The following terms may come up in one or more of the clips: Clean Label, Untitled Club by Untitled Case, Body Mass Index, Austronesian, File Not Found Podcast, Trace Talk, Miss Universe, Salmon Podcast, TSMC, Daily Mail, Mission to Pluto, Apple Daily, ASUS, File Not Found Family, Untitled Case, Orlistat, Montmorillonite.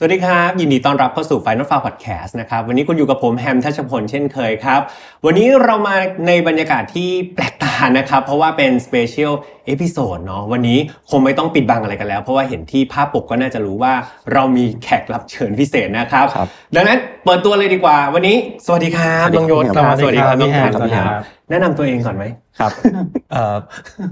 สวัสดีครับยินดีต้อนรับเข้าสู่ File Not Found Podcast นะครับวันนี้คุณอยู่กับผมแฮมทัชพลเช่นเคยครับวันนี้เรามาในบรรยากาศที่แปลกตานะครับเพราะว่าเป็นสเปเชียลเอพิโซดเนาะวันนี้คงไม่ต้องปิดบังอะไรกันแล้วเพราะว่าเห็นที่ภาพปกก็น่าจะรู้ว่าเรามีแขกรับเชิญพิเศษนะครับดังนั้นเปิดตัวเลยดีกว่าวันนี้สวัสดีครับน้องยศครับสวัสดีครับน้องธนครับแนะนำตัวเองก่อนไหมครับ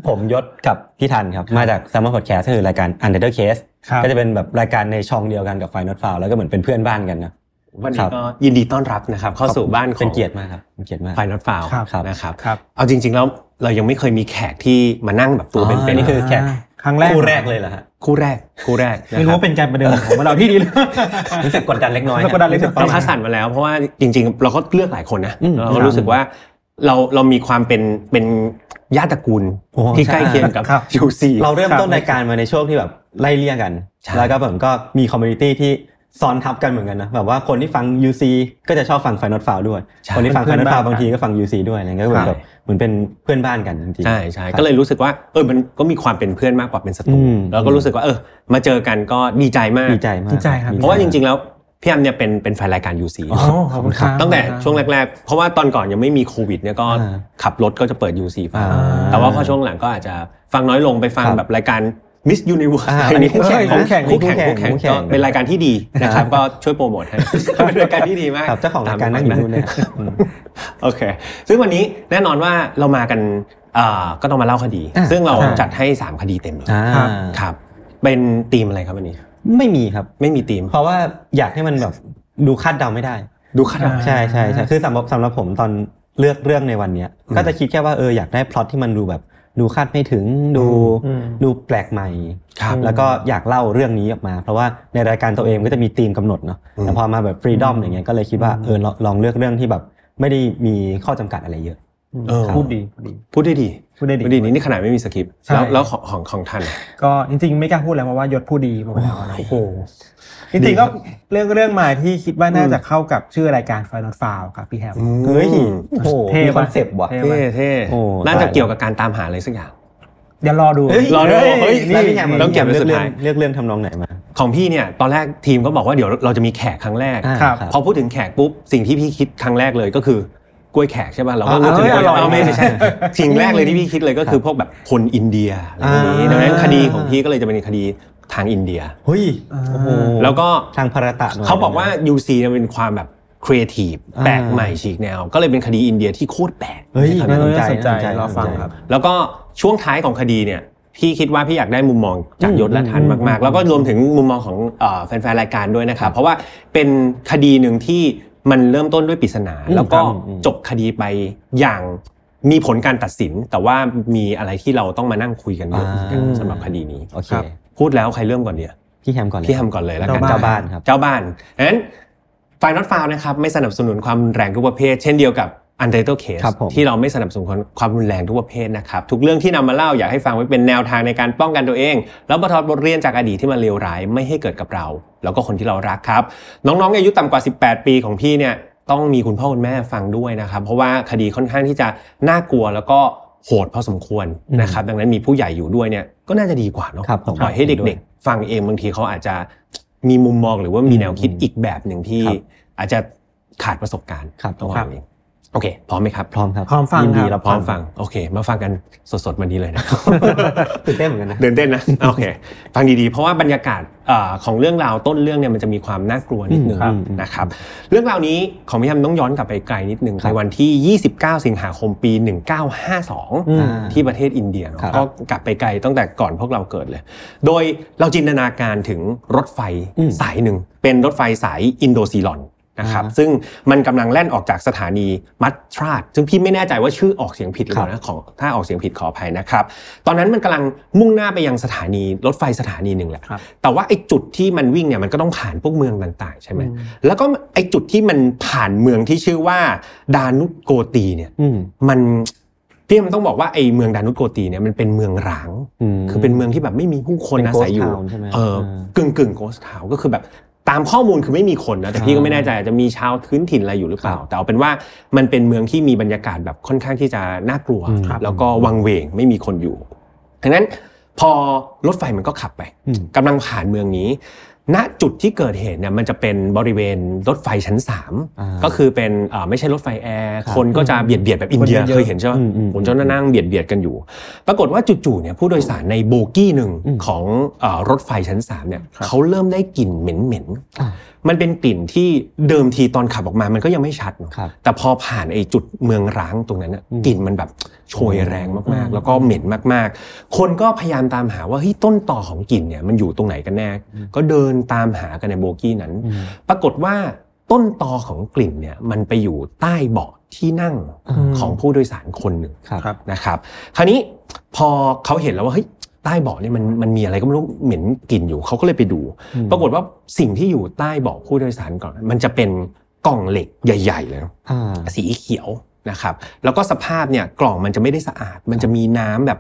ผมยศกับพี่ธันครับมาจาก Salmon Podcast ก็คือรายการ Untitled Case ก็จะเป็นแบบรายการในช่องเดียวกันกับ File Not Found แล้วก็เหมือนเป็นเพื่อนบ้านกันนะวันนี้ก็ยินดีต้อนรับนะครับเข้าสู่บ้านของเป็นเกียรติมากครับเป็นเกียรติมาก File Not Found นะครับเอาจริงๆแล้วเรายังไม่เคยมีแขกที่มานั่งแบบตัวเป็นๆนี่คือแขกครั้งแรกคู่แรกเลยเหรอฮะคู่แรกไม่รู้ว่าเป็นการประเดิมของเราที่ดีเลยรู้สึกกดดันเล็กน้อยเราคัดสรรมาแล้วเพราะว่าจริงๆเราก็เลือกหลายคนนะเรารู้สึกว่าเรามีความเป็นญาติตระกูลที่ใกล้เคียงกับ UC เราเริ่มต้นรายการมาในช่วงที่แบบไล่เลี่ยกันแล้วก็ผมก็มีคอมมูนิตี้ที่ซ้อนทับกันเหมือนกันนะแบบว่าคนที่ฟัง UC ก็จะชอบฟัง File Not Found ด้วยคนที่ฟัง File Not Found บางทีก็ฟัง UC ด้วยอะไรเงี้ยก็แบบเหมือนเป็นเพื่อนบ้านกันจริงๆใช่ก็เลยรู้สึกว่ามันก็มีความเป็นเพื่อนมากกว่าเป็นศัตรูแล้วก็รู้สึกว่ามาเจอกันก็ดีใจมากดีใจครับเพราะว่าจริงๆแล้วพี่แอมเนี่ยเป็นแฟนรายการ UC ตั้งแต่ช่วงแรกๆเพราะว่าตอนก่อนยังไม่มีโควิดเนี่ยก็ขับรถก็จะเปิด UC ฟังแต่ว่าพอช่วงหลังก็อาจจะฟังน้อยลงไปฟังแบบรายการ Miss Universe อันนี้คู่แข่งก็เป็นรายการที่ดีนะครับก็ช่วยโปรโมทให้เป็นรายการที่ดีมากครับเจ้าของรายการนั่งอยู่นู่นเนี่ยโอเคซึ่งวันนี้แน่นอนว่าเรามากันก็ต้องมาเล่าคดีซึ่งเราจัดให้3คดีเต็มเลยครับเป็นธีมอะไรครับวันนี้ไม่มีธีมเพราะว่าอยากให้มันแบบดูคาดเดาไม่ได้ใช่ๆๆคือสำหรับผมตอนเลือกเรื่องในวันเนี้ยก็จะคิดแค่ว่าอยากได้พล็อตที่มันดูแบบดูคาดไม่ถึงดูแปลกใหม่แล้วก็อยากเล่าเรื่องนี้ออกมาเพราะว่าในรายการตัวเองก็จะมีธีมกำหนดเนาะแต่พอมาแบบฟรีดอมอย่างเงี้ยก็เลยคิดว่าลองเลือกเรื่องที่แบบไม่ได้มีข้อจำกัดอะไรเยอะพูดได้ดีนี่ขนาดไม่มีสคริปต์แล้วของท่านก็จริงๆไม่กล้าพูดแล้วเพราะว่ายศพูดดีหมดแล้วโอ้โหจริงๆก็เรื่องมาที่คิดว่าน่าจะเข้ากับชื่อรายการ File Not Found ครับพี่แฮมเฮ้ยโอ้โหมีคอนเซ็ปต์ว่ะเท่น่าจะเกี่ยวกับการตามหาอะไรสักอย่างเดี๋ยวรอดูเฮ้ยพี่แฮมต้องเก็บไว้สุดท้ายเรื่องทำนองไหนมาของพี่เนี่ยตอนแรกทีมก็บอกว่าเดี๋ยวเราจะมีแขกครั้งแรกพอพูดถึงแขกปุ๊บสิ่งที่พี่คิดครั้งแรกเลยก็คือกล้วยแขกใช่ป่ะเราก็รู้ถึงเราไม่ใช่สิ่งแรกเลยที่พี่คิดเลยก็คือพวกแบบคนอินเดียอะไรอย่างนี้ดังนั้นคดีของพี่ก็เลยจะเป็นคดีทางอินเดียเฮ้ยโอ้โหแล้วก็ทางภารตะเขาบอกว่า UC เนี่ยเป็นความแบบครีเอทีฟแปลกใหม่ฉีกแนวก็เลยเป็นคดีอินเดียที่โคตรแปลกเฮ้ยน่าสนใจรอฟังครับแล้วก็ช่วงท้ายของคดีเนี่ยพี่คิดว่าพี่อยากได้มุมมองจากยศและทันมากๆแล้วก็รวมถึงมุมมองของแฟนๆรายการด้วยนะครับเพราะว่าเป็นคดีนึงที่มันเริ่มต้นด้วยปริศนาแล้วก็จบคดีไปอย่างมีผลการตัดสินแต่ว่ามีอะไรที่เราต้องมานั่งคุยกันเยอะสำหรับคดีนี้โอเคพูดแล้วใครเริ่มก่อนเนี่ยพี่แฮมก่อนเลยแล้วกันเจ้าบ้านงั้น File Not Found นะครับไม่สนับสนุนความรุนแรงทุกประเภทเช่นเดียวกับ Untitled Case ที่เราไม่สนับสนุนความรุนแรงทุกประเภทนะครับทุกเรื่องที่นำมาเล่าอยากให้ฟังไว้เป็นแนวทางในการป้องกันตัวเองแล้วบันทึกบทเรียนจากอดีตที่มันเลวร้ายไม่ให้เกิดกับเราแล้วก็คนที่เรารักครับน้องๆอายุต่ำกว่า18ปีของพี่เนี่ยต้องมีคุณพ่อคุณแม่ฟังด้วยนะครับเพราะว่าคดีค่อนข้างที่จะน่ากลัวแล้วก็โหดพอสมควรนะครับดังนั้นมีผู้ใหญ่อยู่ด้วยเนี่ยก็น่าจะดีกว่าเนาะปล่อยให้เด็กๆฟังเองบางทีเขาอาจจะมีมุมมองหรือว่ามีแนวคิดอีกแบบนึงที่อาจจะขาดประสบการณ์ต้องฟังเองโอเคพร้อมมั้ยครับพร้อมฟังยินดีเราพร้อมฟังโอเคมาฟังกันสดๆวันนี้เลยนะตื่นเต้นเหมือนกันนะตื่นเต้นนะโอเคฟังดีๆเพราะว่าบรรยากาศของเรื่องราวต้นเรื่องเนี่ยมันจะมีความน่ากลัวนิดนึงนะครับเรื่องราวนี้ของพี่แฮมต้องย้อนกลับไปไกลนิดนึงในวันที่29สิงหาคมปี1952ที่ประเทศอินเดียก็กลับไปไกลตั้งแต่ก่อนพวกเราเกิดเลยโดยเราจินตนาการถึงรถไฟสายนึงเป็นรถไฟสายอินโดซีลอนนะครับซึ่งมันกำลังแล่นออกจากสถานีมัทราดซึ่งพี่ไม่แน่ใจว่าชื่อออกเสียงผิดหรือเปล่านะของถ้าออกเสียงผิดขออภัยนะครับตอนนั้นมันกำลังมุ่งหน้าไปยังสถานีรถไฟสถานีหนึ่งแหละแต่ว่าไอ้จุดที่มันวิ่งเนี่ยมันก็ต้องผ่านพวกเมืองต่างๆใช่ไหมแล้วก็ไอ้จุดที่มันผ่านเมืองที่ชื่อว่าดานุตโกตีเนี่ยมันพี่มันต้องบอกว่าไอ้เมืองดานุตโกตีเนี่ยมันเป็นเมืองร้างคือเป็นเมืองที่แบบไม่มีผู้คนอาศัยอยู่กึ่งโกสต์ทาวน์ก็คือแบบตามข้อมูลคือไม่มีคนนะแต่พี่ก็ไม่แน่ใจอาจจะมีชาวพื้นถิ่นอะไรอยู่หรือเปล่าแต่เอาเป็นว่ามันเป็นเมืองที่มีบรรยากาศแบบค่อนข้างที่จะน่ากลัวแล้วก็วังเวงไม่มีคนอยู่ดังนั้นพอรถไฟมันก็ขับไปกำลังผ่านเมืองนี้ ณจุดที่เกิดเหตุเนี่ยมันจะเป็นบริเวณรถไฟชั้น3ก็คือเป็นไม่ใช่รถไฟแอร์คนก็จะเบียดเบียดแบบอินเดียเคยเห็นใช่ไหมคนจะนั่งเบียดเบียดกันอยู่ปรากฏว่าจู่ๆเนี่ยผู้โดยสารในโบกี้หนึ่งของรถไฟชั้น3เนี่ยเขาเริ่มได้กลิ่นเหม็นๆมันเป็นกลิ่นที่เดิมทีตอนขับออกมามันก็ยังไม่ชัดแต่พอผ่านไอ้จุดเมืองร้างตรงนั้นน่ะกลิ่นมันแบบโชยแรงมากๆแล้วก็เหม็นมากๆคนก็พยายามตามหาว่าเฮ้ยต้นตอของกลิ่นเนี่ยมันอยู่ตรงไหนกันแน่ก็เดินตามหากันในโบกี้นั้นปรากฏว่าต้นตอของกลิ่นเนี่ยมันไปอยู่ใต้เบาะที่นั่งของผู้โดยสารคนหนึ่งนะครับคราวนี้พอเขาเห็นแล้วว่าเฮ้ยใต้เบาะเนี่ยมันมีอะไรก็ไม่รู้เหม็นกลิ่นอยู่เขาก็เลยไปดูปรากฏว่าสิ่งที่อยู่ใต้เบาะผู้โดยสารก่อนมันจะเป็นกล่องเหล็กใหญ่ๆเลยสีเขียวนะครับแล้วก็สภาพเนี่ยกล่องมันจะไม่ได้สะอาดมันจะมีน้ำแบบ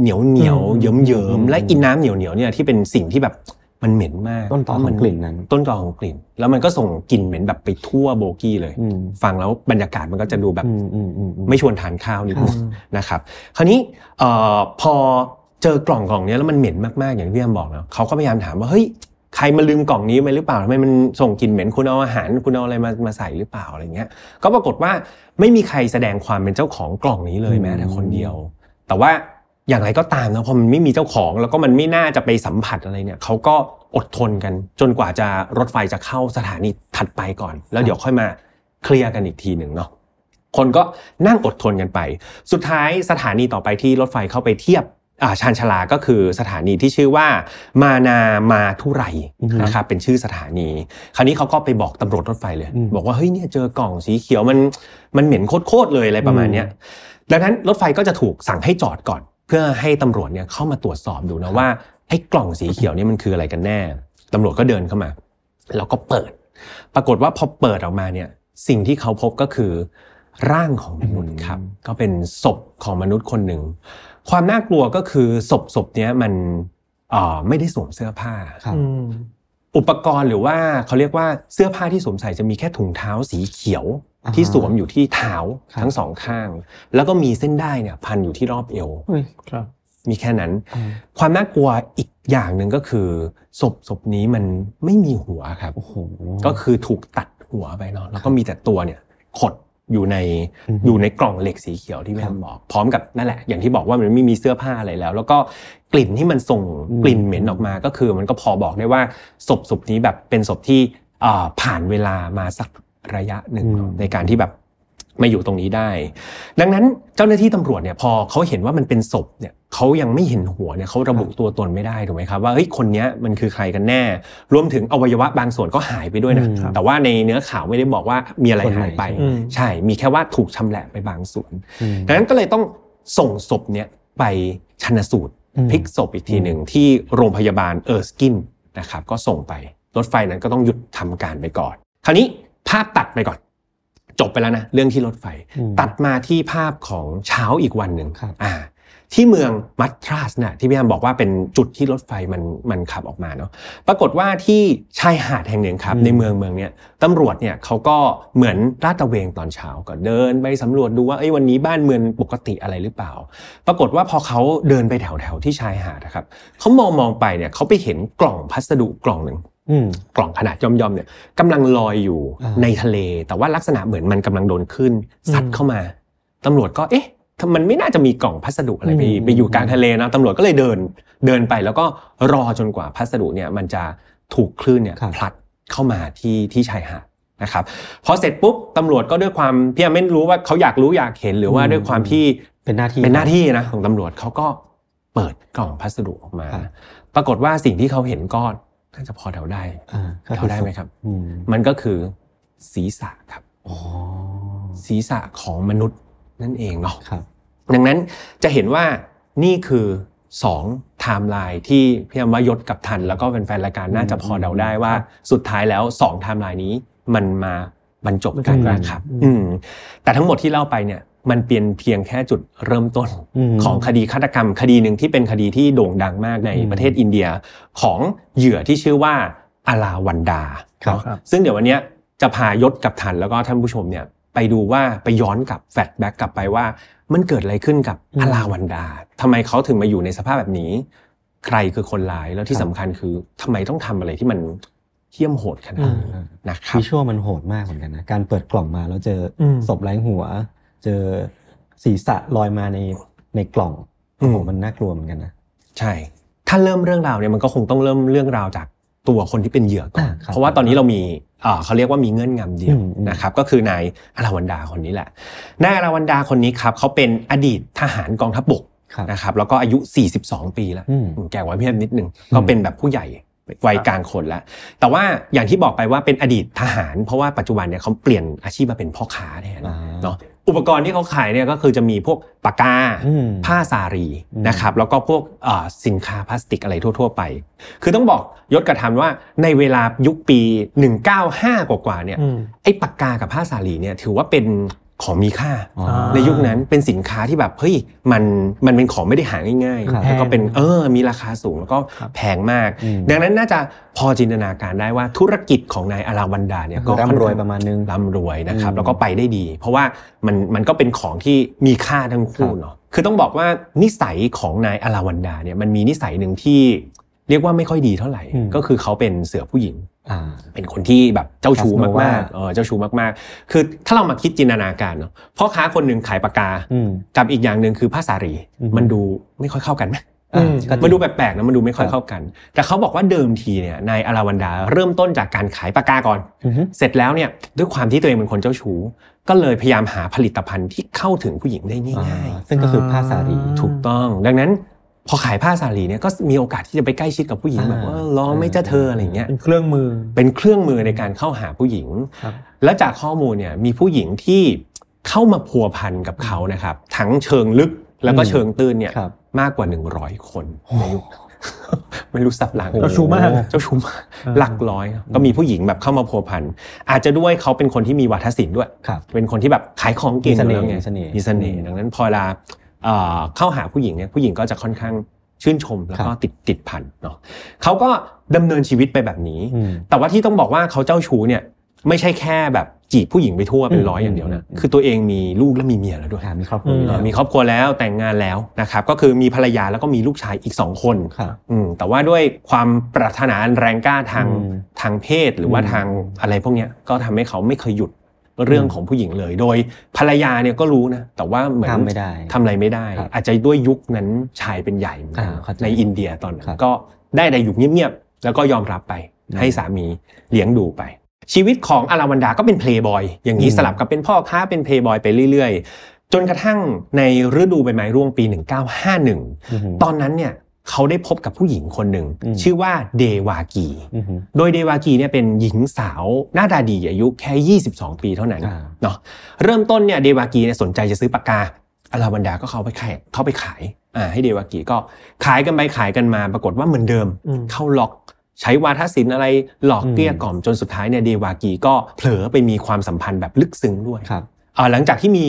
เหนียวเยิ้มๆและอีน้ำเหนียวๆเนี่ยที่เป็นสิ่งที่แบบมันเหม็นมากต้นตอของกลิ่นนั้นต้นตอของกลิ่นแล้วมันก็ส่งกลิ่นเหม็นแบบไปทั่วโบกี้เลยฟังแล้วบรรยากาศมันก็จะดูแบบไม่ชวนทานข้าวนิดนึงนะครับคราวนี้พอเจอกล่องนี้แล้วมันเหม็นมากๆอย่างที่พี่แอมบอกแล้วเขาก็พยายามถามว่าเฮ้ยใครมาลืมกล่องนี้ไปหรือเปล่าทำไมมันส่งกลิ่นเหม็นคุณเอาอาหารคุณเอาอะไรมาใส่หรือเปล่าอะไรเงี้ยก็ปรากฏว่าไม่มีใครแสดงความเป็นเจ้าของกล่องนี้เลยแม้แต่คนเดียวแต่ว่าอย่างไรก็ตามนะพอมันไม่มีเจ้าของแล้วก็มันไม่น่าจะไปสัมผัสอะไรเนี่ยเขาก็อดทนกันจนกว่าจะรถไฟจะเข้าสถานีถัดไปก่อนแล้วเดี๋ยวค่อยมาเคลียร์กันอีกทีนึงเนาะคนก็นั่งอดทนกันไปสุดท้ายสถานีต่อไปที่รถไฟเข้าไปเทียบชานชาลาก็คือสถานีที่ชื่อว่ามานามาทุไรนะครับเป็นชื่อสถานีคราวนี้เขาก็ไปบอกตำรวจรถไฟเลยบอกว่าเฮ้ยเนี่ยเจอกล่องสีเขียวมันเหม็นโคตรเลยอะไรประมาณเนี้ยดังนั้นรถไฟก็จะถูกสั่งให้จอดก่อนเพื่อให้ตำรวจเนี่ยเข้ามาตรวจสอบดูนะว่าไอ้กล่องสีเขียวนี่มันคืออะไรกันแน่ตำรวจก็เดินเข้ามาแล้วก็เปิดปรากฏว่าพอเปิดออกมาเนี่ยสิ่งที่เขาพบก็คือร่างของมนุษย์ครับก็เป็นศพของมนุษย์คนหนึ่งความน่ากลัวก็คือศพเนี้ยมันไม่ได้สวมเสื้อผ้าอุปกรณ์หรือว่าเขาเรียกว่าเสื้อผ้าที่สวมใส่จะมีแค่ถุงเท้าสีเขียวที่สวมอยู่ที่เท้าทั้งสองข้างแล้วก็มีเส้นด้ายเนี่ยพันอยู่ที่รอบเอวมีแค่นั้นความน่ากลัวอีกอย่างหนึ่งก็คือศพนี้มันไม่มีหัวครับก็คือถูกตัดหัวไปเนาะแล้วก็มีแต่ตัวเนี่ยขดอยู่ในกล่องเหล็กสีเขียวที่แม่บอกพร้อมกับนั่นแหละอย่างที่บอกว่ามันไม่มีเสื้อผ้าอะไรแล้วแล้วก็กลิ่นที่มันส่งกลิ่นเหม็นออกมาก็คือมันก็พอบอกได้ว่าศพนี้แบบเป็นศพที่ผ่านเวลามาสักระยะหนึ่งในการที่แบบมาอยู่ตรงนี้ได้ดังนั้นเจ้าหน้าที่ตำรวจเนี่ยพอเขาเห็นว่ามันเป็นศพเนี่ยเขายังไม่เห็นหัวเนี่ยเขาระบุตัวตนไม่ได้ถูกไหมครับว่าเฮ้ยคนนี้มันคือใครกันแน่รวมถึงอวัยวะบางส่วนก็หายไปด้วยนะแต่ว่าในเนื้อข่าวไม่ได้บอกว่ามีอะไรหายไปใช่มีแค่ว่าถูกชำแหละไปบางส่วนดังนั้นก็เลยต้องส่งศพเนี่ยไปชันสูตรพลิกศพอีกทีนึงที่โรงพยาบาลเออร์สกินนะครับก็ส่งไปรถไฟนั้นก็ต้องหยุดทำการไปก่อนคราวนี้ภาพตัดไปก่อนจบไปแล้วนะเรื่องที่รถไฟตัดมาที่ภาพของเช้าอีกวันหนึ่งที่เมืองมัตราสนะที่พี่แอมบอกว่าเป็นจุดที่รถไฟมันขับออกมาเนาะปรากฏว่าที่ชายหาดแห่งหนึ่งครับในเมืองเนี้ยตำรวจเนี่ยเขาก็เหมือนลาดตระเวนตอนเช้าก็เดินไปสำรวจดูว่าไอ้วันนี้บ้านเมืองปกติอะไรหรือเปล่าปรากฏว่าพอเขาเดินไปแถวที่ชายหาดนะครับเขามองไปเนี่ยเขาไปเห็นกล่องพัสดุกล่องนึงกล่องขนาดย่อมเนี่ยกำลังลอยอยู่ในทะเลแต่ว่าลักษณะเหมือนมันกำลังโดนคลื่นซัดเข้ามาตำรวจก็เอ๊ะมันไม่น่าจะมีกล่องพัสดุอะไรไปอยู่กลางทะเลนะตำรวจก็เลยเดินไปแล้วก็รอจนกว่าพัสดุเนี่ยมันจะถูกคลื่นเนี่ยพลัดเข้ามาที่ชายหาดนะครับพอเสร็จปุ๊บตำรวจก็ด้วยความพี่ไม่รู้ว่าเขาอยากรู้อยากเห็นหรือว่าด้วยความที่เป็นหน้าที่นะของตำรวจเขาก็เปิดกล่องพัสดุออกมาปรากฏว่าสิ่งที่เขาเห็นก็น่าจะพอเดาได้ไหมครับมันก็คือศีรษะครับศีรษะของมนุษย์นั่นเองเนาะดังนั้นจะเห็นว่านี่คือ2ไทม์ไลน์ที่พี่อมยศกับทันแล้วก็แฟนรายการน่าจะพอเดาได้ว่าสุดท้ายแล้ว2ไทม์ไลน์นี้มันมาบรรจบกันนะครับแต่ทั้งหมดที่เล่าไปเนี่ยมันเป็นเพียงแค่จุดเริ่มต้นของคดีฆาตกรรมคดีหนึ่งที่เป็นคดีที่โด่งดังมากในประเทศอินเดียของเหยื่อที่ชื่อว่าอลาวันดาซึ่งเดี๋ยววันนี้จะพายศกับทันแล้วก็ท่านผู้ชมเนี่ยไปดูว่าไปย้อนกลับแฟลชแบ็กกลับไปว่ามันเกิดอะไรขึ้นกับอลาวันดาทำไมเขาถึงมาอยู่ในสภาพแบบนี้ ใครคือคนร้ายแล้วที่สำคัญคือทำไมต้องทำอะไรที่มันเหี้ยมโหดขนาดนี้นะครับวิชวลมันโหดมากเหมือนกันนะการเปิดกล่องมาแล้วเจอศพไร้หัวเจอศีรษะลอยมาในกล่องโอ้โหมันน่ากลัวเหมือนกันนะใช่ถ้าเริ่มเรื่องราวเนี่ยมันก็คงต้องเริ่มเรื่องราวจากตัวคนที่เป็นเหยื่อก่อนเพราะว่าตอนนี้เรามีเขาเรียกว่ามีเงื่อนงำเดียวนะครับก็คือนายอลาวันดาคนนี้แหละนายอลาวันดาคนนี้ครับเขาเป็นอดีตทหารกองทัพบกนะครับแล้วก็อายุ42ปีแล้วแก่กว่าพี่นิดนึงก็เป็นแบบผู้ใหญ่วัยกลางคนแล้วแต่ว่าอย่างที่บอกไปว่าเป็นอดีตทหารเพราะว่าปัจจุบันเนี่ยเขาเปลี่ยนอาชีพมาเป็นพ่อค้าแทนเนาะอุปกรณ์ที่เขาขายเนี่ยก็คือจะมีพวกปากกาผ้าสารีนะครับแล้วก็พวกสินค้าพลาสติกอะไรทั่วๆไปคือต้องบอกยศกระทำว่าในเวลายุคปี195กว่าเนี่ยไอ้ปากกากับผ้าสารีเนี่ยถือว่าเป็นของมีค่าในยุคนั้นเป็นสินค้าที่แบบเฮ้ยมันเป็นของไม่ได้หาง่ายๆแล้วก็เป็นมีราคาสูงแล้วก็แพงมากดังนั้นน่าจะพอจินตนาการได้ว่าธุรกิจของนายอลาวันดาเนี่ยก็ร่ำรวยประมาณนึงร่ำรวยนะครับแล้วก็ไปได้ดีเพราะว่ามันก็เป็นของที่มีค่าทั้งคู่เนาะคือต้องบอกว่านิสัยของนายอลาวันดาเนี่ยมันมีนิสัยนึงที่เรียกว่าไม่ค่อยดีเท่าไหร่ก็คือเขาเป็นเสือผู้หญิงเป็นคนที่แบบเจ้าชู้มากๆเจ้าชู้มากๆคือถ้าเรามาคิดจินตนาการเนาะพ่อค้าคนหนึ่งขายปากกากับอีกอย่างนึงคือผ้าสารีมันดูไม่ค่อยเข้ากันมั้ยมันดูแปลกๆนะมันดูไม่ค่อยเข้ากันแต่เขาบอกว่าเดิมทีเนี่ยนายอลาวันดาเริ่มต้นจากการขายปากกาก่อนเสร็จแล้วเนี่ยด้วยความที่ตัวเองเป็นคนเจ้าชู้ก็เลยพยายามหาผลิตภัณฑ์ที่เข้าถึงผู้หญิงได้ง่ายๆซึ่งก็คือผ้าสารีถูกต้องดังนั้นพอขายผ้าสารีเนี่ยก็มีโอกาสที่จะไปใกล้ชิดกับผู้หญิงแบบว่าร้องไม่เจ้าเธออะไรเงี้ยเป็นเครื่องมือในการเข้าหาผู้หญิงและจากข้อมูลเนี่ยมีผู้หญิงที่เข้ามาพัวพันกับเขานะครับทั้งเชิงลึกแล้วก็เชิงตื้นเนี่ยมากกว่า100คนไม่รู้สับหลังเจ้าชู้มากหลักร้อยก็มีผู้หญิงแบบเข้ามาพัวพันอาจจะด้วยเขาเป็นคนที่มีวาทศิลป์ด้วยเป็นคนที่แบบขายของเก่งอะไรเงี้ยมีเสน่ห์ดังนั้นพอลาเข้าหาผู้หญิงเนี่ยผู้หญิงก็จะค่อนข้างชื่นชมแล้วก็ติดพันเนาะเขาก็ดำเนินชีวิตไปแบบนี้แต่ว่าที่ต้องบอกว่าเขาเจ้าชู้เนี่ยไม่ใช่แค่แบบจีบผู้หญิงไปทั่วเป็นร้อยอย่างเดียวนะคือตัวเองมีลูกและมีเมียแล้วด้วยมีครอบครัวแล้วแต่งงานแล้วนะครับก็คือมีภรรยาแล้วก็มีลูกชายอีก2คนแต่ว่าด้วยความปรารถนาแรงกล้าทางเพศหรือว่าทางอะไรพวกเนี้ยก็ทำให้เขาไม่เคยหยุดเรื่องของผู้หญิงเลยโดยภรรยาเนี่ยก็รู้นะแต่ว่าเหมือนทำอะไรไม่ได้อาจจะด้วยยุคนั้นชายเป็นใหญ่ในอินเดียตอนนั้นก็ได้แต่อยู่เงียบๆแล้วก็ยอมรับไปให้สามีเลี้ยงดูไปชีวิตของอลาวันดาก็เป็นเพลย์บอยอย่างนี้สลับกับเป็นพ่อค้าเป็นเพลย์บอยไปเรื่อยๆจนกระทั่งในฤดูใบไม้ร่วงปี1951ตอนนั้นเนี่ยเขาได้พบกับผู้หญิงคนหนึ่งชื่อว่าเดวากีโดยเดวากีเนี่ยเป็นหญิงสาวหน้าตาดีอายุแค่22ปีเท่านั้นเนาะเริ่มต้นเนี่ยเดวากีเนี่ยสนใจจะซื้อปากกาอลาวันดาก็เข้าไปขายให้เดวากีก็ขายกันไปขายกันมาปรากฏว่าเหมือนเดิมเข้าล็อกใช้วาทศิลป์อะไรหลอกเกลี้ยกล่อมจนสุดท้ายเนี่ยเดวากีก็เผลอไปมีความสัมพันธ์แบบลึกซึ้งด้วยหลังจากที่มี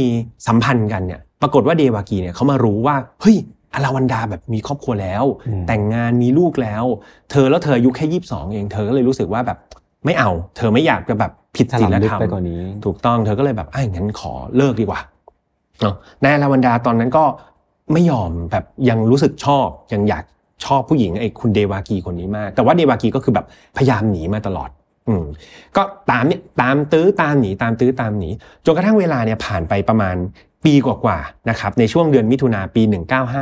สัมพันธ์กันเนี่ยปรากฏว่าเดวากีเนี่ยเขามารู้ว่าเฮ้ยอลาวันดาแบบมีครอบครัวแล้วแต่งงานมีลูกแล้วเธออายุแค่22เองเธอก็เลยรู้สึกว่าแบบไม่เอาเธอไม่อยากจะแบบผิดศีลธรรมถูกต้องเธอก็เลยแบบงั้นขอเลิกดีกว่าเนาะนายอลาวันดาตอนนั้นก็ไม่ยอมแบบยังรู้สึกชอบยังอยากชอบผู้หญิงไอ้คุณเดวากีคนนี้มากแต่ว่าเดวากีก็คือแบบพยายามหนีมาตลอดก็ตามตื้อตามหนีจนกระทั่งเวลาเนี่ยผ่านไปประมาณปีกว่าๆนะครับในช่วงเดือนมิถุนาปี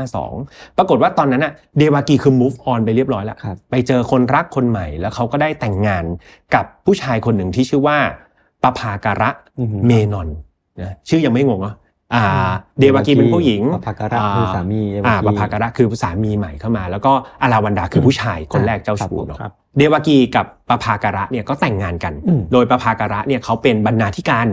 1952ปรากฏว่าตอนนั้นน่ะเดวากีคือ move on ไปเรียบร้อยแล้วไปเจอคนรักคนใหม่แล้วเขาก็ได้แต่งงานกับผู้ชายคนหนึ่งที่ชื่อว่าปภาการะเมนอนนะชื่อยังไม่งงเหรอเดวากีเป็นผู้หญิงปภาการะคือสามีปภาการะคือสามีใหม่เข้ามาแล้วก็อลาวันดาคือผู้ชายคนแรกเจ้าชู้เนาะเดวากีกับปภาการะเนี่ยก็แต่งงานกันโดยปภาการะเนี่ยเขาเป็นบรรณาธิการ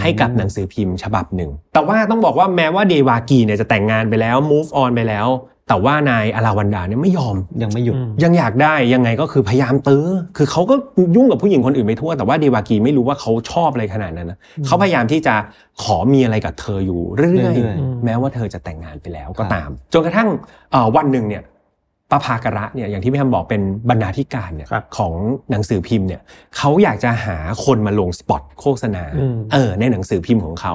ให้กับหนังสือพิมพ์ฉบับหนึ่งแต่ว่าต้องบอกว่าแม้ว่าเดวากีเนี่ยจะแต่งงานไปแล้ว move on ไปแล้วแต่ว่านายอลาวันดาเนี่ยไม่ยอมยังไม่หยุดยังอยากได้ยังไงก็คือพยายามตื้อคือเขาก็ยุ่งกับผู้หญิงคนอื่นไปทั่วแต่ว่าเดวากีไม่รู้ว่าเขาชอบอะไรขนาดนั้นนะเขาพยายามที่จะขอมีอะไรกับเธออยู่เรื่อยๆแม้ว่าเธอจะแต่งงานไปแล้วก็ตามจนกระทั่งวันนึงเนี่ยปภาการะเนี่ยอย่างที่พี่ทำบอกเป็นบรรณาธิการเนี่ยของหนังสือพิมพ์เนี่ยเขาอยากจะหาคนมาลงสปอตโฆษณาในหนังสือพิมพ์ของเขา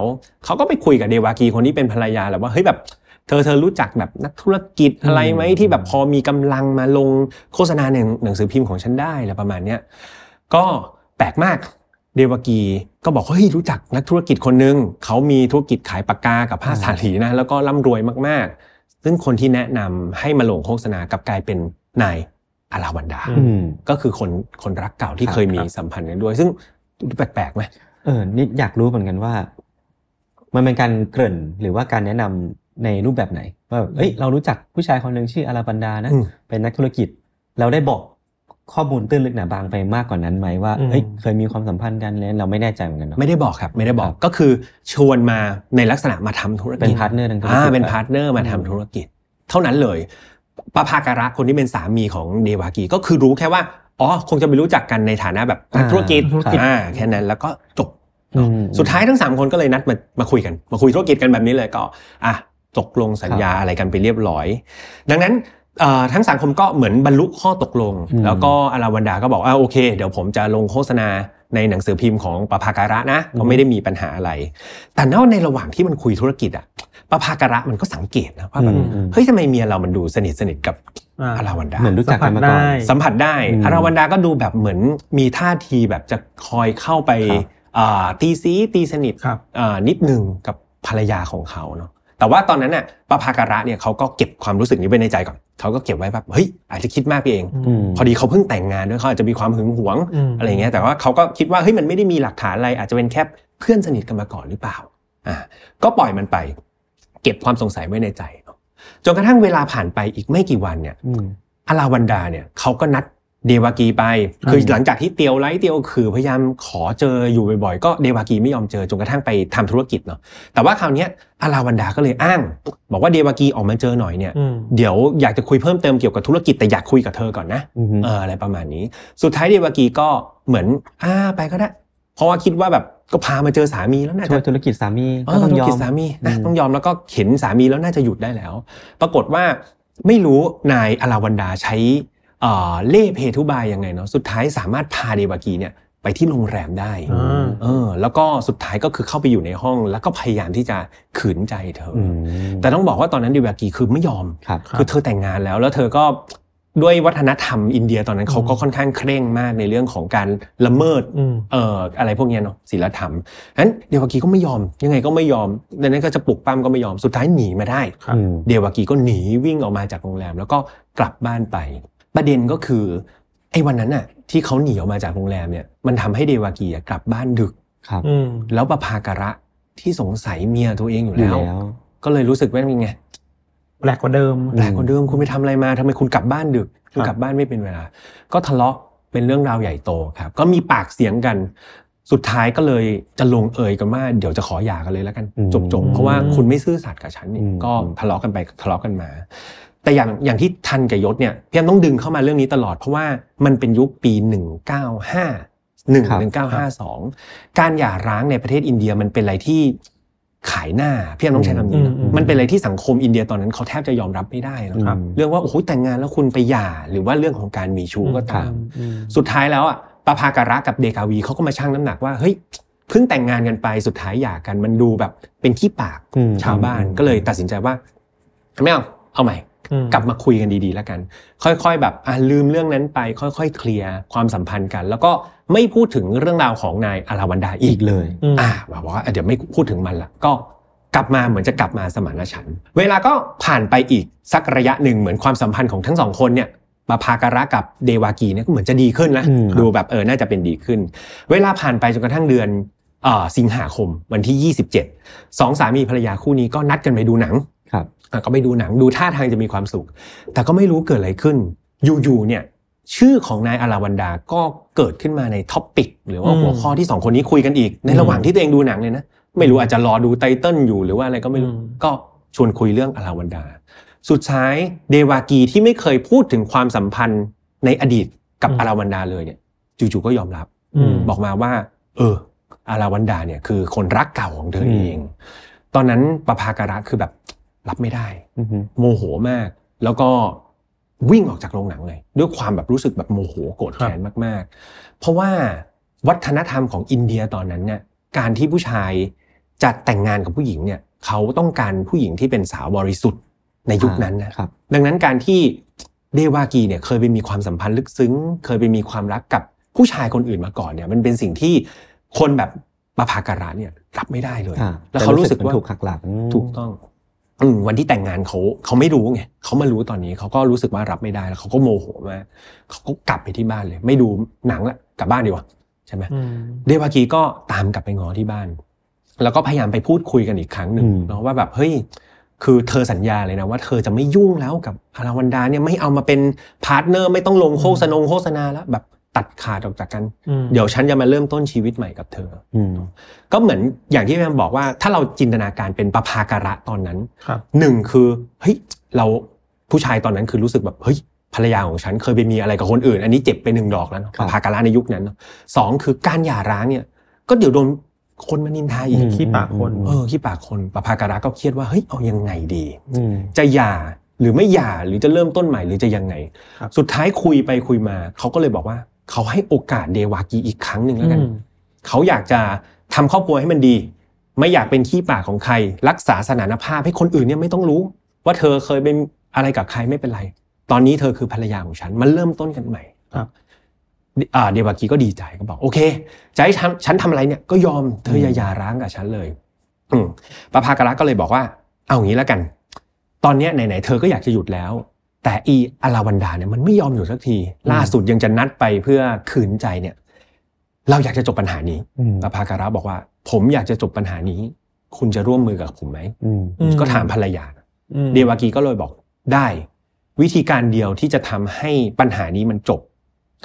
ก็ไปคุยกับเดวากีคนที่เป็นภรรยาแหละว่าเฮ้ยแบบ เธอรู้จักแบบนักธุรกิจอะไรไหมที่แบบพอมีกำลังมาลงโฆษณาในหนังสือพิมพ์ของฉันได้อะไรประมาณเนี้ยก็แปลกมากเดวากีก็บอกเฮ้ยรู้จักนักธุรกิจคนนึงเขามีธุรกิจขายปากกากับผ้าสาลีนะแล้วก็ร่ำรวยมากๆซึ่งคนที่แนะนำให้มาลงโฆษณากับกลายเป็นนายอาราวันดาก็คือคนรักเก่าที่เคยมีสัมพันธ์กันด้วยซึ่งแปลกๆไหมนี่อยากรู้เหมือนกันว่ามันเป็นการเกริ่นหรือว่าการแนะนำในรูปแบบไหนว่าเอ้ยเรารู้จักผู้ชายคนนึงชื่ออาราวันดานะเป็นนักธุรกิจเราได้บอกข้อมูลตื้นลึกหนาบางไปมากกว่านั้นไหมว่าเอ้ยเคยมีความสัมพันธ์กันแล้วเราไม่แน่ใจเหมือนกันเนาะไม่ได้บอกครับไม่ได้บอกก็คือชวนมาในลักษณะมาทำธุรกิจเป็นพาร์ทเนอร์ทางธุรกิจเป็นพาร์ทเนอร์มาทำธุรกิจเท่านั้นเลยปภาการะคนที่เป็นสามีของเดวากีก็คือรู้แค่ว่าอ๋อคงจะไปรู้จักกันในฐานะแบบธุรกิจแค่นั้นแล้วก็จบสุดท้ายทั้ง3คนก็เลยนัดมาคุยกันมาคุยธุรกิจกันแบบนี้เลยก็อ่ะตกลงสัญญาอะไรกันไปเรียบร้อยดังนั้นทั้งสังคมก็เหมือนบรรลุข้อตกลงแล้วก็อาราวันดาก็บอกโอเคเดี๋ยวผมจะลงโฆษณาในหนังสือพิมพ์ของปภาการะนะก็ไม่ได้มีปัญหาอะไรแต่ในระหว่างที่มันคุยธุรกิจอ่ะปภาการะมันก็สังเกตนะว่าแบบเฮ้ยทำไมเมียเรามันดูสนิทกับอาราวันดาเหมือนรู้จักกันมาก่อนสัมผัสได้อาราวันดาก็ดูแบบเหมือนมีท่าทีแบบจะคอยเข้าไปตีสนิทนิดนึงกับภรรยาของเขาเนาะแต่ว่าตอนนั้นน่ะปภาการะเนี่ยเขาก็เก็บความรู้สึกนี้ไว้ในใจก่อนเขาก็เก็บไว้แบบเฮ้ยอาจจะคิดมากไปเองพอดีเขาเพิ่งแต่งงานด้วยเขาอาจจะมีความหึงหวงอะไรเงี้ยแต่ว่าเขาก็คิดว่าเฮ้ยมันไม่ได้มีหลักฐานอะไรอาจจะเป็นแค่เพื่อนสนิทกันมาก่อนหรือเปล่าก็ปล่อยมันไปเก็บความสงสัยไว้ในใจเนาะจนกระทั่งเวลาผ่านไปอีกไม่กี่วันเนี่ยอาราวันดาเนี่ยเขาก็นัดเดวากีไปคือหลังจากที่เตียวไล่เตียวคือพยายามขอเจออยู่บ่อยๆก็เดวากีไม่ยอมเจอจนกระทั่งไปทำธุรกิจเนาะแต่ว่าคราวนี้อาราวันดาก็เลยอ้างบอกว่าเดวากีออกมาเจอหน่อยเนี่ยเดี๋ยวอยากจะคุยเพิ่มเติมเกี่ยวกับธุรกิจแต่อยากคุยกับเธอก่อนนะอะไรประมาณนี้สุดท้ายเดวากีก็เหมือนไปก็ได้เพราะว่าคิดว่าแบบก็พามาเจอสามีแล้วน่าจะธุรกิจสามีก็ต้องยอมต้องยอมแล้วก็เข็นสามีแล้วน่าจะหยุดได้แล้วปรากฏว่าไม่รู้นายอาราวันดาใช้เล่เพทุบายยังไงเนาะสุดท้ายสามารถพาเดวากีเนี่ยไปที่โรงแรมได้แล้วก็สุดท้ายก็คือเข้าไปอยู่ในห้องแล้วก็พยายามที่จะขืนใจเธอแต่ต้องบอกว่าตอนนั้นเดวากีคือไม่ยอมคือเธอแต่งงานแล้วเธอก็ด้วยวัฒนธรรมอินเดียตอนนั้นเขาก็ค่อนข้างเคร่งมากในเรื่องของการละเมิดอะไรพวกนี้เนาะศีลธรรมนั้นเดวากีก็ไม่ยอมยังไงก็ไม่ยอมดังนั้นก็จะปลุกปั้มก็ไม่ยอมสุดท้ายหนีมาได้เดวากีก็หนีวิ่งออกมาจากโรงแรมแล้วก็กลับบ้านไปประเด็นก็คือไอ้วันนั้นน่ะที่เขาหนีออกมาจากโรงแรมเนี่ยมันทำให้เดวากีกลับบ้านดึกครับแล้วปภาการะที่สงสัยเมียตัวเองอยู่แล้วก็เลยรู้สึกว่าเป็นไงแปลกกว่าเดิมคุณไปทำอะไรมาทำไมคุณกลับบ้านดึกคุณกลับบ้านไม่เป็นเวลาก็ทะเลาะเป็นเรื่องราวใหญ่โตครับก็มีปากเสียงกันสุดท้ายก็เลยจะลงเอยกันว่าเดี๋ยวจะขอหย่ากันเลยแล้วกันจบเพราะว่าคุณไม่ซื่อสัตย์กับฉันนี่ก็ทะเลาะกันไปทะเลาะกันมาแต่อย่างที่ทันกับยศเนี่ยพี่แอมต้องดึงเข้ามาเรื่องนี้ตลอดเพราะว่ามันเป็นยุคปี1952การหย่าร้างในประเทศอินเดียมันเป็นอะไรที่ขายหน้าพี่แอมต้องใช้คำนี้นะมันเป็นอะไรที่สังคมอินเดียตอนนั้นเขาแทบจะยอมรับไม่ได้นะครับเรื่องว่าโอ้โหแต่งงานแล้วคุณไปหย่าหรือว่าเรื่องของการมีชู้ก็ตามสุดท้ายแล้วอ่ะปภาการะกับเดกาวีเขาก็มาชั่งน้ำหนักว่าเฮ้ยเพิ่งแต่งงานกันไปสุดท้ายหย่ากันมันดูแบบเป็นขี้ปากชาวบ้านก็เลยตัดสินใจว่าไม่เอาใหม่กลับมาคุยกันดีๆแล้วกันค่อยๆแบบลืมเรื่องนั้นไปค่อยๆเคลียร์ความสัมพันธ์กันแล้วก็ไม่พูดถึงเรื่องราวของนายอาราวันดาอีกเลยบอกว่าเดี๋ยวไม่พูดถึงมันละก็กลับมาเหมือนจะกลับมาสมานฉันท์เวลาก็ผ่านไปอีกสักระยะหนึ่งเหมือนความสัมพันธ์ของทั้งสองคนเนี่ยปภาการะกับเดวากีเนี่ยก็เหมือนจะดีขึ้นนะดูแบบน่าจะเป็นดีขึ้นเวลาผ่านไปจนกระทั่งเดือนสิงหาคมวันที่27สองสามีภรรยาคู่นี้ก็นัดกันไปดูหนังก็ไปดูหนังดูท่าทางจะมีความสุขแต่ก็ไม่รู้เกิดอะไรขึ้นอยู่ๆเนี่ยชื่อของนายอาราวันดาก็เกิดขึ้นมาในท็อปปิกหรือว่าหัวข้อที่2คนนี้คุยกันอีกในระหว่างที่ตัวเองดูหนังเลยนะไม่รู้อาจจะรอดูไตเติ้ลอยู่หรือว่าอะไรก็ไม่รู้ก็ชวนคุยเรื่องอาราวันดาสุดท้ายเดวากีที่ไม่เคยพูดถึงความสัมพันธ์ในอดีตกับอาราวันดาเลยเนี่ยจู่ๆก็ยอมรับบอกมาว่าอาราวันดาเนี่ยคือคนรักเก่าของเธอเองตอนนั้นปภาการะคือแบบรับไม่ได้โมโหมากแล้วก็วิ่งออกจากโรงหนังเลยด้วยความแบบรู้สึกแบบโมโหโกรธแค้นมากๆเพราะว่าวัฒนธรรมของอินเดียตอนนั้นเนี่ยการที่ผู้ชายจะแต่งงานกับผู้หญิงเนี่ย เขาต้องการผู้หญิงที่เป็นสาวบริสุทธิ์ในยุคนั้นนะครับดังนั้นการที่เดวากีเนี่ยเคยไปมีความสัมพันธ์ลึกซึ้งเคยไปมีความรักกับผู้ชายคนอื่นมาก่อนเนี่ยมันเป็นสิ่งที่คนแบบมาพาการะเนี่ยรับไม่ได้เลยแล้วเขารู้สึกว่าถูกหักหลังถูกต้องวันที่แต่งงานเขาไม่รู้ไงเขามารู้ตอนนี้เขาก็รู้สึกว่ารับไม่ได้แล้วเขาก็โมโหมากเขาก็กลับไปที่บ้านเลยไม่ดูหนังละกลับบ้านดีกว่าใช่ไหมเดวากีก็ตามกลับไปง้อที่บ้านแล้วก็พยายามไปพูดคุยกันอีกครั้งหนึ่งเนาะว่าแบบเฮ้ยคือเธอสัญญาเลยนะว่าเธอจะไม่ยุ่งแล้วกับอาราวันดาเนี่ยไม่เอามาเป็นพาร์ทเนอร์ไม่ต้องลงโฆษณาแล้วแบบตัดขาดออกจากกันเดี๋ยวฉันจะมาเริ่มต้นชีวิตใหม่กับเธอก็เหมือนอย่างที่แม่บอกว่าถ้าเราจินตนาการเป็นประภาการะตอนนั้นหนึ่งคือเฮ้ยเราผู้ชายตอนนั้นคือรู้สึกแบบเฮ้ยภรรยาของฉันเคยไปมีอะไรกับคนอื่นอันนี้เจ็บไปหนึ่งดอกแล้วประภาการะในยุคนั้นสองคือการหย่าร้างเนี่ยก็เดี๋ยวโดนคนมานินทาอีกขี้ปากคนประภาการะก็เครียดว่าเฮ้ยเอายังไงดีจะหย่าหรือไม่หย่าหรือจะเริ่มต้นใหม่หรือจะยังไงสุดท้ายคุยไปคุยมาเขาก็เลยบอกว่าเขาให้โอกาสเดวากีอีกครั้งหนึ่งแล้วกันเขาอยากจะทำครอบครัวให้มันดีไม่อยากเป็นขี้ปากของใครรักษาสถานภาพให้คนอื่นเนี่ยไม่ต้องรู้ว่าเธอเคยเป็นอะไรกับใครไม่เป็นไรตอนนี้เธอคือภรรยาของฉันมันเริ่มต้นกันใหม่เดวากีก็ดีใจก็บอกโอเคจะให้ฉันทำอะไรเนี่ยก็ยอมเธออย่าร้างกับฉันเลยปภากรก็เลยบอกว่าเอาอย่างนี้แล้วกันตอนนี้ไหนๆเธอก็อยากจะหยุดแล้วแต่อีอาราวันดาเนี่ยมันไม่ยอมหยุดสักทีล่าสุดยังจะนัดไปเพื่อขืนใจเนี่ยเราอยากจะจบปัญหานี้ปภากรบอกว่าผมอยากจะจบปัญหานี้คุณจะร่วมมือกับผมไหมก็ถามภรรยาเดวากีก็เลยบอกได้วิธีการเดียวที่จะทำให้ปัญหานี้มันจบ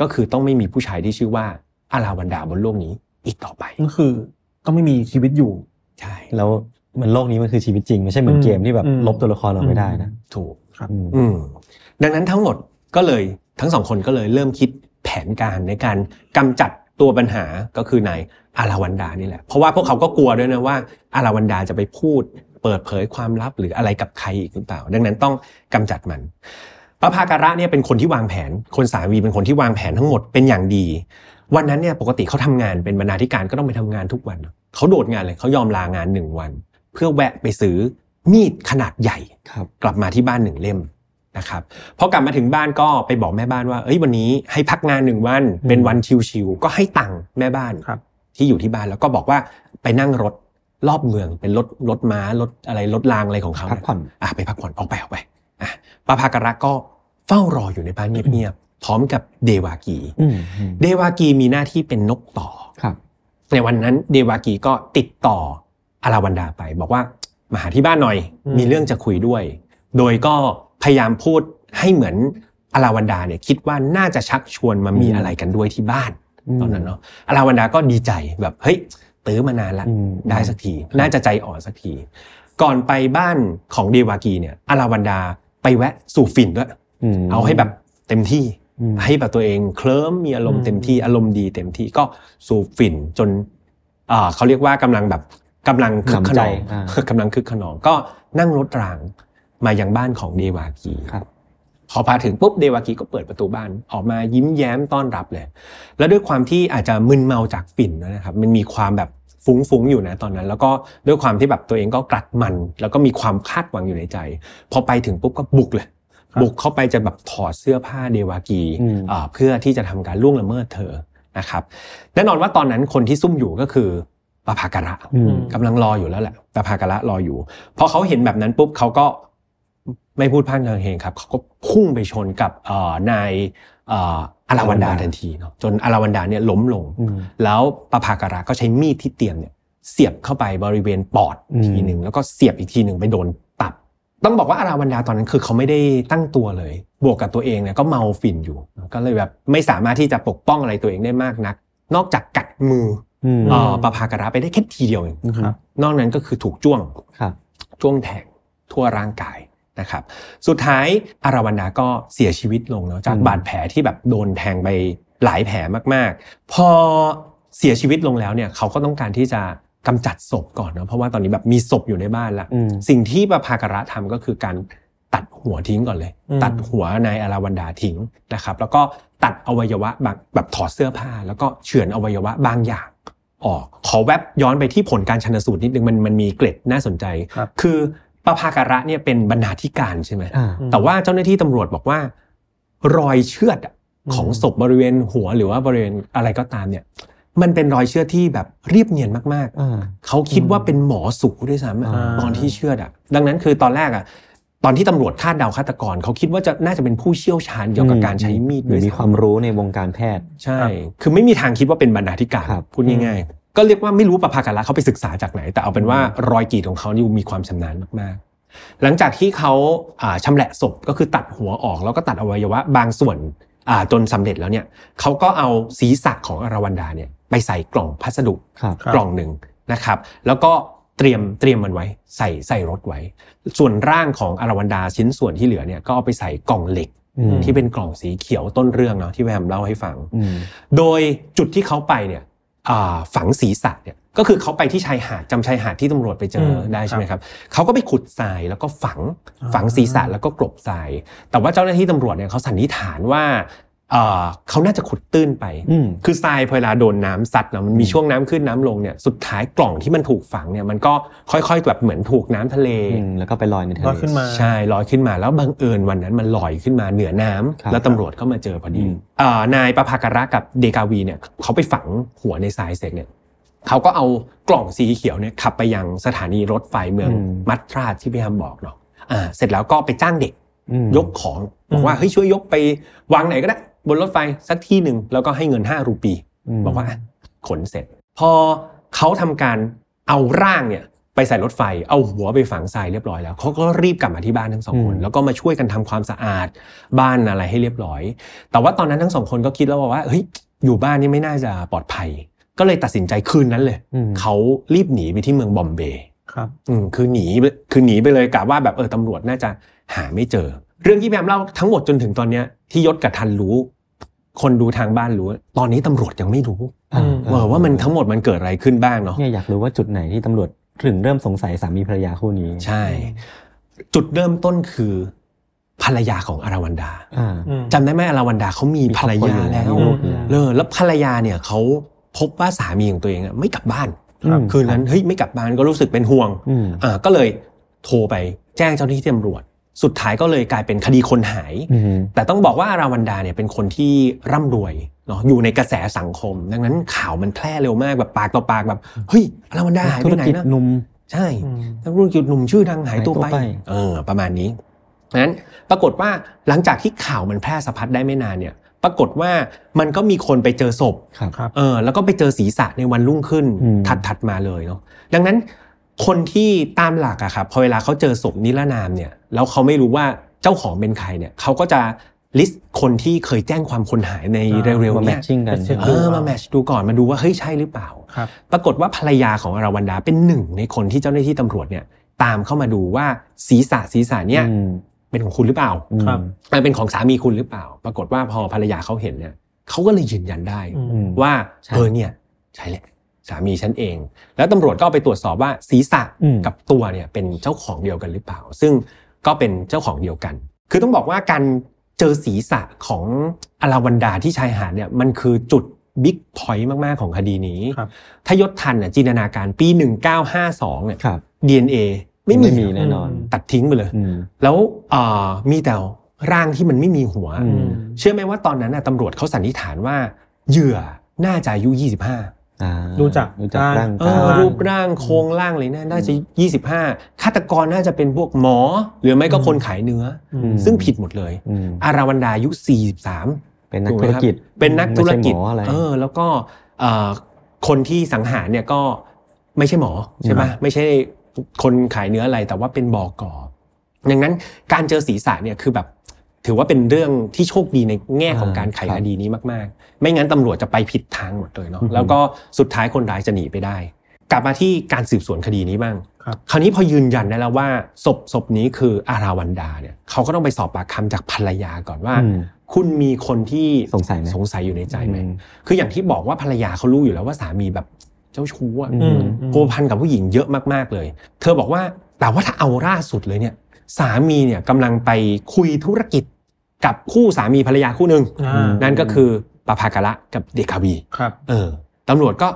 ก็คือต้องไม่มีผู้ชายที่ชื่อว่าอาราวันดาบนโลกนี้อีกต่อไปก็คือต้องไม่มีชีวิตอยู่ใช่แล้วมันโลกนี้มันคือชีวิตจริงไม่ใช่เหมือนเกมที่แบบลบตัวละครเราไม่ได้นะถูกครับดังนั้นทั้งหมดก็เลยทั้งสองคนก็เลยเริ่มคิดแผนการในการกำจัดตัวปัญหาก็คือนายอาราวันดานี่แหละเพราะว่าพวกเขาก็กลัวด้วยนะว่าอาราวันดาจะไปพูดเปิดเผยความลับหรืออะไรกับใครอีกหรือเปล่าดังนั้นต้องกำจัดมันปภาการะเนี่ยเป็นคนที่วางแผนคนสามีเป็นคนที่วางแผนทั้งหมดเป็นอย่างดีวันนั้นเนี่ยปกติเขาทำงานเป็นบรรณาธิการก็ต้องไปทำงานทุกวันเขาโดดงานเลยเขายอมลางาน1วันเพื่อแวะไปซื้อมีดขนาดใหญ่กลับมาที่บ้าน1เล่มนะครับพอกลับมาถึงบ้านก็ไปบอกแม่บ้านว่าเอ้ยวันนี้ให้พักงาน1วันเป็นวันชิลๆก็ให้ตังค์แม่บ้านที่อยู่ที่บ้านแล้วก็บอกว่าไปนั่งรถรอบเมืองเป็นรถม้ารถอะไรรถรางอะไรของเขาไปพักผ่อนออกไปปภาการะก็เฝ้ารออยู่ในบ้านเงียบๆพร้อมกับเดวากีมีหน้าที่เป็นนกต่อในวันนั้นเดวากีก็ติดต่ออาราวันดาไปบอกว่ามาหาที่บ้านหน่อยมีเรื่องจะคุยด้วยโดยก็พยายามพูดให้เหมือนอาราวันดาเนี่ยคิดว่าน่าจะชักชวนมามีอะไรกันด้วยที่บ้านตอนนั้นเนาะอาราวันดาก็ดีใจแบบเฮ้ยตื้อมานานละได้สักทีน่าจะใจอ่อนสักทีก่อนไปบ้านของเดวากีเนี่ยอาราวันดาไปแวะสู่ฝิ่นด้วยเอาให้แบบเต็มที่ให้แบบตัวเองเคลิ้มมีอารมณ์เต็มที่อารมณ์ดีเต็มที่ก็สูบฝิ่นจนเขาเรียกว่ากำลังแบบกำลังคึกขนองก็นั่งรถรางมายังบ้านของเดวากีพอพาถึงปุ๊บเดวากีก็เปิดประตูบ้านออกมายิ้มแย้มต้อนรับเลยแล้วด้วยความที่อาจจะมึนเมาจากฝิ่นนะครับมันมีความแบบฟุ้งๆอยู่นะตอนนั้นแล้วก็ด้วยความที่แบบตัวเองก็กลัดมันแล้วก็มีความคาดหวังอยู่ในใจพอไปถึงปุ๊บก็บุกเข้าไปจะแบบถอดเสื้อผ้าเดวากีเพื่อที่จะทำการล่วงละเมิดเธอนะครับแน่นอนว่าตอนนั้นคนที่ซุ่มอยู่ก็คือปภากรกำลังรออยู่แล้วแหละปภากรรออยู่พอเขาเห็นแบบนั้นปุ๊บเขาก็ไม่พูดพร่ำทางเพลงครับเขาก็พุ่งไปชนกับนายอาราวันดาทันทีเนาะจนอาราวันดาเนี่ยล้มลงแล้วปภากรก็ใช้มีดที่เตรียมเนี่ยเสียบเข้าไปบริเวณปอดทีนึงแล้วก็เสียบอีกทีนึงไปโดนตับต้องบอกว่าอาราวันดาตอนนั้นคือเขาไม่ได้ตั้งตัวเลยบวกกับตัวเองเนี่ยก็เมาฝิ่นอยู่ก็เลยแบบไม่สามารถที่จะปกป้องอะไรตัวเองได้มากนักนอกจากกัดมือปภากรไปได้แค่ทีเดียวเองนอกนั้นก็คือถูกจ้วงแทงทั่วร่างกายนะครับสุดท้ายอาราวันดาก็เสียชีวิตลงเนาะจากบาดแผลที่แบบโดนแทงไปหลายแผลมากๆพอเสียชีวิตลงแล้วเนี่ยเขาก็ต้องการที่จะกำจัดศพก่อนเนาะเพราะว่าตอนนี้แบบมีศพอยู่ในบ้านละสิ่งที่ปภากรทำก็คือการตัดหัวทิ้งก่อนเลยตัดหัวนายอาราวันดาทิ้งนะครับแล้วก็ตัดอวัยวะแบบถอดเสื้อผ้าแล้วก็เฉือนอวัยวะบางอย่าง ออกขอแวบย้อนไปที่ผลการชันสูตรนิดนึงมันมีเกร็ดน่าสนใจคือประภาการะเนี่ยเป็นบรรณาธิการใช่ไหมแต่ว่าเจ้าหน้าที่ตำรวจบอกว่ารอยเชือดของศพบริเวณหัวหรือว่าบริเวณอะไรก็ตามเนี่ยมันเป็นรอยเชือดที่แบบเรียบเนียนมากๆเขาคิดว่าเป็นหมอสุด้วยซ้ำตอนที่เชือดดังนั้นคือตอนแรกตอนที่ตำรวจคาดเดาฆาตกรเขาคิดว่าจะน่าจะเป็นผู้เชี่ยวชาญเกี่ยวกับการใช้มีดด้วยมีความรู้ในวงการแพทย์ใช่คือไม่มีทางคิดว่าเป็นบรรณาธิการพูดง่ายๆก็เรียกว่าไม่รู้ประภาการะเขาไปศึกษาจากไหนแต่เอาเป็นว่ารอยกรีดของเขานี่มีความชำนาญมากๆหลังจากที่เขาชำแหละศพก็คือตัดหัวออกแล้วก็ตัดอวัยวะบางส่วนจนสำเร็จแล้วเนี่ยเขาก็เอาศีรษะของอรวันดาเนี่ยไปใส่กล่องพัสดุกล่องหนึ่งนะครับแล้วก็เตรียมมันไว้ใส่รถไว้ส่วนร่างของอรวันดาชิ้นส่วนที่เหลือเนี่ยก็เอาไปใส่กล่องเหล็กที่เป็นกล่องสีเขียวต้นเรื่องเนาะที่แวมเล่าให้ฟังโดยจุดที่เขาไปเนี่ยฝังศีรษะเนี่ยก็คือเขาไปที่ชายหาดจำชายหาดที่ตำรวจไปเจอได้ใช่ไหมครับเขาก็ไปขุดทรายแล้วก็ฝังศีรษะแล้วก็กลบทรายแต่ว่าเจ้าหน้าที่ตำรวจเนี่ยเขาสันนิษฐานว่าเขาน่าจะขุดตื้นไปคือทรายพอเวลาโดนน้ำซัดนะมันมีช่วงน้ำขึ้นน้ำลงเนี่ยสุดท้ายกล่องที่มันถูกฝังเนี่ยมันก็ค่อยๆแบบเหมือนถูกน้ำทะเลแล้วก็ไปลอยในทะเลใช่ลอยขึ้นมาแล้วบังเอิญวันนั้นมันลอยขึ้นมาเหนือน้ำแล้วตำรวจก็มาเจอพอดีนายประภาการะกับเดกาวีเนี่ยเขาไปฝังหัวในทรายเสร็จเนี่ยเขาก็เอากล่องสีเขียวเนี่ยขับไปยังสถานีรถไฟเมืองมัตราที่พี่ฮัมบอกเนาะเสร็จแล้วก็ไปจ้างเด็กยกของบอกว่าเฮ้ยช่วยยกไปวางไหนก็ได้บนรถไฟสักที่หนึ่งแล้วก็ให้เงิน5 รูปีบอกว่าขนเสร็จพอเขาทำการเอาร่างเนี่ยไปใส่รถไฟเอาหัวไปฝังทรายเรียบร้อยแล้วเขาก็รีบกลับมาที่บ้านทั้งสองคนแล้วก็มาช่วยกันทำความสะอาดบ้านอะไรให้เรียบร้อยแต่ว่าตอนนั้นทั้งสองคนก็คิดแล้วว่าเฮ้ยอยู่บ้านนี่ไม่น่าจะปลอดภัยก็เลยตัดสินใจคืนนั้นเลยเขารีบหนีไปที่เมืองบอมเบย์คือหนีไปเลยกะว่าแบบตำรวจน่าจะหาไม่เจอเรื่องที่แบมเล่าทั้งหมดจนถึงตอนนี้ที่ยศกับทันรู้คนดูทางบ้านรู้ตอนนี้ตำรวจยังไม่รู้ว่ามันทั้งหมดมันเกิดอะไรขึ้นบ้างเนาะอยากรู้ว่าจุดไหนที่ตำรวจถึงเริ่มสงสัยสามีภรรยาคู่นี้ใช่จุดเริ่มต้นคือภรรยาของอรวันดาจำได้ไหมอรวันดาเขามีภรรยาแล้วแล้วภรรยาเนี่ยเขาพบว่าสามีของตัวเองไม่กลับบ้านคืนนั้นเฮ้ยไม่กลับบ้านก็รู้สึกเป็นห่วงก็เลยโทรไปแจ้งเจ้าหน้าที่ตำรวจสุดท้ายก็เลยกลายเป็นคดีคนหายแต่ต้องบอกว่าอาราวันดาเนี่ยเป็นคนที่ร่ำรวยเนาะอยู่ในกระแสสังคมดังนั้นข่าวมันแพร่เร็วมากแบบปากต่อปากแบบเฮ้ยอาราวันดาหายไปไหนนะใช่ธุรกิจหนุ่มชื่อดังหายตัวไปประมาณนี้นั้นปรากฏว่าหลังจากที่ข่าวมันแพร่สะพัดได้ไม่นานเนี่ยปรากฏว่ามันก็มีคนไปเจอศพแล้วก็ไปเจอศีรษะในวันรุ่งขึ้นถัดมาเลยเนาะดังนั้นคนที่ตามหลักอะครับพอเวลาเขาเจอศพนิรนามเนี่ยแล้วเขาไม่รู้ว่าเจ้าของเป็นใครเนี่ยเขาก็จะลิสต์คนที่เคยแจ้งความคนหายในเร็วๆเนี่ยมาแมทช์ดูก่อนมาดูว่าเฮ้ยใช่หรือเปล่าปรากฏว่าภรรยาของอรวันดาเป็นหนึ่งในคนที่เจ้าหน้าที่ตำรวจเนี่ยตามเข้ามาดูว่าศีรษะเนี่ยเป็นของคุณหรือเปล่าเป็นของสามีคุณหรือเปล่าปรากฏว่าพอภรรยาเขาเห็นเนี่ยเขาก็เลยยืนยันได้ว่าเนี่ยใช่แหละสามีฉันเองแล้วตำรวจก็เอาไปตรวจสอบว่าศีรษะกับตัวเนี่ยเป็นเจ้าของเดียวกันหรือเปล่าซึ่งก็เป็นเจ้าของเดียวกันคือต้องบอกว่าการเจอศีรษะของอลาวันดาที่ชายหาดเนี่ยมันคือจุดบิ๊กพอยต์มากๆของคดีนี้ถ้ายศทันจินตนาการปี1952เนี่ย DNA ไม่มีแน่นอนตัดทิ้งไปเลยแล้วมีแต่ร่างที่มันไม่มีหัวเชื่อไหมว่าตอนนั้นตำรวจเขาสันนิษฐานว่าเหยื่อน่าจะอายุ25ดูจากรูปร่างโครงร่างเลยน่าจะ25ฆาตกรน่าจะเป็นพวกหมอหรือไม่ก็คนขายเนื้อซึ่งผิดหมดเลยอาราวันดาอายุ43เป็นนักธุรกิจแล้วก็คนที่สังหารเนี่ยก็ไม่ใช่หมอใช่ป่ะไม่ใช่คนขายเนื้ออะไรแต่ว่าเป็นบอกอดังนั้นการเจอศีรษะเนี่ยคือแบบถือว่าเป็นเรื่องที่โชคดีในแง่ของการไขคดีนี้มากๆไม่งั้นตำรวจจะไปผิดทางหมดเลยเนาะแล้วก็สุดท้ายคนร้ายจะหนีไปได้กลับมาที่การสืบสวนคดีนี้บ้างคราวนี้พอยืนยันได้แล้วว่าศพนี้คืออาราวันดาเนี่ยเขาก็ต้องไปสอบปากคำจากภรรยาก่อนว่าคุณมีคนที่สงสัยอยู่ในใจไหมคืออย่างที่บอกว่าภรรยาเขารู้อยู่แล้วว่าสามีแบบเจ้าชู้โกพันกับผู้หญิงเยอะมากๆเลยเธอบอกว่าแต่ว่าถ้าเอาล่าสุดเลยเนี่ยสามีเนี่ยกำลังไปคุยธุรกิจกับคู่สามีภรรยาคู่หนึ่งนั่นก็คือประภาการะกับเดกาวีตำรวจก็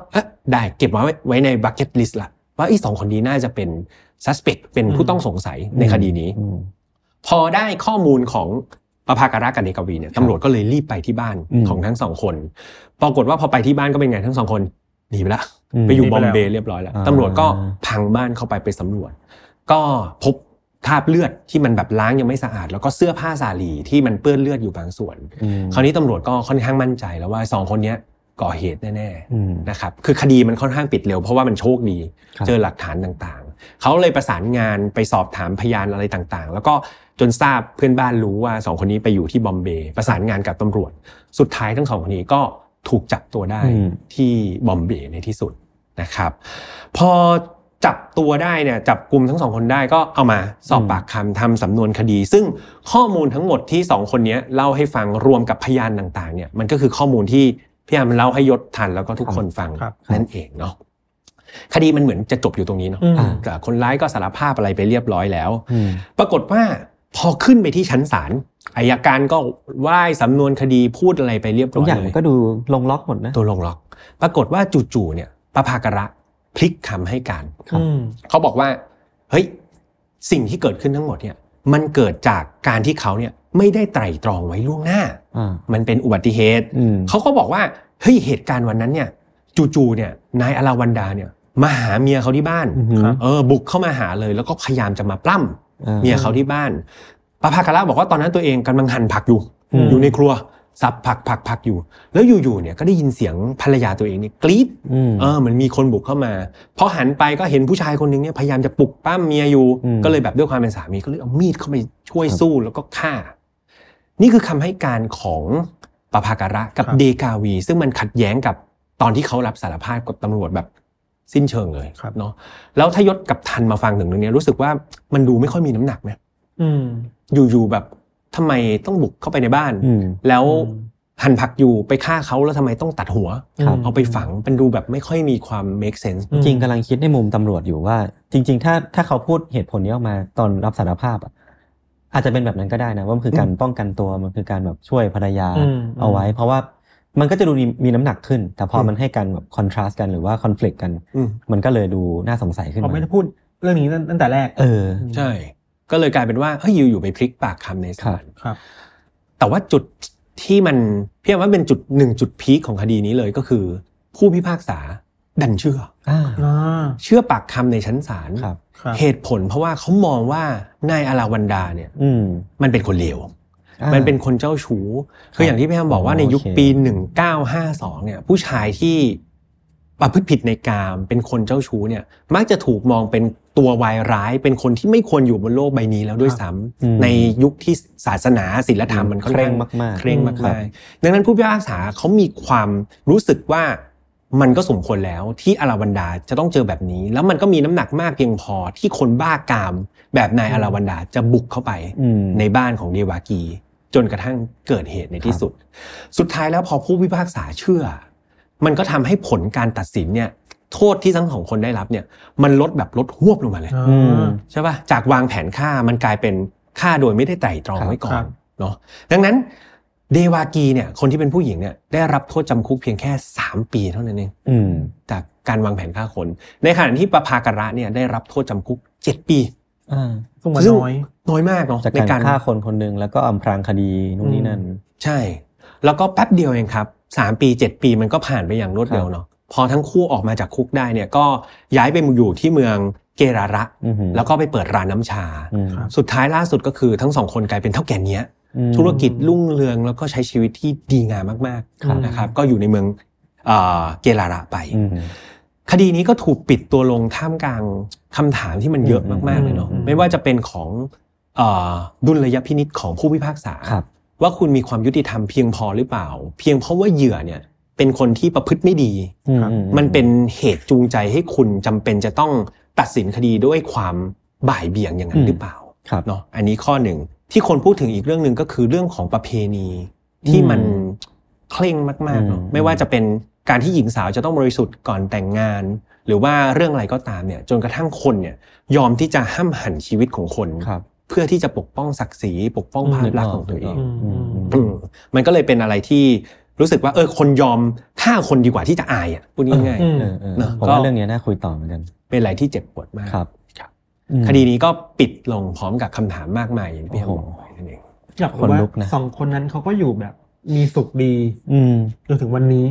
ได้เก็บไว้ในบัคเก็ตลิสต์ละว่าไอ้2คนนี้น่าจะเป็นซัสเปกเป็นผู้ต้องสงสัยในคดีนี้พอได้ข้อมูลของประภาการะกับเนกวีเนี่ยตำรวจก็เลยรีบไปที่บ้านของทั้ง2คนปรากฏว่าพอไปที่บ้านก็เป็นไงทั้ง2คนหนีไปละไปอยู่บอมเบย์เรียบร้อยแล้วตำรวจก็พังบ้านเข้าไปสำรวจก็พบคราบเลือดที่มันแบบล้างยังไม่สะอาดแล้วก็เสื้อผ้าสาลีที่มันเปื้อนเลือดอยู่บางส่วนคราวนี้ตำรวจก็ค่อนข้างมั่นใจแล้วว่า2คนเนี้ยก่อเหตุแน่ๆนะครับคือคดีมันค่อนข้างปิดเร็วเพราะว่ามันโชคดีเจอหลักฐานต่างๆเขาเลยประสานงานไปสอบถามพยานอะไรต่างๆแล้วก็จนทราบเพื่อนบ้านรู้ว่า2คนนี้ไปอยู่ที่บอมเบย์ประสานงานกับตำรวจสุดท้ายทั้ง2คนนี้ก็ถูกจับตัวได้ที่บอมเบย์ในที่สุดนะครับพอจับตัวได้เนี่ยจับกลุ่มทั้ง2คนได้ก็เอามาสอบปากคำทำสำนวนคดีซึ่งข้อมูลทั้งหมดที่2คนนี้เล่าให้ฟังรวมกับพยานต่างๆเนี่ยมันก็คือข้อมูลที่พี่อาร์มเล่าให้ยศทันแล้วก็ทุกคนฟังนั่นเองเนาะคดีมันเหมือนจะจบอยู่ตรงนี้เนาะแต่คนร้ายก็สารภาพอะไรไปเรียบร้อยแล้วปรากฏว่าพอขึ้นไปที่ชั้นศาลอัยการก็ว่ายสำนวนคดีพูดอะไรไปเรียบร้อยอย่างก็ดูลงล็อกหมดนะตัวลงล็อกปรากฏว่าจู่ๆเนี่ยประภากระพลิกคำให้การเขาบอกว่าเฮ้ยสิ่งที่เกิดขึ้นทั้งหมดเนี่ยมันเกิดจากการที่เขาเนี่ยไม่ได้ไตร่ตรองไว้ล่วงหน้ามันเป็นอุบัติเหตุเขาก็บอกว่าเฮ้ยเหตุการณ์วันนั้นเนี่ยจู่ๆเนี่ยนายอลาวันดาเนี่ยมาหาเมียเขาที่บ้านบุกเข้ามาหาเลยแล้วก็พยายามจะมาปล้ำเมียเขาที่บ้านประภากระบอกว่าตอนนั้นตัวเองกำลังหั่นผักอยู่ในครัวสับผักอยู่แล้วอยู่ๆเนี่ยก็ได้ยินเสียงภรรยาตัวเองเนี่ยกรี๊ดมันมีคนบุกเข้ามาพอหันไปก็เห็นผู้ชายคนนึงเนี่ยพยายามจะปลุกปั้มเมียอยู่ก็เลยแบบด้วยความเป็นสามีก็เลยเอามีดเข้าไปช่วยสู้แล้วก็ฆ่านี่คือคำให้การของประภากระกับเดกาวีซึ่งมันขัดแย้งกับตอนที่เขารับสารภาพกับตำรวจแบบสิ้นเชิงเลยเนาะแล้วถ้ายศกับทันมาฟังถึงตรงนี้รู้สึกว่ามันดูไม่ค่อยมีน้ำหนักไหมอยู่ๆแบบทำไมต้องบุกเข้าไปในบ้านแล้วหั่นผักอยู่ไปฆ่าเขาแล้วทำไมต้องตัดหัวเอาไปฝังมันดูแบบไม่ค่อยมีความ make sense จริงกำลังคิดในมุมตำรวจอยู่ว่าจริงๆถ้าเขาพูดเหตุผลนี้ออกมาตอนรับสารภาพอาจจะเป็นแบบนั้นก็ได้นะว่ามันคือการป้องกันตัวมันคือการแบบช่วยภรรยาเอาไว้เพราะว่ามันก็จะดูมีน้ำหนักขึ้นแต่พอมันให้การแบบ contrast กันหรือว่า conflict กันมันก็เลยดูน่าสงสัยขึ้นมาเขาไม่ได้พูดเรื่องนี้ตั้งแต่แรกใช่ก็เลยกลายเป็นว่าเฮ้ยอยู่ๆไปพลิกปากคำในศาลครับแต่ว่าจุดที่มันพี่ว่าเป็นจุด1จุดพีคของคดีนี้เลยก็คือผู้พิพากษาดันเชื่อปากคำในชั้นศาลเหตุผลเพราะว่าเขามองว่านายอลาวันดาเนี่ยมันเป็นคนเลวมันเป็นคนเจ้าชู้คืออย่างที่พี่อาร์มบอกว่าในยุคปี1952เนี่ยผู้ชายที่ประพฤติผิดในกามเป็นคนเจ้าชู้เนี่ยมักจะถูกมองเป็นตัววายร้ายเป็นคนที่ไม่ควรอยู่บนโลกใบนี้แล้วด้วยซ้ำในยุคที่ศาสนาศีลธรรมมันเคร่งมากๆเคร่งมากๆดังนั้นผู้พิพากษาเขามีความรู้สึกว่ามันก็สมควรแล้วที่อลาวันดาจะต้องเจอแบบนี้แล้วมันก็มีน้ำหนักมากเพียงพอที่คนบ้ากามแบบนายอลาวันดาจะบุกเข้าไปในบ้านของเดวากีจนกระทั่งเกิดเหตุในที่สุดสุดท้ายแล้วพอผู้พิพากษาเชื่อมันก็ทำให้ผลการตัดสินเนี่ยโทษที่ทั้งสองคนได้รับเนี่ยมันลดแบบลดหวบลงมาเลยใช่ป่ะจากวางแผนฆ่ามันกลายเป็นฆ่าโดยไม่ได้ไตร่ตรองไว้ก่อนเนาะดังนั้นเดวากีเนี่ยคนที่เป็นผู้หญิงเนี่ยได้รับโทษจำคุกเพียงแค่3ปีเท่านั้นเองจากการวางแผนฆ่าคนในขณะที่ประภากระเนี่ยได้รับโทษจำคุก7ปีซึ่งน้อยมากเนาะในการฆ่าคนคนนึงแล้วก็อำพรางคดีนู่นนี่นั่นใช่แล้วก็แป๊บเดียวเองครับ3ปี7ปีมันก็ผ่านไปอย่างรวดเร็วเนาะพอทั้งคู่ออกมาจากคุกได้เนี่ยก็ย้ายไปอยู่ที่เมืองเกราระแล้วก็ไปเปิดร้านน้ำชาสุดท้ายล่าสุดก็คือทั้งสองคนกลายเป็นเท่าแก่เนี้ยธุรกิจรุ่งเรืองแล้วก็ใช้ชีวิตที่ดีงามมากๆนะครับก็อยู่ในเมืองเกราระไปคดีนี้ก็ถูกปิดตัวลงท่ามกลางคำถามที่มันเยอะมากๆเลยเนาะไม่ว่าจะเป็นของดุลยพินิจของผู้พิพากษาว่าคุณมีความยุติธรรมเพียงพอหรือเปล่าเพียงเพราะว่าเหยื่อเนี่ยเป็นคนที่ประพฤติไม่ดีมันเป็นเหตุจูงใจให้คุณจำเป็นจะต้องตัดสินคดีด้วยความบ่ายเบี่ยงอย่างนั้นหรือเปล่าเนาะอันนี้ข้อหนึ่งที่คนพูดถึงอีกเรื่องนึงก็คือเรื่องของประเพณีที่มันเคร่งมากๆเนาะไม่ว่าจะเป็นการที่หญิงสาวจะต้องบริสุทธิ์ก่อนแต่งงานหรือว่าเรื่องอะไรก็ตามเนี่ยจนกระทั่งคนเนี่ยยอมที่จะห้ามหันชีวิตของคนเพื่อที่จะปกป้องศักดิ์ศรีปกป้องภาพลักษณ์ของตัวเองมันก็เลยเป็นอะไรที่ รู้สึกว่าคนยอมฆ่าคนดีกว่าที่จะอายอ่ะพูดง่ายๆนะก็เรื่องนี้น่าคุยต่อเหมือนกันเป็นอะไรที่เจ็บปวดมากครับคดีนี้ก็ปิดลงพร้อมกับคำถามมากมายอย่างที่พี่บอกไปนั่นเองกับว่าสองคนนั้นเขาก็อยู่แบบมีสุขดีจนถึงวันนี้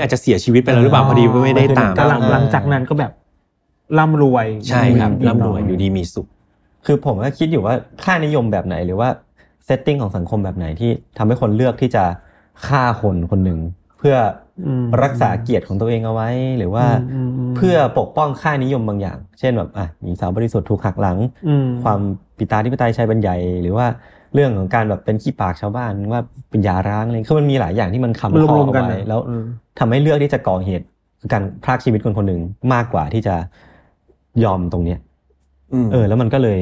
อาจจะเสียชีวิตไปแล้วหรือเปล่าพอดีไม่ได้ตามหลังจากนั้นก็แบบร่ำรวยใช่ครับร่ำรวยอยู่ดีมีสุขคือผมก็คิดอยู่ว่าค่านิยมแบบไหนหรือว่าเซตติ้งของสังคมแบบไหนที่ทำให้คนเลือกที่จะฆ่าคนคนหนึ่งเพื่อรักษาเกียรติของตัวเองเอาไว้หรือว่าเพื่อปกป้องค่านิยมบางอย่างเช่นแบบหญิงสาวบริสุทธิ์ถูกหักหลังความปิตาธิปไตยชายบรรยัยหรือว่าเรื่องของการแบบเป็นขี้ปากชาวบ้านว่าเป็นยาร้างอะไรคือมันมีหลายอย่างที่มันคำข้อเอาไว้แล้วทำให้เลือกที่จะก่อเหตุคือการพรากชีวิตคนคนหนึ่งมากกว่าที่จะยอมตรงเนี้ยแล้วมันก็เลย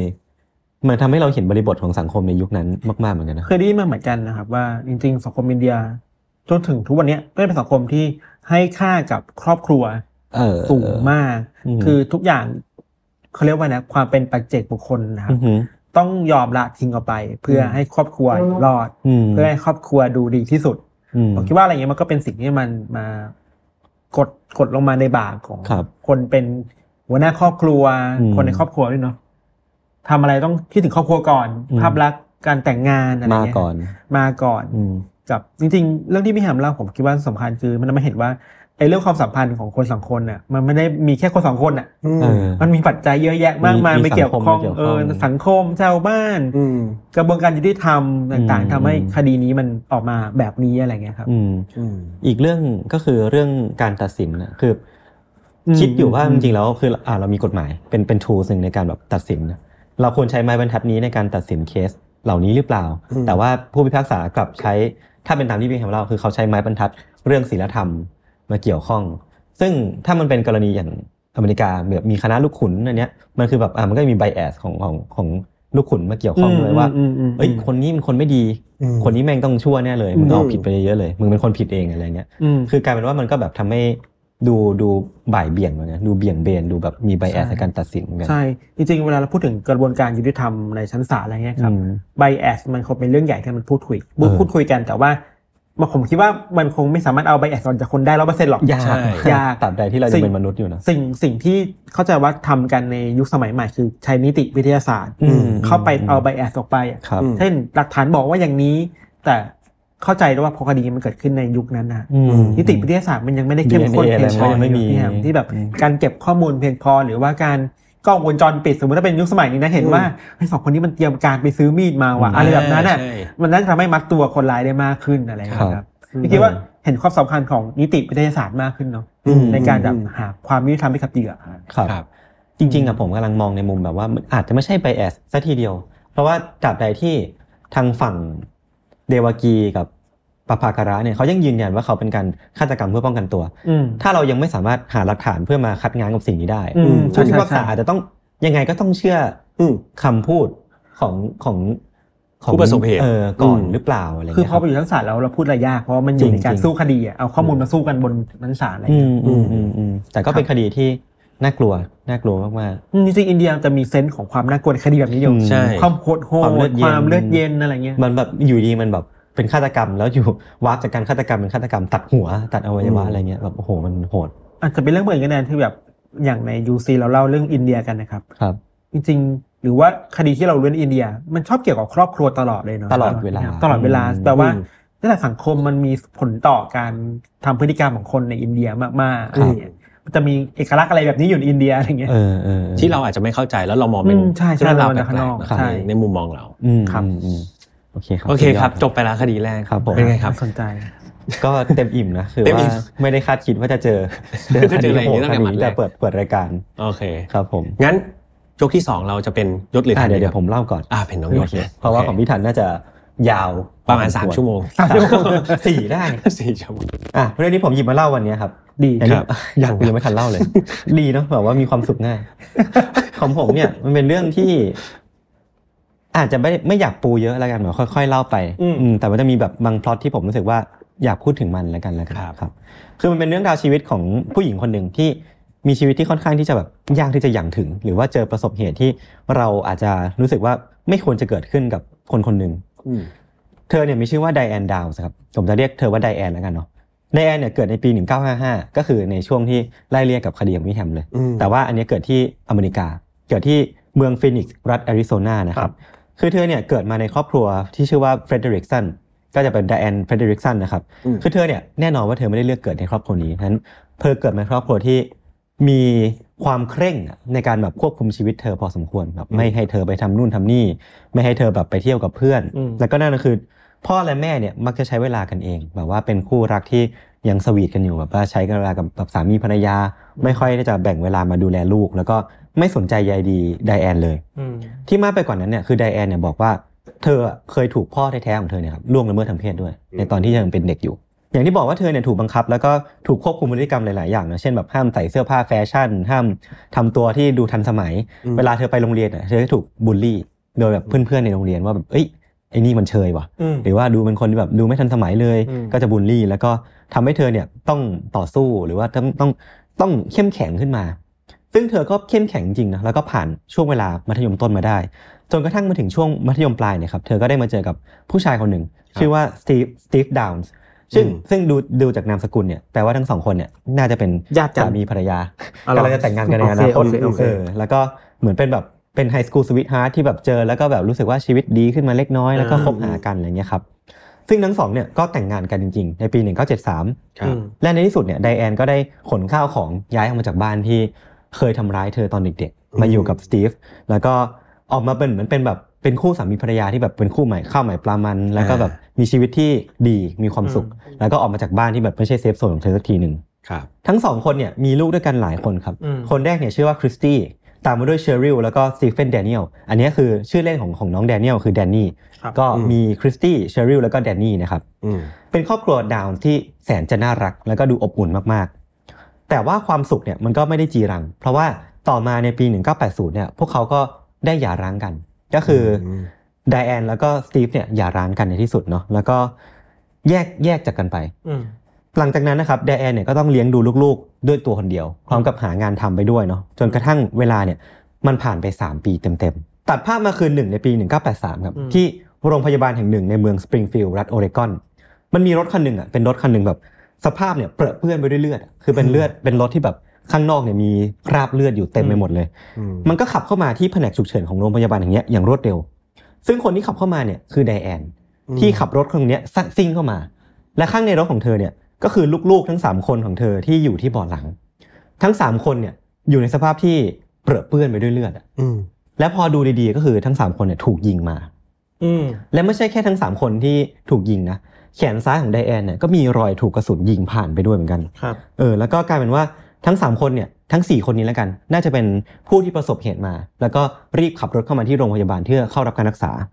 มันทำให้เราเห็นบริบทของสังคมในยุคนั้นมากๆเหมือนกันนะเคยได้ยินมาเหมือนกันนะครับว่าจริงๆสังคมอินเดียจนถึงทุกวันนี้ก็เป็นสังคมที่ให้ค่ากับครอบครัวสูงมากคือทุกอย่างเขาเรียกว่านะความเป็นปัจเจกบุคคลนะครับต้องยอมละทิ้งออกไปเพื่อให้ครอบครัวรอดเพื่อให้ครอบครัวดูดีที่สุดผมคิดว่าอะไรเงี้ยมันก็เป็นสิ่งที่มันมากดลงมาในบ่าของคนเป็นหัวหน้าครอบครัวคนในครอบครัวด้วยเนาะทำอะไรต้องคิดถึงครอบครัวก่อนภาพลักษณ์การแต่งงานอะไรเงี้ยมาก่อนกับจริงๆเรื่องที่พี่แฮมเล่าผมคิดว่าสำคัญคือมันไม่เห็นว่าไอ้เรื่องความสัมพันธ์ของคนสองคนน่ะมันไม่ได้มีแค่คนสองคนน่ะมันมีปัจจัยเยอะแยะมากมายไปเกี่ยวข้องสังคมชาวบ้านกระบวนการยุติธรรมต่างๆทำให้คดีนี้มันออกมาแบบนี้อะไรเงี้ยครับอีกเรื่องก็คือเรื่องการตัดสินนะคือคิดอยู่ว่าจริงๆแล้วคือเรามีกฎหมายเป็นทูลหนึ่งในการแบบตัดสินเราควรใช้ไม้บรรทัดนี้ในการตัดสินเคสเหล่านี้หรือเปล่าแต่ว่าผู้พิพากษากลับใช้ถ้าเป็นตามที่พี่แฮมเล่าคือเขาใช้ไม้บรรทัดเรื่องศีลธรรมมาเกี่ยวข้องซึ่งถ้ามันเป็นกรณีอย่างอเมริกาแบบมีคณะลูกขุนอันเนี้ยมันคือแบบมันก็มีไบแอสของลูกขุนมาเกี่ยวข้องเลยว่าเอ้ยคนนี้มันคนไม่ดีคนนี้แม่งต้องชั่วแน่เลยมึงเอาผิดไปเยอะเลยมึงเป็นคนผิดเองอะไรเงี้ยคือกลายเป็นว่ามันก็แบบทำให้ดูบ่ายเบี่ยงเหมือนกันดูเบี่ยงเบนดูแบบมีไบแอสในการตัดสินเหมือนกันใช่จริงๆเวลาเราพูดถึงกระบวนการยุติธรรมในชั้นศาลอะไรเงี้ยครับไบแอสมันคงเป็นเรื่องใหญ่ที่มันพูดคุยกันแต่ว่าผมคิดว่ามันคงไม่สามารถเอาไบแอสออกจากคนได้ 100% หรอกยากตราบใดที่เรายังเป็นมนุษย์อยู่นะสิ่งที่เข้าใจว่าทำกันในยุคสมัยใหม่คือใช้นิติวิทยาศาสตร์เข้าไปเอาไบแอสออกไปเช่นหลักฐานบอกว่าอย่างนี้แต่เข้าใจด้วยว่าพอคดีมันเกิดขึ้นในยุคนั้นนะนิติวิทยาศาสตร์มันยังไม่ได้เข้มข้นเพียงพอที่แบบการเก็บข้อมูลเพียงพอหรือว่าการกล้องวงจรปิดสมมติถ้าเป็นยุคสมัยนี้นะเห็นว่าไอ้สองคนนี้มันเตรียมการไปซื้อมีดมาว่ะอะไรแบบนั้นน่ะมันน่าจะทำให้มัดตัวคนร้ายได้มากขึ้นอะไรครับพี่คิดว่าเห็นความสำคัญของนิติวิทยาศาสตร์มากขึ้นเนาะในการจับหาความยุติธรรมให้กับเหยื่อครับจริงๆผมกำลังมองในมุมแบบว่าอาจจะไม่ใช่ไบแอสซะทีเดียวเพราะว่าตราบใดที่ทางฝั่งเดวากีกับปภากระเนี่ยเขายังยืนยันว่าเขาเป็นการฆาตกรรมเพื่อป้องกันตัวถ้าเรายังไม่สามารถหาหลักฐานเพื่อมาคัดง้างกับสิ่งนี้ได้ผู้พิพากษาอาจจะต้องยังไงก็ต้องเชื่อคำพูดของผู้ประสบเหตุก่อนหรือเปล่าอะไรคือพอไปอยู่ชั้นศาลแล้วเราพูดอะไรยากเพราะมันอยู่ในการสู้คดีเอาข้อมูลมาสู้กันบนชั้นศาลอะไรแต่ก็เป็นคดีที่น่ากลัวมากๆจริงๆอินเดียจะมีเซนส์ของความน่ากลัวในคดีแบบนี้อยู่ความโหดความเลือดเย็นอะไรเงี้ยมันแบบอยู่ดีมันแบบเป็นฆาตกรรมแล้วอยู่วากจากการฆาตกรรมเป็นฆาตกรรมตัดหัวตัดอวัยวะอะไรเงี้ยแบบโอ้โหมันโหดอาจจะเป็นเรื่องเหมือนกันนะที่แบบอย่างใน UC เราเล่าเรื่องอินเดียกันนะครับครับจริงๆหรือว่าคดีที่เราเล่าในอินเดียมันชอบเกี่ยวกับครอบครัวตลอดเลยเนาะตลอดเวลาแปลว่านั่นแหละสังคมมันมีผลต่อการทำพฤติกรรมของคนในอินเดียมากๆจะมีเอกลักษณ์อะไรแบบนี้อยู่ในอินเดียอะไรเงี้ยที่เราอาจจะไม่เข้าใจแล้วเรามองเป็นเรื่องราวแบบข้างนอกในมุมมองเราครับโอเคครับจบไปแล้วคดีแรกครับผมเป็นไงครับสนใจก็เต็มอิ่มนะคือว่าไม่ได้คาดคิดว่าจะเจออะไรอย่างนี้ตั้งแต่นี้แต่เปิดรายการโอเคครับผมงั้นยกที่2เราจะเป็นยศหรือทันเดี๋ยวผมเล่าก่อนเป็นน้องยศเพราะว่าของพี่ทันน่าจะยาวประมาณ3ชั่วโมง4ได้4ชั่วโมงเรื่องที่ผมหยิบมาเล่าวันนี้ครับดีครับยังไม่ทันเล่าเลยดีเนาะแบบว่ามีความสุขง่ายของผมเนี่ยมันเป็นเรื่องที่อาจจะไม่อยากปูเยอะแล้วกันแบบค่อยๆเล่าไปแต่ว่าจะมีแบบบางพล็อตที่ผมรู้สึกว่าอยากพูดถึงมันแล้วกันครับคือมันเป็นเรื่องราวชีวิตของผู้หญิงคนหนึ่งที่มีชีวิตที่ค่อนข้างที่จะแบบยากที่จะอย่างถึงหรือว่าเจอประสบเหตุที่เราอาจจะรู้สึกว่าไม่ควรจะเกิดขึ้นกับคนคนหนึ่ง เธอเนี่ยมีชื่อว่าไดแอนดาวส์ครับผมจะเรียกเธอว่าไดแอนแล้วกันเนาะไดแอนเนี่ยเกิดในปี1955ก็คือในช่วงที่ไล่เลี่ยกับคดีของวิแฮมเลยแต่ว่าอันนี้เกิดที่อเมริกาเกิดที่เมืองฟีนิกซ์รัฐแอริโซนานะครับคือเธอเนี่ยเกิดมาในครอบครัวที่ชื่อว่าเฟรเดริกสันก็จะเป็นไดแอนเฟรเดริกสันนะครับคือเธอเนี่ยแน่นอนว่าเธอไม่ได้เลือกเกิดในครอบครัวนี้ฉะนั้นเธอเกิดมาในครอบครัวที่มีความเคร่งในการแบบควบคุมชีวิตเธอพอสมควรแบบไม่ให้เธอไปทำนู่นทำนี่ไม่ให้เธอแบบไปเที่ยวกับเพื่อนแล้วก็นั่นก็คือพ่อและแม่เนี่ยมักจะใช้เวลากันเองแบบว่าเป็นคู่รักที่ยังสวีทกันอยู่แบบว่าใช้เวลากับสามีภรรยาไม่ค่อยจะแบ่งเวลามาดูแลลูกแล้วก็ไม่สนใจใยดีไดแอนเลยที่มากไปกว่านั้นเนี่ยคือไดแอนเนี่ยบอกว่าเธอเคยถูกพ่อแท้ๆของเธอเนี่ยครับล่วงละเมิดทางเพศด้วยในตอนที่ยังเป็นเด็กอยู่อย่างที่บอกว่าเธอเนี่ยถูกบังคับแล้วก็ถูกควบคุมพฤติกรรมหลายๆอย่างนะเช่นแบบห้ามใส่เสื้อผ้าแฟชั่นห้ามทำตัวที่ดูทันสมัยเวลาเธอไปโรงเรียนเธอก็ถูกบูลลี่โดยแบบเพื่อนๆในโรงเรียนว่าแบบเอ้ยไอ้นี่มันเชยว่ะหรือว่าดูเป็นคนแบบดูไม่ทันสมัยเลยก็จะบูลลี่แล้วก็ทำให้เธอเนี่ยต้องต่อสู้หรือว่าต้องเข้มแข็งขึ้นมาซึ่งเธอก็เข้มแข็งจริงนะแล้วก็ผ่านช่วงเวลามัธยมต้นมาได้จนกระทั่งมาถึงช่วงมัธยมปลายเนี่ยครับเธอก็ได้มาเจอกับผู้ชายคนหนึ่งชื่อว่าสตีฟดาวน์ซึ่งดูจากนามสกุลเนี่ยแปลว่าทั้งสองคนเนี่ยน่าจะเป็นญาติสามีภรรยากำลังจะแต่งงานกันในอนาคตแล้วก็เหมือนเป็นแบบเป็นไฮสคูลสวีทฮาร์ทที่แบบเจอแล้วก็แบบรู้สึกว่าชีวิตดีขึ้นมาเล็กน้อยแล้วก็คบหากันอะไรเงี้ยครับซึ่งทั้งสองเนี่ยก็แต่งงานกันจริงๆในปี1973และในที่สุดเนี่ยไดแอนก็ได้ขนข้าวของย้ายออกมาจากบ้านที่เคยทำร้ายเธอตอนเด็กๆมาอยู่กับสตีฟแล้วก็ออกมาเป็นเหมือนเป็นแบบเป็นคู่สามีภรรยาที่แบบเป็นคู่ใหม่ข้าวใหม่ปลามันแล้วก็แบบมีชีวิตที่ดีมีความสุขแล้วก็ออกมาจากบ้านที่แบบไม่ใช่เซฟโซนของเธอสักทีนึงทั้งสองคนเนี่ยมีลูกด้วยกันหลายคนครับคนแรกเนี่ยชื่อว่าคริสตี้ตามมาด้วยเชอริลแล้วก็สตีเฟนแดเนียลอันนี้คือชื่อเล่นของน้องแดเนียลคือแดนนี่ก็มีคริสตี้เชอริลแล้วก็แดนนี่นะครับเป็นครอบครัวดาวน์ที่แสนจะน่ารักแล้วก็ดูอบอุ่นมากๆแต่ว่าความสุขเนี่ยมันก็ไม่ได้จีรังเพราะว่าต่อมาในปี1980เนี่ยพวกเขาก็ได้หย่าร้างกันก็คือไดแอนแล้วก็สตีฟเนี่ยหย่าร้างกันในที่สุดเนาะแล้วก็แยกจากกันไปหลังจากนั้นนะครับไดแอนเนี่ยก็ต้องเลี้ยงดูลูกๆด้วยตัวคนเดียวพร้อมกับหางานทำไปด้วยเนาะจนกระทั่งเวลาเนี่ยมันผ่านไป3ปีเต็มๆตัดภาพมาคืน1ในปี1983ครับที่โรงพยาบาลแห่งหนึ่งในเมืองสปริงฟิลด์รัฐโอเรกอนมันมีรถคันหนึ่งอ่ะเป็นรถคันหนึ่งแบบสภาพเนี่ยเปื้อนไปด้วยเลือดคือเป็นเลือดเป็นรถที่แบบข้างนอกเนี่ยมีคราบเลือดอยู่เต็มไปหมดเลยมันก็ขับเข้ามาที่แผนกฉุกเฉินของโรงพยาบาลอย่างเงี้ยอย่างรวดเร็วซึ่งคนที่ขับเข้ามาเนี่ยคือไดแอนที่ขับรถคันนี้ซิ่งเข้ามาและข้างในรถของเธอเนี่ยก็คือลูกๆทั้ง3คนของเธอที่อยู่ที่เบาะหลังทั้ง3คนเนี่ยอยู่ในสภาพที่เปื้อนไปด้วยเลือดอ่ะและพอดูดีๆก็คือทั้ง3คนเนี่ยถูกยิงมาและไม่ใช่แค่ทั้ง3คนที่ถูกยิงนะแขนซ้ายของไดแอนเนี่ยก็มีรอยถูกกระสุนยิงผ่านไปด้วยเหมือนกันแล้วก็กลายเป็นว่าทั้ง3คนเนี่ยทั้ง4คนนี้แล้วกันน่าจะเป็นผู้ที่ประสบเหตุมาแล้วก็รีบขับรถเข้ามาที่โรงพยาบาลเพื่อเข้ารับการรักษา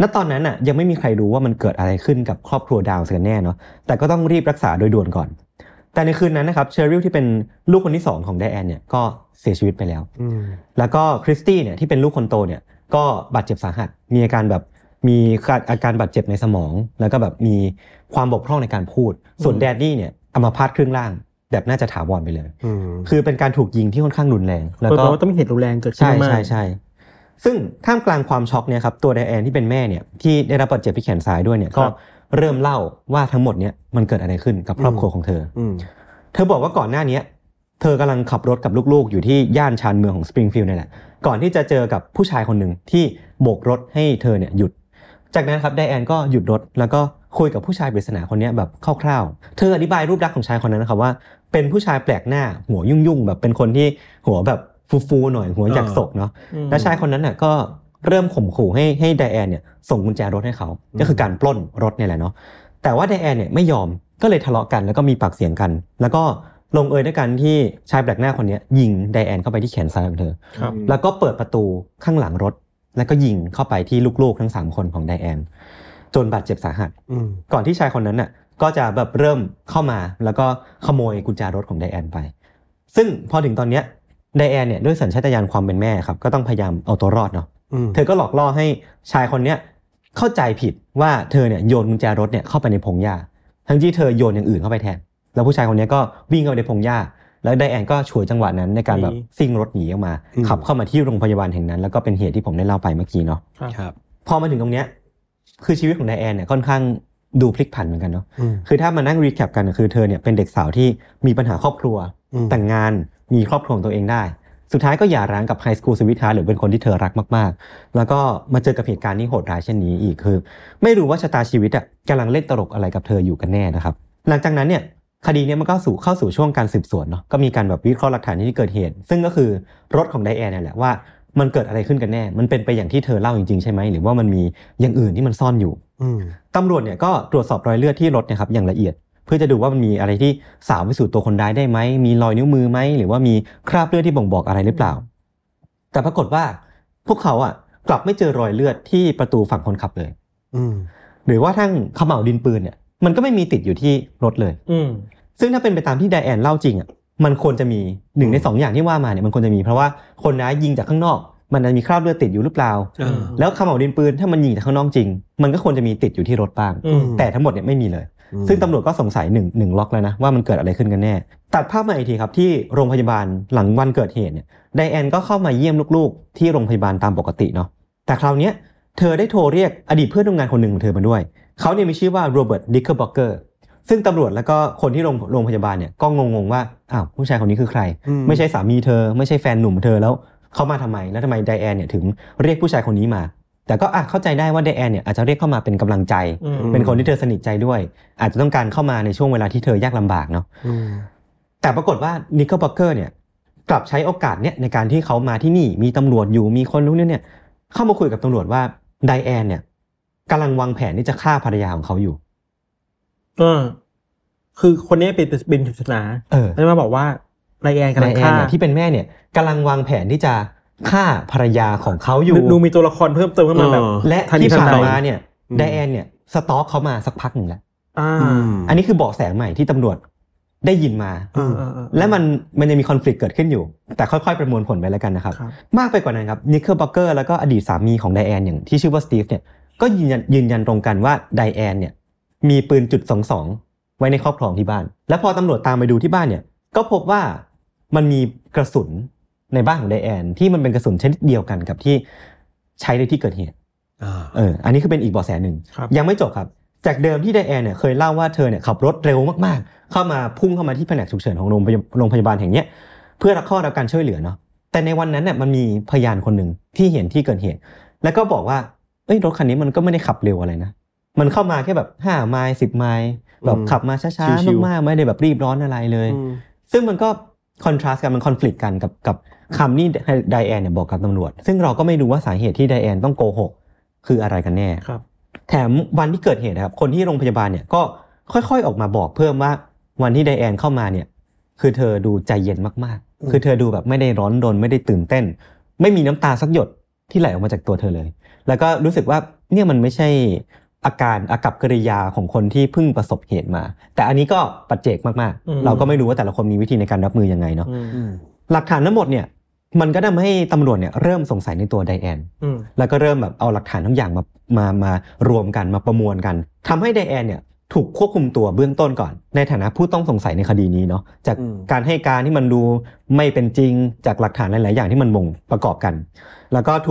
ณตอนนั้นน่ะยังไม่มีใครรู้ว่ามันเกิดอะไรขึ้นกับครอบครัวดาวกันแน่เนาะแต่ก็ต้องรีบรักษาโดยด่วนก่อนแต่ในคืนนั้นนะครับเชอริลที่เป็นลูกคนที่2ของไดแอนเนี่ยก็เสียชีวิตไปแล้วแล้วก็คริสตี้เนี่ยที่เป็นลูกคนโตเนี่ยก็บาดเจ็บสาหัสมีอาการแบบมีอาการบาดเจ็บในสมองแล้วก็แบบมีความบกพร่องในการพูดส่วนแดนนี่เนี่ยอัมพาตครึ่งล่างแบบน่าจะถาวรไปเลยคือเป็นการถูกยิงที่ค่อนข้างรุนแรงแล้วก็ต้องมีเหตุรุนแรงเกิดขึ้นมากใช่ซึ่งท่ามกลางความช็อกเนี่ยครับตัวไดแอนที่เป็นแม่เนี่ยที่ได้รับบาดเจ็บที่แขนซ้ายด้วยเนี่ยก็เริ่มเล่าว่าทั้งหมดเนี่ยมันเกิดอะไรขึ้นกับครอบครัวของเธอเธอบอกว่าก่อนหน้านี้เธอกำลังขับรถกับลูกๆอยู่ที่ย่านชานเมืองของสปริงฟิลด์นี่แหละก่อนที่จะเจอกับผู้ชายคนหนึ่งที่โบกรถให้เธอเนี่ยหยุดจากนั้นครับไดแอนก็หยุดรถแล้วก็คุยกับผู้ชายปริศนาคนนี้แบบคร่าวๆเธออธิบายรูปลักษณ์ของชายคนนั้นนะครับว่าเป็นผู้ชายแปลกหน้าหัวยุ่งๆแบบเป็นคนที่หัวแบบฟูๆหน่อยหัวอยากศกเนาะและชายคนนั้นน่ะก็เริ่มข่มขู่ให้ไดแอนเนี่ยส่งกุญแจรถให้เขาก็คือการปล้นรถนี่แหละเนาะแต่ว่าไดแอนเนี่ยไม่ยอมก็เลยทะเลาะกันแล้วก็มีปากเสียงกันแล้วก็ลงเอยด้วยกันที่ชายแปลกหน้าคนนี้ยิงไดแอนเข้าไปที่แขนซ้ายของเธอแล้วก็เปิดประตูข้างหลังรถแล้วก็ยิงเข้าไปที่ลูกๆทั้ง3คนของไดแอนจนบาดเจ็บสาหัสก่อนที่ชายคนนั้นน่ะก็จะแบบเริ่มเข้ามาแล้วก็ขโมยกุญแจรถของไดแอนไปซึ่งพอถึงตอนเนี้ยไดแอนเนี่ยด้วยสัญชาตญาณความเป็นแม่ครับก็ต้องพยายามเอาตัวรอดเนาะเธอก็หลอกล่อให้ชายคนเนี้ยเข้าใจผิดว่าเธอเนี่ยโยนกุญแจรถเนี่ยเข้าไปในพงหญ้าทั้งที่เธอโยนอย่างอื่นเข้าไปแทนแล้วผู้ชายคนเนี้ยก็วิ่งเข้าไปในพงหญ้าแล้วไดแอนก็ฉวยจังหวะนั้นในการแบบซิ่งรถหนีออกมาขับเข้ามาที่โรงพยาบาลแห่งนั้นแล้วก็เป็นเหตุที่ผมได้เล่าไปเมื่อกี้เนาะพอมาถึงตรงเนี้ย คือชีวิตของไดแอนเนี่ยค่อนข้างดูพลิกผันเหมือนกันเนาะคือถ้ามานั่งรีแคปกันคือเธอเนี่ยเป็นเด็กสาวที่มีปัญหาครอบครัวแต่งงานมีครอบครัวตัวเองได้สุดท้ายก็หย่าร้างกับไฮสคูลสวิทฮาร์ทหรือเป็นคนที่เธอรักมากๆแล้วก็มาเจอกับเหตุการณ์ที่โหดร้ายเช่นนี้อีกคือไม่รู้ว่าชะตาชีวิตอ่ะกำลังเล่นตลกอะไรกับเธออยู่กันแน่นะครับหลังจากนั้นเนี่ยคดีนี้มันก็เข้าสู่ช่วงการสืบสวนเนาะก็มีการแบบวิเคราะห์หลักฐานที่เกิดเหตุซึ่งก็คือรถของไดแอนนี่แหละว่ามันเกิดอะไรขึ้นกันแน่มันเป็นไปอย่างที่เธอเล่าจริงๆใช่ไหมหรือว่ามันมีอย่างอื่นที่มันซ่อนอยู่ตำรวจเนี่ยก็ตรวจสอบรอยเลือดที่รถนะครับอย่างละเอียดเพื่อจะดูว่ามันมีอะไรที่สาวไปสู่ตัวคนร้ายได้ไหมมีรอยนิ้วมือไหมหรือว่ามีคราบเลือดที่บ่งบอกอะไรหรือเปล่าแต่ปรากฏว่าพวกเขาอ่ะกลับไม่เจอรอยเลือดที่ประตูฝั่งคนขับเลยหรือว่าทั้งขม่าวดินปืนเนี่ยมันก็ไม่มีติดอยู่ที่รถเลยซึ่งถ้าเป็นไปตามที่ไดแอนเล่าจริงอ่ะมันควรจะมีหนึ่งในสองอย่างที่ว่ามาเนี่ยมันควรจะมีเพราะว่าคนร้ายยิงจากข้างนอกมันจะมีคราบเลือดติดอยู่หรือเปล่าแล้วขม่าวดินปืนถ้ามันยิงจากข้างนอกจริงมันก็ควรจะมีติดอยู่ที่รถบ้างแต่ทั้งหมดเนี่ยไม่มีเลยซึ่งตำรวจก็สงสัยหนึ่งล็อกแล้วนะว่ามันเกิดอะไรขึ้นกันแน่ตัดภาพมาอีกทีครับที่โรงพยาบาลหลังวันเกิดเหตุเนี่ยไดแอนก็เข้ามาเยี่ยมลูกๆที่โรงพยาบาลตามปกติเนาะแต่คราวนี้เธอได้โทรเรียกอดีตเพื่อนร่วมงานคนหนึ่งของเธอมาด้วยเขาเนี่ยมีชื่อว่าโรเบิร์ตดิคเกอร์บ็อกเกอร์ซึ่งตำรวจแล้วก็คนที่โรงพยาบาลเนี่ยก็งงว่าอ้าวผู้ชายคนนี้คือใครไม่ใช่สามีเธอไม่ใช่แฟนหนุ่มเธอแล้วเขามาทำไมแล้วทำไมไดแอนเนี่ยถึงเรียกผู้ชายคนนี้มาแต่ก็เข้าใจได้ว่าไดแอนเนี่ยอาจจะเรียกเข้ามาเป็นกำลังใจเป็นคนที่เธอสนิทใจด้วยอาจจะต้องการเข้ามาในช่วงเวลาที่เธอยากลำบากเนาะแต่ปรากฏว่านิกเกิลบ็อกเกอร์เนี่ยกลับใช้โอกาสเนี่ยในการที่เขามาที่นี่มีตำรวจอยู่มีคนรู้เนี่ยเข้ามาคุยกับตำรวจว่าไดแอนเนี่ยกำลังวางแผนที่จะฆ่าภรรยาของเขาอยู่คือคนนี้เป็นปริศนาแล้วมาบอกว่าไดแอนกำลังฆ่าที่เป็นแม่เนี่ยกำลังวางแผนที่จะฆ่าภรรยาของเขาอยู่ดูมีตัวละครเพิ่มเติมเข้ามาแบบและที่ผ่านมาเนี่ยไดแอนเนี่ยสต็อกเขามาสักพักหนึ่งแล้วอันนี้คือเบาะแสใหม่ที่ตำรวจได้ยินมาและมันยังมีคอนฟลิกต์เกิดขึ้นอยู่แต่ค่อยๆประมวลผลไปแล้วกันนะครับมากไปกว่านั้นครับนิกเกิลบ็อกเกอร์แล้วก็อดีตสามีของไดแอนอย่างที่ชื่อว่าสตีฟเนี่ยก็ยืนยันตรงกันว่าไดแอนเนี่ยมีปืน.22ไว้ในครอบครองที่บ้านและพอตำรวจตามไปดูที่บ้านเนี่ยก็พบว่ามันมีกระสุนในบ้านของไดแอนที่มันเป็นกระสุนชนิดเดียวกันกับที่ใช้ในที่เกิดเหตุอันนี้คือเป็นอีกเบาะแสหนึ่งยังไม่จบครับจากเดิมที่ไดแอนเนี่ยเคยเล่าว่าเธอเนี่ยขับรถเร็วมากๆเข้ามาพุ่งเข้ามาที่แผนกฉุกเฉินของโรงพยาบาลแห่งนี้เพื่อรับการช่วยเหลือเนาะแต่ในวันนั้นเนี่ยมันมีพยานคนหนึ่งที่เห็นที่เกิดเหตุแล้วก็บอกว่าเอ้ยรถคันนี้มันก็ไม่ได้ขับเร็วอะไรนะมันเข้ามาแค่แบบ5ไมล์10ไมล์แบบขับมาช้าๆมากๆไม่ได้แบบรีบร้อนอะไรเลยซึ่งมันก็คอนทราสต์กันมันคอนฟลิกต์กันกับคำนี้ไดแอนเนี่ยบอกกับตำรวจซึ่งเราก็ไม่รู้ว่าสาเหตุที่ไดแอนต้องโกหกคืออะไรกันแน่แถมวันที่เกิดเหตุนะครับคนที่โรงพยาบาลเนี่ยก็ค่อยๆออกมาบอกเพิ่มว่าวันที่ไดแอนเข้ามาเนี่ยคือเธอดูใจเย็นมากๆคือเธอดูแบบไม่ได้ร้อนรนไม่ได้ตื่นเต้นไม่มีน้ำตาสักหยดที่ไหลออกมาจากตัวเธอเลยแล้วก็รู้สึกว่าเนี่ยมันไม่ใช่อาการอากัปกิริยาของคนที่เพิ่งประสบเหตุมาแต่อันนี้ก็ปัจเจกมากๆเราก็ไม่รู้ว่าแต่ละคนมีวิธีในการรับมือยังไงเนาะหลักฐานทั้งหมดเนี่ยมันก็ทำให้ตำรวจเนี่ยเริ่มสงสัยในตัวไดแอนแล้วก็เริ่มแบบเอาหลักฐานทั้งอย่างมารวมกันมาประมวลกันทำให้ไดแอนเนี่ยถูกควบคุมตัวเบื้องต้นก่อนในฐานะผู้ต้องสงสัยในคดีนี้เนาะจากการให้การที่มันดูไม่เป็นจริงจากหลักฐานหลายๆอย่างที่มันบ่งประกอบกันแล้วก็ถ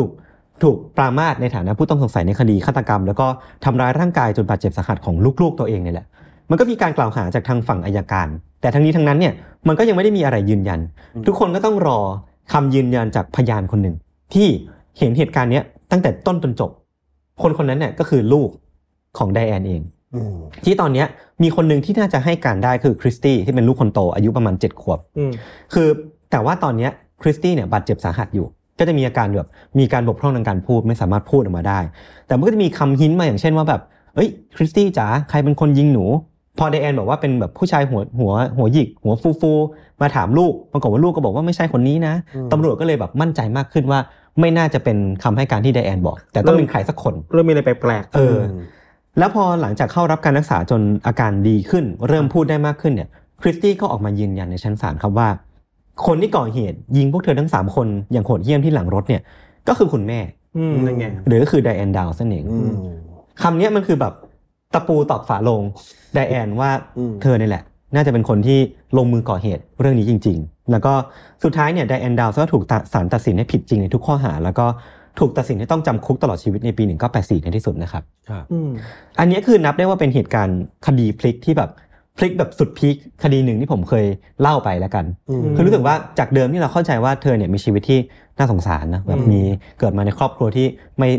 ูกปรามาสในฐานะผู้ต้องสงสัยในคดีฆาตกรรมแล้วก็ทำร้ายร่างกายจนบาดเจ็บสาหัสของลูกๆตัวเองนี่แหละมันก็มีการกล่าวหาจากทางฝั่งอัยการแต่ทั้งนี้ทั้งนั้นเนี่ยมันก็ยังไม่ได้มีอะไรยืนยันทุกคนก็ต้องรอคำยืนยันจากพยานคนหนึ่งที่เห็นเหตุการณ์นี้ตั้งแต่ต้นจนจบคนนั้นเนี่ยก็คือลูกของไดแอนเองที่ตอนนี้มีคนหนึ่งที่น่าจะให้การได้คือคริสตี้ที่เป็นลูกคนโตอายุประมาณ7ขวบคือแต่ว่าตอนนี้คริสตี้เนี่ยบาดเจ็บสาหัสอยู่ก็จะมีอาการแบบมีการบกพร่องทางการพูดไม่สามารถพูดออกมาได้แต่มันก็จะมีคำหินมาอย่างเช่นว่าแบบเอ้ยคริสตี้จ๋าใครเป็นคนยิงหนูพอไดแอนบอกว่าเป็นแบบผู้ชายหัวหยิกหัวฟูๆมาถามลูกปรากฏว่าลูกก็บอกว่าไม่ใช่คนนี้นะตำรวจก็เลยแบบมั่นใจมากขึ้นว่าไม่น่าจะเป็นคำให้การที่ไดแอนบอกแต่ต้องเป็นใครสักคนเริ่มมีอะไรแปลกๆแล้วพอหลังจากเข้ารับการรักษาจนอาการดีขึ้นเริ่มพูดได้มากขึ้นเนี่ยคริสตี้ก็ออกมายืนยันในชั้นศาลครับว่าคนที่ก่อเหตุยิงพวกเธอทั้ง3คนอย่างโหดเหี้ยมที่หลังรถเนี่ยก็คือคุณแม่หรือก็คือไดแอนดาวซะเองคำนี้มันคือแบบตะปูตอกฝาลงไดแอนว่าเธอนี่แหละน่าจะเป็นคนที่ลงมือก่อเหตุเรื่องนี้จริงๆแล้วก็สุดท้ายเนี่ยไดแอนดาวก็ถูกศาลตัดสินให้ผิดจริงในทุกข้อหาแล้วก็ ถูกตัดสินให้ต้องจำคุกตลอดชีวิตในปี1984ในที่สุดนะครับครับอันนี้คือนับได้ว่าเป็นเหตุการณ์คดีพลิกที่แบบพลิกแบบสุดพีคคดีหนึ่งที่ผมเคยเล่าไปแล้วกันคือรู้สึกว่าจากเดิมที่เราเข้าใจว่าเธอเนี่ยมีชีวิตที่น่าสงสารนะแบบมีเกิดมาในครอบครัวที่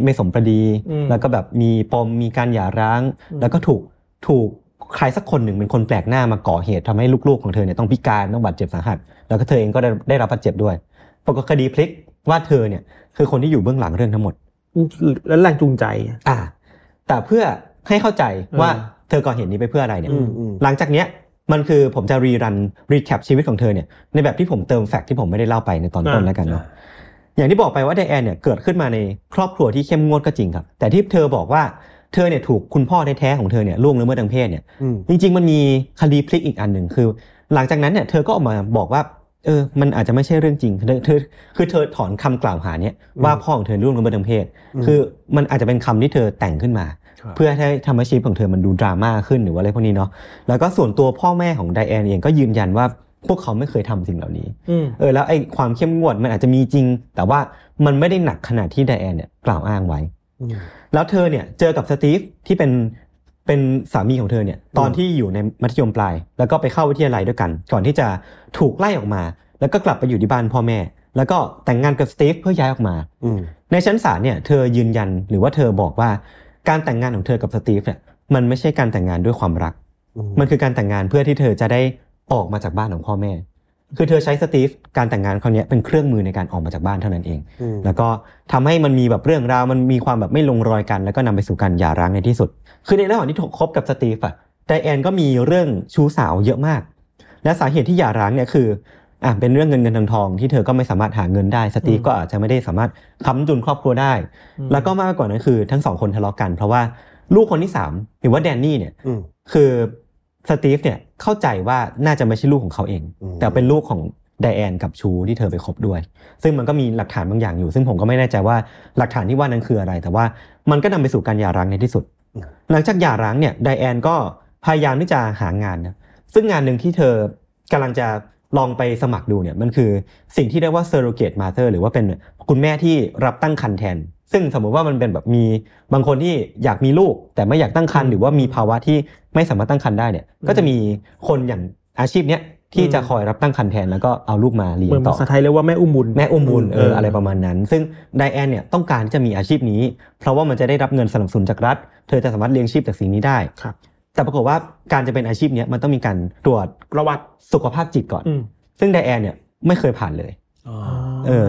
ไม่สมประดีแล้วก็แบบมีปมมีการหย่าร้างแล้วก็ถูกใครสักคนหนึ่งเป็นคนแปลกหน้ามาก่อเหตุทำให้ลูกๆของเธอเนี่ยต้องพิการต้องบาดเจ็บสาหัสแล้วก็เธอเองก็ได้รับบาดเจ็บด้วยปรากฏคดีพลิกว่าเธอเนี่ยคือคนที่อยู่เบื้องหลังเรื่องทั้งหมดและแรงจูงใจแต่เพื่อให้เข้าใจว่าเธอก่อเหตุนี้ไปเพื่ออะไรเนี่ยหลังจากเนี้ยมันคือผมจะรีแคปชีวิตของเธอเนี่ยในแบบที่ผมเติมแฟกต์ที่ผมไม่ได้เล่าไปในตอนต้นแล้วกันเนาะอย่างที่บอกไปว่าไดแอนเนี่ยเกิดขึ้นมาในครอบครัวที่เข้มงวดก็จริงครับแต่ที่เธอบอกว่าเธอเนี่ยถูกคุณพ่อแท้ๆของเธอเนี่ยล่วงละเมิดทางเพศเนี่ยจริงๆมันมีคดีพลิกอีกอันนึงคือหลังจากนั้นเนี่ยเธอก็ออกมาบอกว่ามันอาจจะไม่ใช่เรื่องจริงเธอถอนคำกล่าวหาเนี่ยว่าพ่อของเธอล่วงละเมิดทางเพศคือมันอาจจะเป็นคำที่เธอแต่งขึ้นมาเพื่อให้ทำให้ชีวิตของเธอมันดูดราม่าขึ้นหรือว่าอะไรพวกนี้เนาะแล้วก็ส่วนตัวพ่อแม่ของไดแอนเองก็ยืนยันว่าพวกเขาไม่เคยทำสิ่งเหล่านี้แล้วไอ้ความเข้มงวดมันอาจจะมีจริงแต่ว่ามันไม่ได้หนักขนาดที่ไดแอนเนี่ยกล่าวอ้างไว้แล้วเธอเนี่ยเจอกับสตีฟที่เป็นสามีของเธอเนี่ยตอนที่อยู่ในมัธยมปลายแล้วก็ไปเข้าวิทยาลัยด้วยกันก่อนที่จะถูกไล่ออกมาแล้วก็กลับไปอยู่ที่บ้านพ่อแม่แล้วก็แต่งงานกับสตีฟเพื่อย้ายออกมาในชั้นศาลเนี่ยเธอยืนยันหรือว่าเธอบอกว่าการแต่งงานของเธอกับสตีฟเนี่ยมันไม่ใช่การแต่งงานด้วยความรักมันคือการแต่งงานเพื่อที่เธอจะได้ออกมาจากบ้านของพ่อแม่คือเธอใช้สตีฟการแต่งงานคราวนี้เป็นเครื่องมือในการออกมาจากบ้านเท่านั้นเองแล้วก็ทำให้มันมีแบบเรื่องราวมันมีความแบบไม่ลงรอยกันแล้วก็นำไปสู่การหย่าร้างในที่สุดคือในระหว่างที่คบกับสตีฟอะไดแอนก็มีเรื่องชู้สาวเยอะมากและสาเหตุที่หย่าร้างเนี่ยคือเป็นเรื่องเงินทองที่เธอก็ไม่สามารถหาเงินได้สตีฟก็อาจจะไม่ได้สามารถค้ำจุนครอบครัวได้แล้วก็มากกว่านั้นคือทั้งสองคนทะเลาะกันเพราะว่าลูกคนที่3หรือว่าแดนนี่เนี่ยคือสตีฟเนี่ยเข้าใจว่าน่าจะไม่ใช่ลูกของเขาเองแต่เป็นลูกของไดแอนกับชูที่เธอไปคบด้วยซึ่งมันก็มีหลักฐานบางอย่างอยู่ซึ่งผมก็ไม่แน่ใจว่าหลักฐานที่ว่านั้นคืออะไรแต่ว่ามันก็นำไปสู่การหย่าร้างในที่สุดหลังจากหย่าร้างเนี่ยไดแอนก็พยายามที่จะหางานนะซึ่งงานนึงที่เธอกำลังจะลองไปสมัครดูเนี่ยมันคือสิ่งที่เรียกว่า surrogate mother หรือว่าเป็นคุณแม่ที่รับตั้งครรภ์แทนซึ่งสมมติว่ามันเป็นแบบมีบางคนที่อยากมีลูกแต่ไม่อยากตั้งครรภ์หรือว่ามีภาวะที่ไม่สามารถตั้งครรภ์ได้เนี่ยก็จะมีคนอย่างอาชีพเนี้ยที่จะคอยรับตั้งครรภ์แทนแล้วก็เอาลูกมาเลี้ยงต่อภาษาไทยเรียกว่าแม่อุ้มบุญอะไรประมาณนั้นซึ่งไดแอนเนี่ยต้องการที่จะมีอาชีพนี้เพราะว่ามันจะได้รับเงินสนับสนุนจากรัฐเธอจะสามารถเลี้ยงชีพจากสิ่งนี้ได้แต่ปรากฏว่าการจะเป็นอาชีพนี้มันต้องมีการตรวจประวัติสุขภาพจิตก่อนซึ่งไดแอนเนี่ยไม่เคยผ่านเลย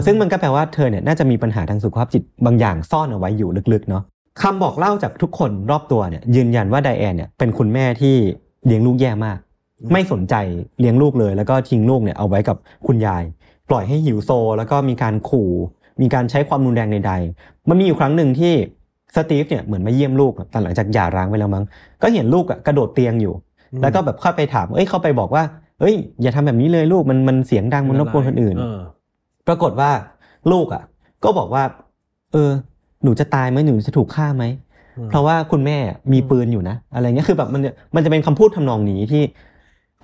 ซึ่งมันก็แปลว่าเธอเนี่ยน่าจะมีปัญหาทางสุขภาพจิตบางอย่างซ่อนเอาไว้อยู่ลึกๆเนาะคำบอกเล่าจากทุกคนรอบตัวเนี่ยยืนยันว่าไดแอนเนี่ยเป็นคุณแม่ที่เลี้ยงลูกแย่มากไม่สนใจเลี้ยงลูกเลยแล้วก็ทิ้งลูกเนี่ยเอาไว้กับคุณยายปล่อยให้หิวโซแล้วก็มีการขู่มีการใช้ความรุนแรงใดๆมันมีอยู่ครั้งนึงที่สตีฟเนี่ยเหมือนมาเยี่ยมลูกตอนหลังจากหย่าร้างไปแล้วมั้งก็เห็นลูกกระโดดเตียงอยู่แล้วก็แบบเข้าไปถามเข้าไปบอกว่าอย่าทำแบบนี้เลยลูกมันเสียงดังมันรบกวนคนอื่นปรากฏว่าลูกก็บอกว่าหนูจะตายไหมหนูจะถูกฆ่าไหมเพราะว่าคุณแม่มีปืนอยู่นะอะไรเงี้ยคือแบบมันจะเป็นคำพูดทำนองนี้ที่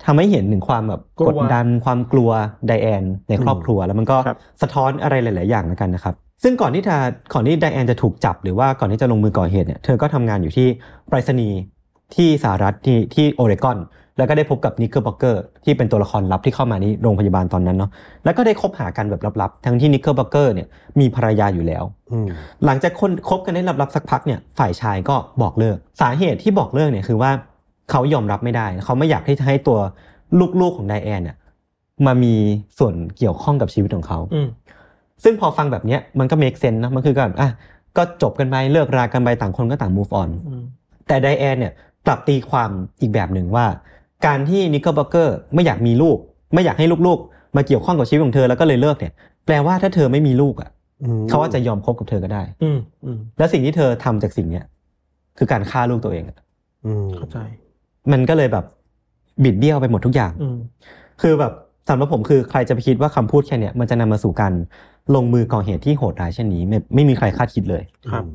ทำให้เห็นถึงความแบบกดดันความกลัวไดแอนในครอบครัวแล้วมันก็สะท้อนอะไรหลายๆอย่างแล้วกันนะครับซึ่งก่อนที่ไดแอนจะถูกจับหรือว่าก่อนที่จะลงมือก่อเหตุเนี่ยเธอก็ทำงานอยู่ที่ไปรษณีย์ที่สหรัฐที่โอเรกอนแล้วก็ได้พบกับนิกเกอร์บักเกอร์ที่เป็นตัวละครลับที่เข้ามาในโรงพยาบาลตอนนั้นเนาะแล้วก็ได้คบหากันแบบลับๆทั้งที่นิกเกอร์บักเกอร์เนี่ยมีภรรยาอยู่แล้วหลังจากคนคบกันได้ลับๆสักพักเนี่ยฝ่ายชายก็บอกเลิกสาเหตุที่บอกเลิกเนี่ยคือว่าเขายอมรับไม่ได้เขาไม่อยากที่จะให้ตัวลูกๆของไดแอนเนี่ยมามีส่วนเกี่ยวข้องกับชีวิตของเขาซึ่งพอฟังแบบนี้มันก็ make sense นะมันคือการก็จบกันไปเลิกรากันไปต่างคนก็ต่าง move on แต่ไดแอนเนี่ยกลับตีความอีกแบบหนึ่งว่าการที่นิกเกิลบักเกอร์ไม่อยากมีลูกไม่อยากให้ลูกๆมาเกี่ยวข้องกับชีวิตของเธอแล้วก็เลยเลิกเนี่ยแปลว่าถ้าเธอไม่มีลูกเขาอาจจะยอมคบกับเธอก็ได้และสิ่งที่เธอทำจากสิ่งนี้คือการฆ่าลูกตัวเองเข้าใจมันก็เลยแบบบิดเบี้ยวไปหมดทุกอย่างคือแบบสำหรับผมคือใครจะไปคิดว่าคำพูดแค่นี้มันจะนำมาสู่การลงมือก่อเหตุที่โหดร้ายเช่นนี้ไม่มีใครคาดคิดเลย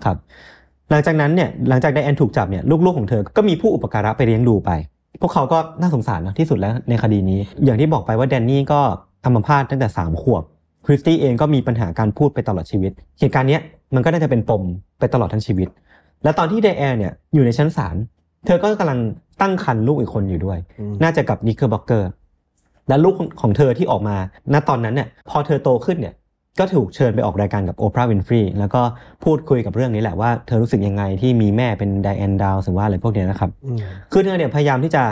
ครับหลังจากนั้นเนี่ยหลังจากไดแอนถูกจับเนี่ยลูกๆของเธอก็มีผู้อุปการะไปเลี้ยงดูไปพวกเขาก็น่าสงสารนะที่สุดแล้วในคดีนี้อย่างที่บอกไปว่าแดนนี่ก็อัมพาตตั้งแต่3 ขวบคริสตี้เองก็มีปัญหาการพูดไปตลอดชีวิตเหตุการณ์เนี้ย มันก็น่าจะเป็นปมไปตลอดทั้งชีวิตและตอนที่ไดแอนเนี่ยอยู่ในชั้นศาลเธอก็กำลังตั้งครรภ์ลูกอีกคนอยู่ด้วยน่าจะกับนิกเกอร์บ็อกเกอร์และลูกของเธอที่ออกมาณตอนนั้นเนี่ยพอเธอโตขึ้นเนี่ยก็ถูกเชิญไปออกรายการกับโอปราห์วินฟรีแล้วก็พูดคุยกับเรื่องนี้แหละว่าเธอรู้สึกยังไงที่มีแม่เป็นไดแอนดาวหรือว่าอะไรพวกนี้นะครับคือเธอเนี่ยพยายามที่จะ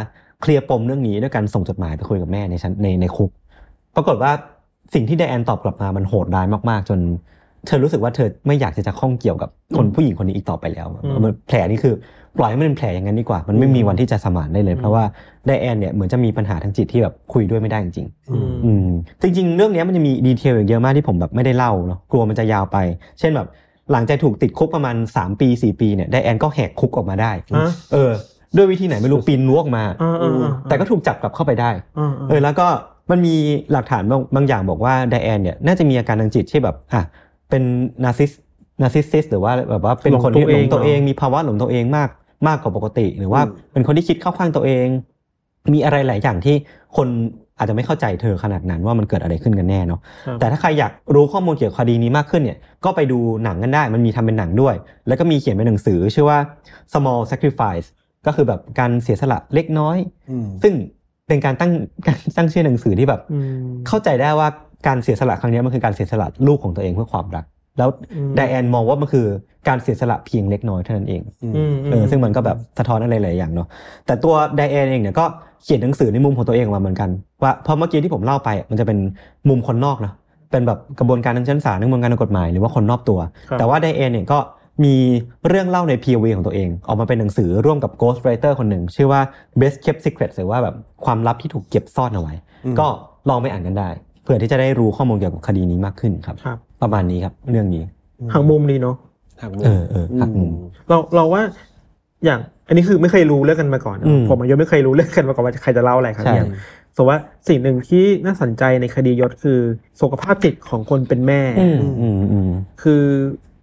เคลียร์ปมเรื่องนี้ด้วยการส่งจดหมายไปคุยกับแม่ในชั้นในคุกปรากฏว่าสิ่งที่ไดแอนตอบกลับมามันโหดร้ายมากๆจนเธอรู้สึกว่าเธอไม่อยากจะข้องเกี่ยวกับคนผู้หญิงคนนี้อีกต่อไปแล้วแผลนี่คือปล่อยให้มันเป็นแผลอย่างนั้นดีกว่ามันไม่มีวันที่จะสมานได้เลยเพราะว่าไดแอนเนี่ยเหมือนจะมีปัญหาทางจิตที่แบบคุยด้วยไม่ได้จริงๆจริงๆเรื่องนี้มันจะมีดีเทลเยอะมากที่ผมแบบไม่ได้เล่าเนาะกลัวมันจะยาวไปเช่นแบบหลังจากถูกติดคุกประมาณ3ปี4ปีเนี่ยไดแอนก็แหกคุกออกมาได้ด้วยวิธีไหนไม่รู้ปีนรั้วออกมาแต่ก็ถูกจับกลับเข้าไปได้แล้วก็มันมีหลักฐานบางอย่างบอกว่าไดแอนเนี่ยน่าจะมีอาการทางจิตที่แบบเป็นนาร์ซิสซิสหรือว่าแบบว่าเป็นคนที่หลงตัวเองมีภาวะหลงตัวเองมากกว่าปกติหรือว่าเป็นคนที่คิดเข้าข้างตัวเองมีอะไรหลายอย่างที่คนอาจจะไม่เข้าใจเธอขนาดนั้นว่ามันเกิดอะไรขึ้นกันแน่เนาะแต่ถ้าใครอยากรู้ข้อมูลเกี่ยวกับคดีนี้มากขึ้นเนี่ยก็ไปดูหนังกันได้มันมีทำเป็นหนังด้วยแล้วก็มีเขียนเป็นหนังสือชื่อว่า Small Sacrifice ก็คือแบบการเสียสละเล็กน้อยซึ่งเป็นการตั้งชื่อหนังสือที่แบบเข้าใจได้ว่าการเสียสละครั้งนี้มันคือการเสียสละลูกของตัวเองเพื่อความรักแล้วไดแอนมองว่ามันคือการเสียสละเพียงเล็กน้อยเท่านั้นเองซึ่งมันก็แบบสะท้อนอะไรหลายอย่างเนาะแต่ตัวไดแอนเองเนี่ยก็เขียนหนังสือในมุมของตัวเองออกมาเหมือนกันว่าพอเมื่อกี้ที่ผมเล่าไปมันจะเป็นมุมคนนอกนะเป็นแบบกระบวนการทางชั้นศาลกระบวนการทางกฎหมายหรือว่าคนนอกตัวแต่ว่าไดแอนเนี่ยก็มีเรื่องเล่าใน POV ของตัวเองออกมาเป็นหนังสือร่วมกับ Ghost Writer คนหนึ่งชื่อว่า Best Kept Secret หรือว่าแบบความลับที่ถูกเก็บซ่อนเอาไว้ก็ลองไปอ่านกันได้เพื่อที่จะได้รู้ข้อมูลเกี่ยวกับคดีนี้มากขึ้นครับประมาณนี้ครับเรื่องนี้หักมุมดีเนาะหักมุมหักมุมเราว่าอย่างอันนี้คือไม่เคยรู้เรื่องกันมาก่อนผมยังไม่เคยรู้เรื่องกันมาก่อนว่าใครจะเล่าอะไรครับอย่างสมมติว่าสิ่งหนึ่งที่น่าสนใจในคดียศคือสุขภาพจิตของคนเป็นแม่คือ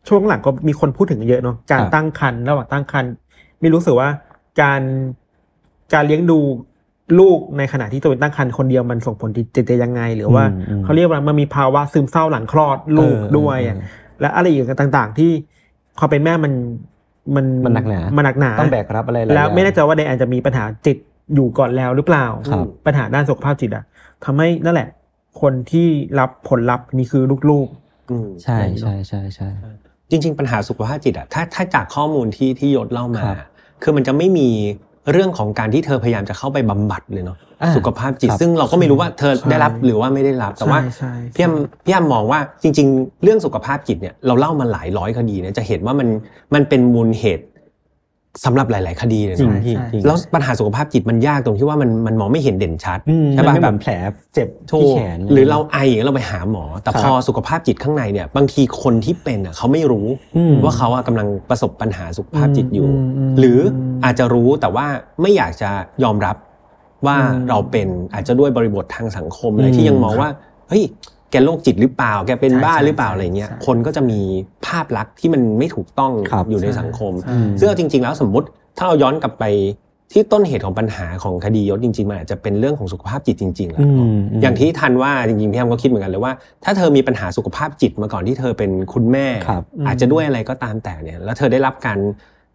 ช่วงหลังก็มีคนพูดถึงเยอะเนาะการตั้งครรภ์ระหว่างตั้งครรภ์ไม่รู้สึกว่าการเลี้ยงดูลูกในขณะที่ตัวเองตั้งครรภ์คนเดียวมันส่งผลจิตใจยังไงหรือว่าเขาเรียกว่ามันมีภาวะซึมเศร้าหลังคลอดลูกด้วยและอะไรอีกต่างๆที่ความเป็นแม่มันหนักหนาต้องแบกรับอะไรแล้วไม่แน่ใจว่าไดแอนจะมีปัญหาจิตอยู่ก่อนแล้วหรือเปล่าปัญหาด้านสุขภาพจิตอ่ะทำให้นั่นแหละคนที่รับผลลัพธ์นี่คือลูกๆใช่ใช่ใช่ใช่จริงๆปัญหาสุขภาพจิตอ่ะถ้าจากข้อมูลที่ยศเล่ามาคือมันจะไม่มีเรื่องของการที่เธอพยายามจะเข้าไปบำบัดเลยเนาะสุขภาพจิตซึ่งเราก็ไม่รู้ว่าเธอได้รับหรือว่าไม่ได้รับแต่ว่าพี่แอมมองว่าจริงๆเรื่องสุขภาพจิตเนี่ยเราเล่ามาหลายร้อยคดีเนี่ยจะเห็นว่ามันเป็นมูลเหตุสำหรับหลายๆคดีเลยนะแล้วปัญหาสุขภาพจิตมันยากตรงที่ว่ามันมองไม่เห็นเด่นชัดใช่ป่ะแบบแผลเจ็บที่แขนหรือเราไอเราไปหาหมอแต่พอสุขภาพจิตข้างในเนี่ยบางทีคนที่เป็นอ่ะเขาไม่รู้ว่าเขาอ่ะกำลังประสบปัญหาสุขภาพจิตอยู่หรืออาจจะรู้แต่ว่าไม่อยากจะยอมรับว่าเราเป็นอาจจะด้วยบริบททางสังคมอะไรที่ยังมองว่าเฮ้ยแกโรคจิตหรือเปล่าแกเป็นบ้าหรือเปล่าอะไรเงี้ยคนก็จะมีภาพลักษณ์ที่มันไม่ถูกต้องอยู่ในสังคมซึ่งจริงๆแล้วสมมุติถ้าเราย้อนกลับไปที่ต้นเหตุของปัญหาของคดียศจริงๆมันอาจจะเป็นเรื่องของสุขภาพจิตจริงๆแล้วอย่างที่ทันว่าจริงๆพี่แอมก็คิดเหมือนกันเลยว่าถ้าเธอมีปัญหาสุขภาพจิตมาก่อนที่เธอเป็นคุณแม่อาจจะด้วยอะไรก็ตามแต่เนี่ยแล้วเธอได้รับการ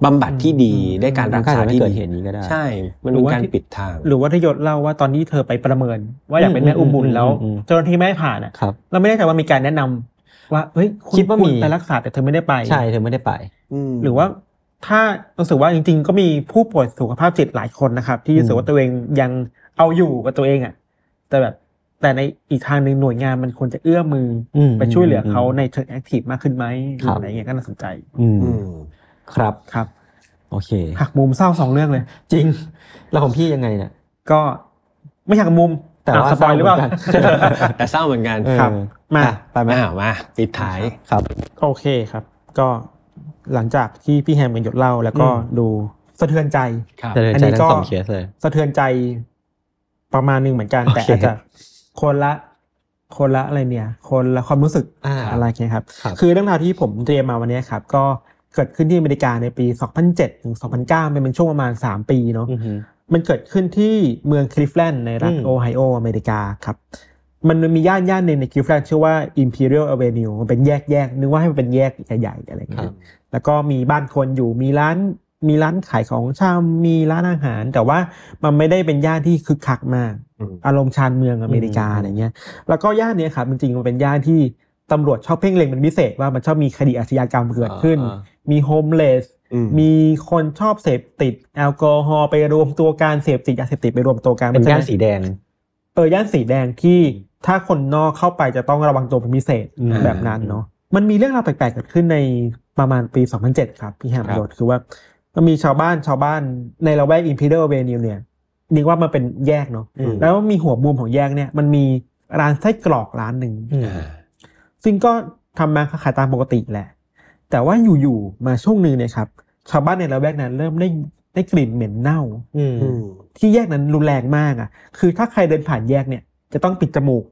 บำบัดที่ดีได้การรักษาที่ดีเห็นนี้ก็ได้ใช่มันเป็นการปิดทางหรือว่าที่ยศเล่าว่าตอนนี้เธอไปประเมินว่าอยากเป็นแม่อุ้มบุญแล้วเจ้าหน้าที่ไม่ผ่านอ่ะเราไม่แน่ใจว่ามีการแนะนำว่าเฮ้ยคิดว่ามีไปรักษาแต่เธอไม่ได้ไปใช่เธอไม่ได้ไปหรือว่าถ้ารู้สึกว่าจริงๆก็มีผู้ป่วยสุขภาพจิตหลายคนนะครับที่รู้สึกว่าตัวเองยังเอาอยู่กับตัวเองอ่ะแต่แบบแต่ในอีกทางนึงหน่วยงานมันควรจะเอื้อมือไปช่วยเหลือเขาในเชิงแอคทีฟมากขึ้นไหมอะไรอย่างเงี้ยก็น่าสนใจครับครับโอเคหักมุมเศร้า2เรื่องเลยจริงแล้วของพี่ยังไงเนี่ยก็ไม่หักมุมแต่ว่าสปอยหรือเปล่าแต่เศร้าเหมือนกันครับมาไปมั้ยมาปิดท้ายครับโอเคครับก็หลังจากที่พี่แฮมหยดเล่าแล้วก็ดูสะเทือนใจอันนี้ก็สะเทือนใจประมาณนึงเหมือนกันแต่อาจจะคนละอะไรเนี่ยคนละความรู้สึกอะไรอย่างเงี้ยครับคือเรื่องราวที่ผมเตรียมมาวันนี้ครับก็เกิดขึ้นที่อเมริกาในปี2007ถึง2009เป็นช่วงประมาณ3ปีเนาะมันเกิดขึ้นที่เมืองคลีฟแลนด์ในรัฐโอไฮโออเมริกาครับ มันมีย่านนึงในคิวแฟลกชื่อว่า Imperial Avenue มันเป็นแยกนึกว่าให้มันเป็นแยกใหญ่ๆอะไรอย่างเงี้ยแล้วก็มีบ้านคนอยู่มีร้านขายของชำมีร้านอาหารแต่ว่ามันไม่ได้เป็นย่านที่คึกคักมากอารมณ์ชานเมืองอเมริกาอะไรเงี้ยแล้วก็ย่านนี้ครับจริงๆมันเป็นย่านที่ตำรวจชอบเพ่งเล็งเป็นพิเศษว่ามันชอบมีคดีอาชญากรรมเกิดขึ้นมีโฮมเลสมีคนชอบเสพติดแอลกอฮอล์ไปรวมตัวการเสพติดยาเสพติดไปรวมตัวกันเป็นย่านสีแดงย่านสีแดงที่ถ้าคนนอกเข้าไปจะต้องระวังตัวเป็นพิเศษแบบนั้นเนาะมันมีเรื่องราวแปลกๆเกิดขึ้นในประมาณปี2007ครับพี่แฮมโดดคือว่ามันมีชาวบ้านในละแวก Imperial Avenue เนี่ยนึกว่ามันเป็นแยกเนาะแล้วมีหัวมุมของแยกเนี่ยมันมีร้านไส้กรอกร้านนึงซึ่งก็ทำมาขายตามปกติแหละแต่ว่าอยู่ๆมาช่วงนึงเนี่ยครับชาวบ้านในละแวกนั้นเริ่มได้กลิ่นเหม็นเน่าที่แยกนั้นรุนแรงมากอ่ะคือถ้าใครเดินผ่านแยกเนี่ยจะต้องปิดจมูก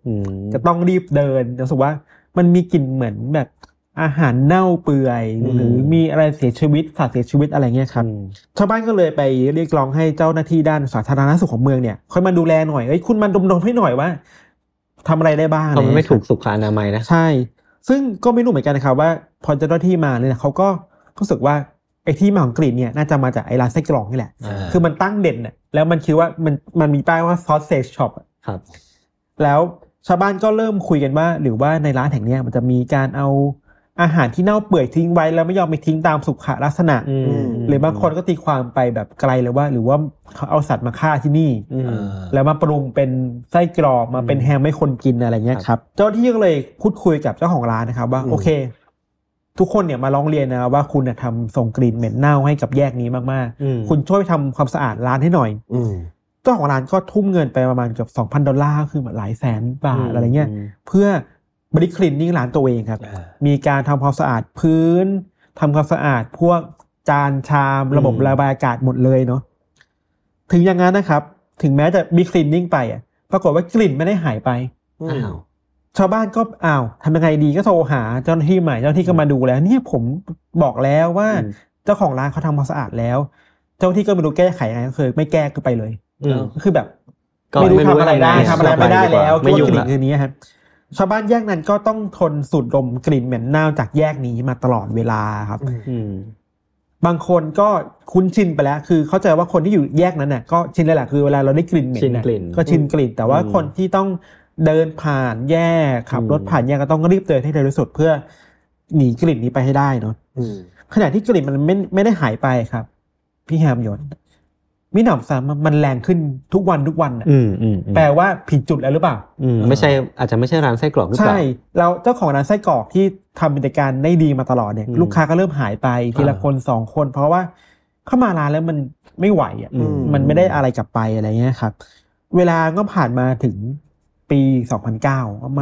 จะต้องรีบเดินจะรู้สึกว่ามันมีกลิ่นเหมือนแบบอาหารเน่าเปื่อยหรือมีอะไรเสียชีวิตสัตว์เสียชีวิตอะไรเงี้ยครับชาวบ้านก็เลยไปเรียกร้องให้เจ้าหน้าที่ด้านสาธารณสุขของเมืองเนี่ยค่อยมาดูแลหน่อยเอ้ยคุณมาดมๆให้หน่อยว่าทำอะไรได้บ้างมันไม่ถูกสุขอนามัยนะใช่ซึ่งก็ไม่รู้เหมือนกันนะครับว่าพอเจ้าหน้าที่มาเนี่ยเขาก็รู้สึกว่าไอ้ที่มาของกลิ่นเนี่ยน่าจะมาจากไอ้ร้านไส้กรอกนี่แหละคือมันตั้งเด่นอะแล้วมันคิดว่ามันมีป้ายว่า sausage shop ครับแล้วชาวบ้านก็เริ่มคุยกันว่าหรือว่าในร้านแห่งนี้มันจะมีการเอาอาหารที่เน่าเปื่อยทิ้งไว้แล้วไม่ยอมไปทิ้งตามสุขลักษณะหรือบางคนก็ตีความไปแบบไกลเลยว่าหรือว่าเขาเอาสัตว์มาฆ่าที่นี่แล้วมาปรุงเป็นไส้กรอกมาเป็นแฮมให้คนกินอะไรเงี้ยครับเจ้าที่ก็เลยพูดคุยกับเจ้าของร้านนะครับว่าโอเคทุกคนเนี่ยมาร้องเรียนนะว่าคุณน่ะทำส่งกลิ่นเหม็นเน่าให้กับแยกนี้มากๆคุณช่วยทำความสะอาดร้านให้หน่อยเจ้าของร้านก็ทุ่มเงินไปประมาณเกือบ 2,000 ดอลลาร์คือหลายแสนบาทอะไรเงี้ยเพื่อบริคลินนิ่งร้านตัวเองครับมีการทำความสะอาดพื้นทำความสะอาดพวกจานชามระบบระบายอากาศหมดเลยเนาะถึงอย่างนั้นนะครับถึงแม้จะบริคลินนิ่งไปอ่ะปรากฏว่ากลิ่นไม่ได้หายไปชาวบ้านก็อ้าวทำยังไงดีก็โทรหาเจ้าหน้าที่ใหม่เจ้าหน้าที่ก็มาดูแล้วเนี่ยผมบอกแล้วว่าเจ้าของร้านเขาทำความสะอาดแล้วเจ้าหน้าที่ก็ไม่รู้แก้ไขยังไงก็คือไม่แก้ก็ไปเลยก็คือแบบไม่รู้ทำอะไรได้ทำอะไรไม่ได้แล้วไม่อยู่ละอย่างนี้ครับชาวบ้านแยกนั้นก็ต้องทนสูดดมกลิ่นเหม็นเน่าจากแยกนี้มาตลอดเวลาครับบางคนก็คุ้นชินไปแล้วคือเข้าใจว่าคนที่อยู่แยกนั้นน่ะก็ชินแล้วแหละคือเวลาเราได้กลิ่นเหม็นน่ะก็ชินกลิ่นแต่ว่าคนที่ต้องเดินผ่านแยกขับรถผ่านแยกก็ต้องรีบเดินให้เร็วที่สุดเพื่อหนีกลิ่นนี้ไปให้ได้เนาะขณะที่กลิ่นมันไม่ได้หายไปครับพี่แฮมยนต์มิหนำซ้ำมันแรงขึ้นทุกวันอ่ะแปลว่าผิดจุดแล้วหรือเปล่าไม่ใช่อาจจะไม่ใช่ร้านไส้กรอกหรือเปล่าใช่แล้วเจ้าของร้านไส้กรอกที่ทำกิจการได้ดีมาตลอดเนี่ยลูกค้าก็เริ่มหายไปทีละคน2คนเพราะว่าเข้ามาร้านแล้วมันไม่ไหวอ่ะมันไม่ได้อะไรกลับไปอะไรเงี้ยครับเวลาก็ผ่านมาถึงปี2009ปร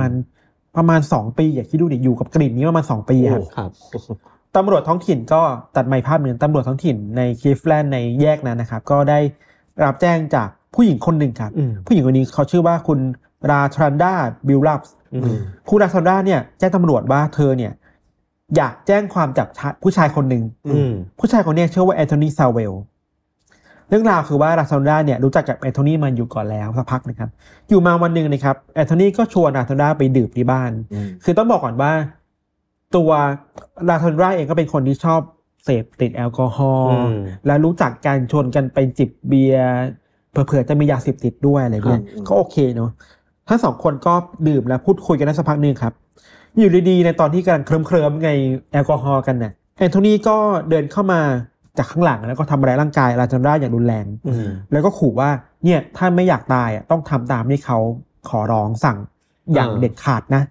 ะมาณ2ปีอย่าคิดดูดิอยู่กับกลิ่นนี้ประมาณ2ปีครับตำรวจท้องถิ่นก็ตัดไม้ภาพเหมือนตำรวจท้องถิ่นในคลีฟแลนด์ในแยกนั้นนะครับก็ได้รับแจ้งจากผู้หญิงคนหนึ่งครับผู้หญิงคนนี้เขาชื่อว่าคุณราชรันดาบิลลับส์คุณราชรันดาเนี่ยแจ้งตำรวจว่าเธอเนี่ยอยากแจ้งความจับผู้ชายคนหนึ่งผู้ชายคนนี้ชื่อว่าแอนโทนีซาเวลเรื่องราวคือว่าราชรันดาเนี่ยรู้จักกับแอนโทนีมาอยู่ก่อนแล้วสักพักนะครับอยู่มาวันนึงนะครับแอนโทนีก็ชวนราชรันดาไปดื่มที่บ้านคือต้องบอกก่อนว่าตัวราธอนร่าเองก็เป็นคนที่ชอบเสพติดแอลกอฮอล์และรู้จักการชวนกันไปจิบเบียร์เผื่อจะมียาเสพติดด้วยอะไรเงี้ยก็โอเคเนาะทั้งสองคนก็ดื่มและพูดคุยกันได้สักพักนึงครับอยู่ดีๆในตอนที่กำลังเคลิ้มๆไงแอลกอฮอล์กันเนี่ยแอนโทนีก็เดินเข้ามาจากข้างหลังแล้วก็ทำร้ายร่างกายราธอนร่าอย่างรุนแรงแล้วก็ขู่ว่าเนี่ยถ้าไม่อยากตายอ่ะต้องทำตามที่เขาขอร้องสั่งอย่างเด็ดขาดนะ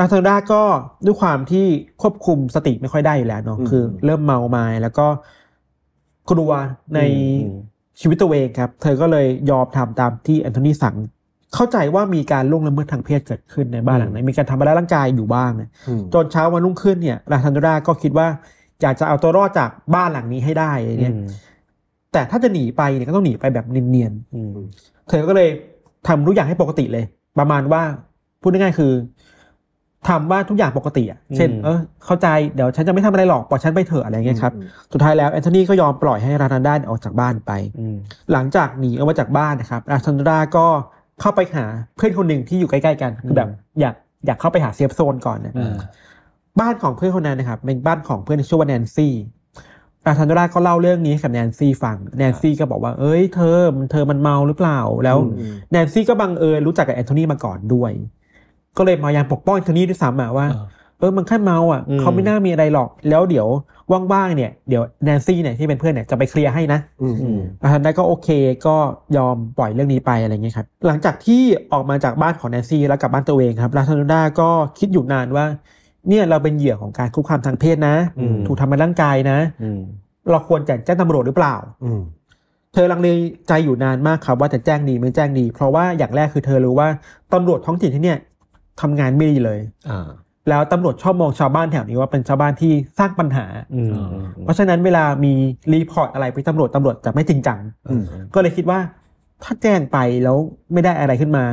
ราธอนร่าก็ด้วยความที่ควบคุมสติไม่ค่อยได้อยู่แล้วเนาะคือเริ่มเมามายแล้วก็กลัวในชีวิตตัวเองครับเธอก็เลยยอมทำตามที่แอนโทนีสั่งเข้าใจว่ามีการล่วงละเมิดทางเพศเกิดขึ้นในบ้านหลังนั้นมีการทำร้ายร่างกายอยู่บ้างนะจนเช้าวันรุ่งขึ้นเนี่ยราธอนร่าก็คิดว่าอยากจะเอาตัวรอดจากบ้านหลังนี้ให้ได้เนี่ยแต่ถ้าจะหนีไปเนี่ยก็ต้องหนีไปแบบเนียนๆเธอก็เลยทำทุกอย่างให้ปกติเลยประมาณว่าพูดง่ายๆคือทำว่าทุกอย่างปกติอ่ะเช่นเข้าใจเดี๋ยวฉันจะไม่ทำอะไรหรอกปล่อยฉันไปเถอะอะไรเงี้ยครับสุดท้ายแล้วแอนโทนีก็ยอมปล่อยให้ราธอนร่าออกจากบ้านไปหลังจากหนีออกมาจากบ้านนะครับราธอนร่าก็ เข้าไปหาเพื่อนคนหนึ่งที่อยู่ใกล้ๆกันคือแบบอยากเข้าไปหาเซฟโซนก่อนเนี่ยบ้านของเพื่อนคนนั้นนะครับเป็นบ้านของเพื่อนที่ชื่อว่าแนนซี่อาจารย์ดราก็เล่าเรื่องนี้กับแนนซี่ฟังแนนซี่ก็บอกว่าเอ้ยเธอมันเมาหรือเปล่าแล้วแนนซี่ก็บังเอิญรู้จักกับแอนโทนีมาก่อนด้วยก็เลยมายังปกป้องแอนโทนีด้วยซ้ำว่ามันแค่เมาอ่ะเขาไม่น่ามีอะไรหรอกแล้วเดี๋ยวว่างๆเนี่ยเดี๋ยวแนนซี่เนี่ยที่เป็นเพื่อนเนี่ยจะไปเคลียร์ให้นะอาจารย์ดราก็โอเคก็ยอมปล่อยเรื่องนี้ไปอะไรเงี้ยครับหลังจากที่ออกมาจากบ้านของแนนซี่แล้วกลับบ้านตัวเองครับอาจารย์ดราก็คิดอยู่นานว่าเนี่ยเราเป็นเหยื่อของการคุกคามทางเพศนะถูกทำร้ายร่างกายนะเราควรจะแจ้งตำรวจหรือเปล่าเธอลังเลใจอยู่นานมากครับว่าจะแจ้งดีไม่แจ้งดีเพราะว่าอย่างแรกคือเธอรู้ว่าตำรวจท้องถิ่นที่เนี่ยทำงานไม่ดีเลยแล้วตำรวจชอบมองชาวบ้านแถวนี้ว่าเป็นชาวบ้านที่สร้างปัญหาเพราะฉะนั้นเวลามีรีพอร์ตอะไรไปตำรวจจะไม่จริงจังก็เลยคิดว่าถ้าแจ้งไปแล้วไม่ได้อะไรขึ้นมา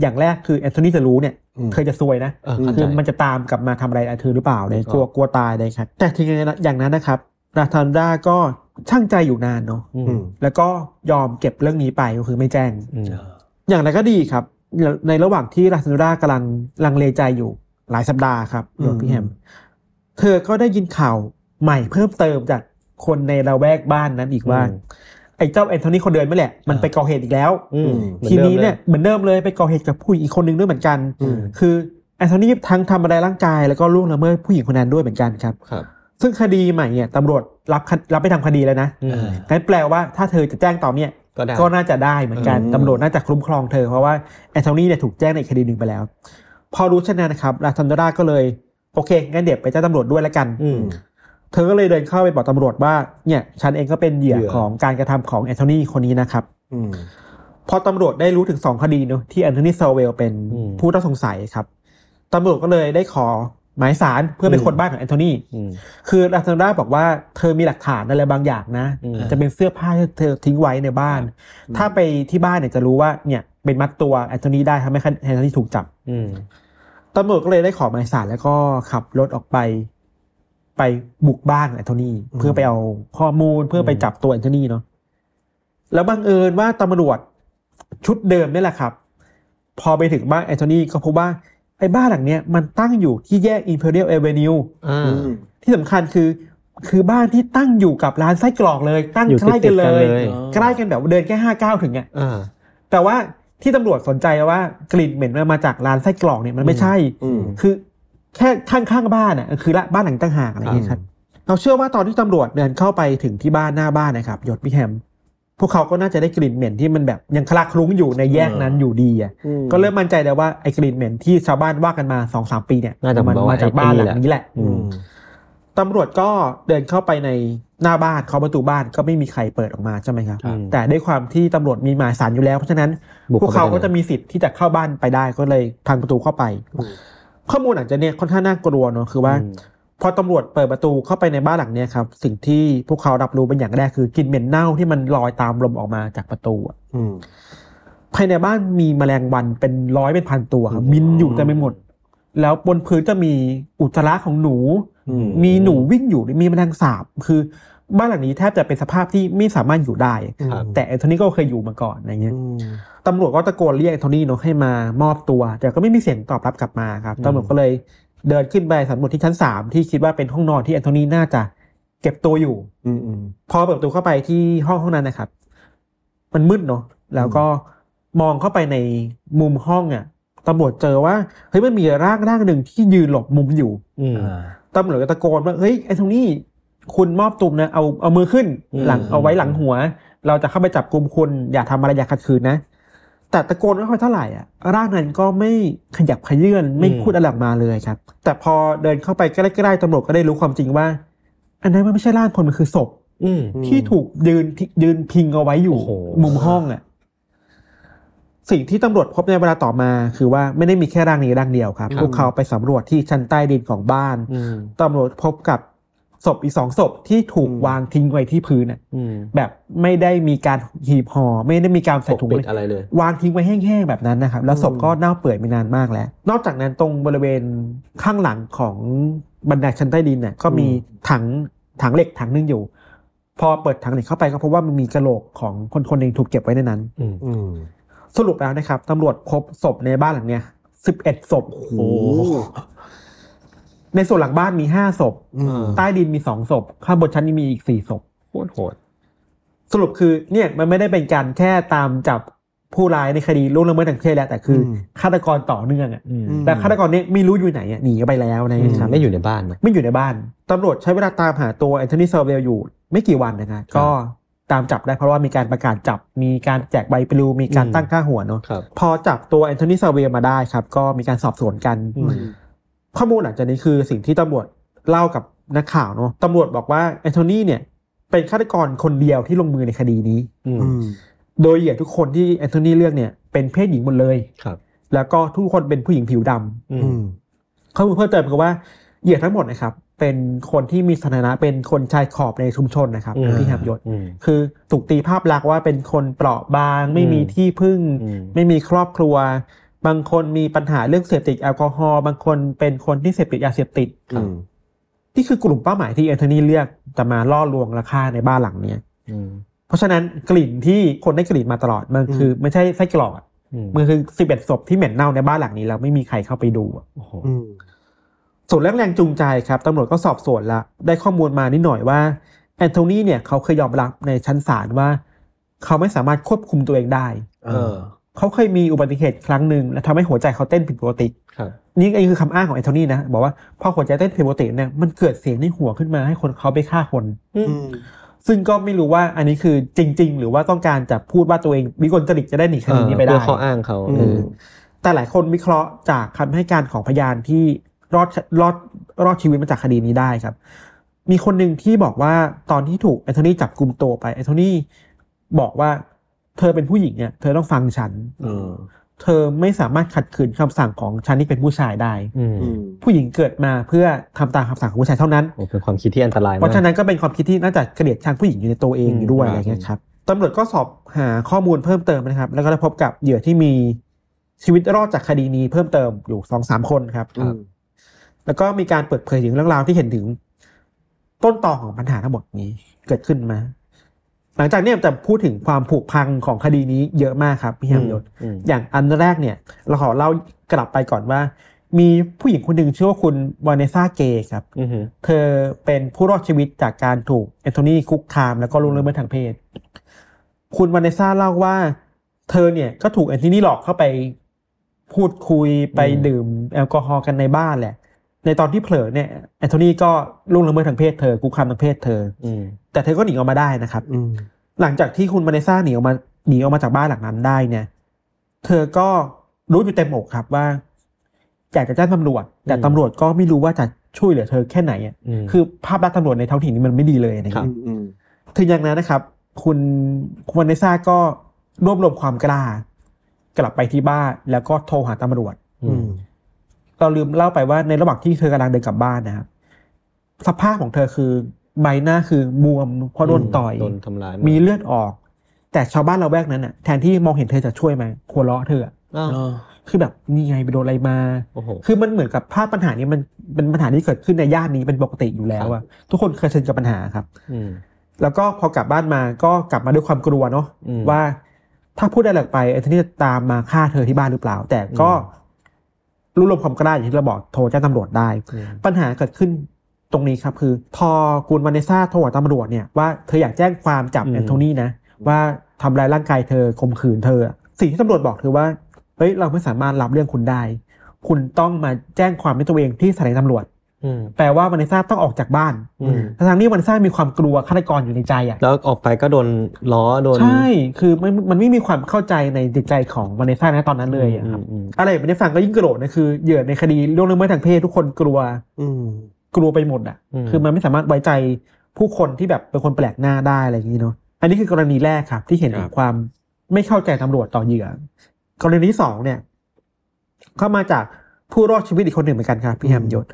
อย่างแรกคือแอนโทนีจะรู้เนี่ยเธอจะซวยนะคือมันจะตามกลับมาทำอะไรเธอหรือเปล่าเนี่ยกลัวตายเลยครับแต่ถึงอย่างนั้นนะครับราธานด้าก็ช่างใจอยู่นานเนาะแล้วก็ยอมเก็บเรื่องนี้ไปก็คือไม่แจ้งอย่างไรก็ดีครับในระหว่างที่ราธานด้ากำลังลังเลใจอยู่หลายสัปดาห์ครับพี่แฮมเธอก็ได้ยินข่าวใหม่เพิ่มเติมจากคนในละแวกบ้านนั้นอีกว่าไอ้เจ้าแอนโทนีคนเดิมนี่แหละมันไปก่อเหตุอีกแล้วทีนี้เนี่ยเหมือนเดิมเลยไปก่อเหตุกับผู้หญิงอีกคนนึงด้วยเหมือนกันคือแอนโทนีทั้งทำอะไรร่างกายแล้วก็ล่วงละเมิดผู้หญิงคนนั้นด้วยเหมือนกันครับซึ่งคดีใหม่เนี่ยตำรวจรับไปทำคดีแล้วนะงั้นแปลว่าถ้าเธอจะแจ้งต่อเนี่ยก็น่าจะได้เหมือนกันตำรวจน่าจะคุ้มครองเธอเพราะว่าแอนโทนีเนี่ยถูกแจ้งในคดีนึงไปแล้วพอรู้เช่นนั้นนะครับราธันดราก็เลยโอเคงั้นเดี๋ยวไปแจ้งตำรวจด้วยแล้วกันเธอก็เลยเดินเข้าไปบอกตำรวจว่าเนี่ยฉันเองก็เป็นเหยื่อของการกระทำของแอนโทนีคนนี้นะครับพอตำรวจได้รู้ถึง2คดีเนาะที่แอนโทนีซาเวลเป็นผู้ต้องสงสัยครับตำรวจก็เลยได้ขอหมายศาลเพื่อไปค้นบ้านของแอนโทนีคือราธันดราบอกว่าเธอมีหลักฐานอะไรบางอย่างนะจะเป็นเสื้อผ้าที่เธอทิ้งไว้ในบ้านถ้าไปที่บ้านเนี่ยจะรู้ว่าเนี่ยเป็นมัดตัวแอนโทนีได้ทำให้แอนโทนีถูกจับตำรวจก็เลยได้ขอหมายศาลแล้วก็ขับรถออกไปบุกบ้านแอนโทนีเพื่อไปเอาข้อมูลเพื่อไปจับตัวแอนโทนีเนาะแล้วบังเอิญว่าตำรวจชุดเดิมนี่แหละครับพอไปถึงบ้านแอนโทนีก็พบว่าไอ้บ้านหลังเนี้ยมันตั้งอยู่ที่แยก Imperial Avenue ที่สำคัญคือบ้านที่ตั้งอยู่กับร้านไส้กรอกเลยตั้งใกล้กันเลยใกล้กันแบบเดินแค่5ก้าวถึงเนี่ยแต่ว่าที่ตำรวจสนใจว่ากลิ่นเหม็นมันมาจากร้านไส้กรอกเนี่ยมันไม่ใช่คือแค่ข้างๆบ้านอ่ะคือละบ้านหลังต่างหากอะไรอย่างเงี้ยครับเราเชื่อว่าตอนที่ตำรวจเดินเข้าไปถึงที่บ้านหน้าบ้านนะครับยศพี่แฮมพวกเขาก็น่าจะได้กลิ่นเหม็นที่มันแบบยังคละคลุ้งอยู่ในแยกนั้นอยู่ดีอ่ะก็เริ่มมั่นใจแล้วว่าไอ้กลิ่นเหม็นที่ชาวบ้านว่ากันมา 2-3 ปีเนี่ยมันมาจากบ้านหลังนี้แหละตำรวจก็เดินเข้าไปในหน้าบ้านเคาะประตูบ้านก็ไม่มีใครเปิดออกมาใช่ไหมครับแต่ด้วยความที่ตำรวจมีหมายศาลอยู่แล้วเพราะฉะนั้นพวกเขาก็จะมีสิทธิ์ที่จะเข้าบ้านไปได้ก็เลยพังประตูเข้าไปข้อมูลอาจจะเนี่ยค่อนข้างน่ากลัวเนาะคือว่าพอตำรวจเปิดประตูเข้าไปในบ้านหลังเนี้ยครับสิ่งที่พวกเขารับรู้เป็นอย่างแรกคือกลิ่นเหม็นเน่าที่มันลอยตามลมออกมาจากประตูภายในบ้านมีแมลงวันเป็นร้อยเป็นพันตัวครับบินอยู่เต็มไปหมดแล้วบนพื้นจะมีอุจจาระของหนูมีหนูวิ่งอยู่มีแมลงสาบคือบ้านหลังนี้แทบจะเป็นสภาพที่ไม่สามารถอยู่ได้แต่แอนโทนีก็เคยอยู่มาก่อนอะไรเงี้ยตำรวจก็ตะโกนเรียกแอนโทนีเนาะให้มามอบตัวแต่ก็ไม่มีเสียงตอบรับกลับมาครับตำรวจก็เลยเดินขึ้นไปสำรวจที่ชั้น3ที่คิดว่าเป็นห้องนอนที่แอนโทนีน่าจะเก็บตัวอยู่พอเปิดประตูเข้าไปที่ห้องนั้นนะครับมันมืดเนาะแล้วก็มองเข้าไปในมุมห้องอ่ะตำรวจเจอว่าเฮ้ยมันมีร่างหนึ่งที่ยืนหลบมุมอยู่ตำรวจก็ตะโกนว่าเฮ้ยแอนโทนีคุณมอบตัวนะเอามือขึ้นหลังเอาไว้หลังหัวเราจะเข้าไปจับกุมคุณอย่าทำอะไรอย่าขัดขืนนะแต่ตะโกนไม่ค่อยเท่าไหร่อ่ะร่างนั้นก็ไม่ขยับขยื่นไม่พูดอะไรออกมาเลยครับแต่พอเดินเข้าไปใกล้ๆตำรวจก็ได้รู้ความจริงว่าอันนั้นมันไม่ใช่ร่างคนมันคือศพที่ถูกยืนพิงเอาไว้อยู่มุมห้องอ่ะสิ่งที่ตำรวจพบในเวลาต่อมาคือว่าไม่ได้มีแค่ร่างนี้ร่างเดียวครับพวกเขาไปสำรวจที่ชั้นใต้ดินของบ้านตำรวจพบกับศพอีก2ศพที่ถูกวางทิ้งไว้ที่พื้นน่ะแบบไม่ได้มีการหีบห่อไม่ได้มีการใส่ถุงอะไรเลยวางทิ้งไว้แห้งๆแบบนั้นนะครับแล้วศพก็เน่าเปื่อยไปนานมากแล้วนอกจากนั้นตรงบริเวณข้างหลังของบันไดชั้นใต้ดินน่ะก็มีถังเหล็กถังนึงอยู่พอเปิดถังเหล็กเข้าไปก็พบว่ามันมีกะโหลกของคนๆนึงถูกเก็บไว้ในนั้น สรุปแล้วนะครับตำรวจพบศพในบ้านหลังเนี้ย11 ศพโอ้โหในส่วนหลังบ้านมี5 ศพใต้ดินมี2 ศพข้างบนชั้นนี้มีอีก4 ศพโคตรโหดสรุปคือเนี่ยมันไม่ได้เป็นการแค่ตามจับผู้ร้ายในคดีล่วงละเมิดทางเพศแล้วแต่คือฆาตกรต่อเนื่องอ่ะแต่ฆาตกรนี้ไม่รู้อยู่ไหนอ่ะหนีไปแล้วนะครับไม่อยู่ในบ้านไม่อยู่ในบ้านตำรวจใช้เวลาตามหาตัวแอนโทนี เซอร์เวลอยู่ไม่กี่วันนะครับก็ตามจับได้เพราะว่ามีการประกาศจับมีการแจกใบปลิวมีการตั้งค่าหัวเนาะพอจับตัวแอนโทนี เซอร์เวลมาได้ครับก็มีการสอบสวนกันข้อมูลหลังจากนี้คือสิ่งที่ตำรวจเล่ากับนักข่าวเนาะตำรวจบอกว่าแอนโทนีเนี่ยเป็นฆาตกรคนเดียวที่ลงมือในคดีนี้โดยเหยื่อทุกคนที่แอนโทนีเลือกเนี่ยเป็นเพศหญิงหมดเลยครับแล้วก็ทุกคนเป็นผู้หญิงผิวดำข้อมูลเพิ่มเติมคือว่าเหยื่อทั้งหมดนะครับเป็นคนที่มีสถานะเป็นคนชายขอบในชุมชนนะครับพี่หามยศคือถูกตีภาพลักษณ์ว่าเป็นคนเปราะบางไม่มีที่พึ่งไม่มีครอบครัวบางคนมีปัญหาเรื่องเสพติดแอลกอฮอล์บางคนเป็นคนที่เสพติดยาเสพติดนี่คือกลุ่มเป้าหมายที่แอนโทนีเลือกจะมาล่อลวงและฆ่าในบ้านหลังนี้เพราะฉะนั้นกลิ่นที่คนได้กลิ่นมาตลอดมันคือไม่ใช่ไส้กรอกมันคือ11 ศพที่เหม็นเน่าในบ้านหลังนี้แล้วไม่มีใครเข้าไปดูส่วนแรงจูงใจครับตำรวจก็สอบสวนละได้ข้อมูลมานิดหน่อยว่าแอนโทนีเนี่ยเขาเคยยอมรับในชั้นศาลว่าเขาไม่สามารถควบคุมตัวเองได้เขาเคยมีอุบัติเหตุครั้งหนึ่งและทำให้หัวใจเขาเต้นผิดปกตินี่เองคือคำอ้างของแอนโทนีนะบอกว่าพอหัวใจเต้นผิดปกติเนี่ยมันเกิดเสียงในหัวขึ้นมาให้คนเขาไปฆ่าคนซึ่งก็ไม่รู้ว่าอันนี้คือจริงๆหรือว่าต้องการจะพูดว่าตัวเองวิกลจริตจะได้หนีคดีนี้ไปได้เขาอ้างเขาแต่หลายคนวิเคราะห์จากคำให้การของพยานที่รอดชีวิตมาจากคดีนี้ได้ครับมีคนหนึ่งที่บอกว่าตอนที่ถูกแอนโทนีจับกุมตัวไปแอนโทนีบอกว่าเธอเป็นผู้หญิงเนี่ยเธอต้องฟังฉันเธอไม่สามารถขัดขืนคำสั่งของฉันที่เป็นผู้ชายได้ผู้หญิงเกิดมาเพื่อทำตามคำสั่งของผู้ชายเท่านั้นเป็นความคิดที่อันตรายเพราะฉะนั้นก็เป็นความคิดที่น่าจะเกลียดชังผู้หญิงอยู่ในตัวเองอยู่ด้วยอะไรเงี้ยครับตำรวจก็สอบหาข้อมูลเพิ่มเติมนะครับแล้วก็ได้พบกับเหยื่อที่มีชีวิตรอดจากคดีนี้เพิ่มเติมอยู่ 2-3 คนครับแล้วก็มีการเปิดเผยถึงเรื่องราวที่เห็นถึงต้นตอของปัญหาทั้งหมดนี้เกิดขึ้นมาหลังจากนี้จะพูดถึงความผูกพันของคดีนี้เยอะมากครับพี่หามยศอย่างอันแรกเนี่ยเราขอเล่ากลับไปก่อนว่ามีผู้หญิงคนหนึ่งชื่อว่าคุณวาเนซ่าเกย์ครับเธอเป็นผู้รอดชีวิตจากการถูกแอนโทนีคุกคามแล้วก็ล่วงละเมิดทางเพศคุณวาเนซ่าเล่าว่าเธอเนี่ยก็ถูกแอนโทนีหลอกเข้าไปพูดคุยไปดื่มแอลกอฮอล์กันในบ้านแหละในตอนที่เผลอเนี่ยแอนโทนีก็ล่วงละเมิดทางเพศเธอคุกคามทางเพศเธอแต่เธอก็หนีออกมาได้นะครับหลังจากที่คุณมาเนซ่าหนีออกมาจากบ้านหลังนั้นได้เนี่ยเธอก็รู้อยู่เต็มอกครับว่าอยากจะแจ้งตำรวจแต่ตำรวจก็ไม่รู้ว่าจะช่วยเหลือเธอแค่ไหนคือภาพลักษณ์ตำรวจในท้องถิ่นนี้มันไม่ดีเลยนะครับถึงอย่างนั้นนะครับคุณมาเนซ่าก็รวบรวมความกล้ากลับไปที่บ้านแล้วก็โทรหาตำรวจเราลืมเล่าไปว่าในระหว่างที่เธอกำลังเดินกลับบ้านนะครับสภาพของเธอคือใบหน้าคือบวมเพราะโดนต่อยมีเลือดออกแต่ชาวบ้านละแวกนั้นน่ะแทนที่มองเห็นเธอจะช่วยมันหัวเราะเธอคือแบบนี่ไงไปโดนอะไรมาคือมันเหมือนกับภาพปัญหานี้มันเป็นปัญหาที่เกิดขึ้นในย่านนี้เป็นปกติอยู่แล้วอะทุกคนเคยเจอกับปัญหาครับแล้วก็พอกลับบ้านมาก็กลับมาด้วยความกลัวเนาะว่าถ้าพูดอะไรออกไปไอ้ที่จะตามมาฆ่าเธอที่บ้านหรือเปล่าแต่ก็รู้ลมความกล้าอย่างที่เราบอกโทรแจ้งตำรวจได้ปัญหาเกิดขึ้นตรงนี้ครับคือพอคุณวาเนซ่าโทรหาตำรวจเนี่ยว่าเธออยากแจ้งความจับแอนโทนีนะว่าทำร้ายร่างกายเธอข่มขืนเธอสิ่งที่ตำรวจบอกคือว่าเฮ้ยเราไม่สามารถรับเรื่องคุณได้คุณต้องมาแจ้งความด้วยตัวเองที่สถานีตำรวจแปลว่าวาเนซ่าต้องออกจากบ้านทั้งนี้วาเนซ่ามีความกลัวฆาตกรอยู่ในใจอ่ะแล้วออกไปก็โดนล้อโดนใช่คือมันไม่มีความเข้าใจในจิตใจของวาเนซ่านะตอนนั้นเลยอ่ะครับอะไรไม่ได้ฟังก็ยิ่งโกรธนะคือเหยื่อในคดีล่วงละเมิดทางเพศทุกคนกลัวไปหมดอ่ะคือมันไม่สามารถไว้ใจผู้คนที่แบบเป็นคนแปลกหน้าได้อะไรอย่างนี้เนาะอันนี้คือกรณีแรกครับที่เห็นความไม่เข้าใจตำรวจต่อเหยื่อกรณีที่สองเนี่ยเข้ามาจากผู้รอดชีวิตอีกคนหนึ่งเหมือนกันครับพี่แฮมยศ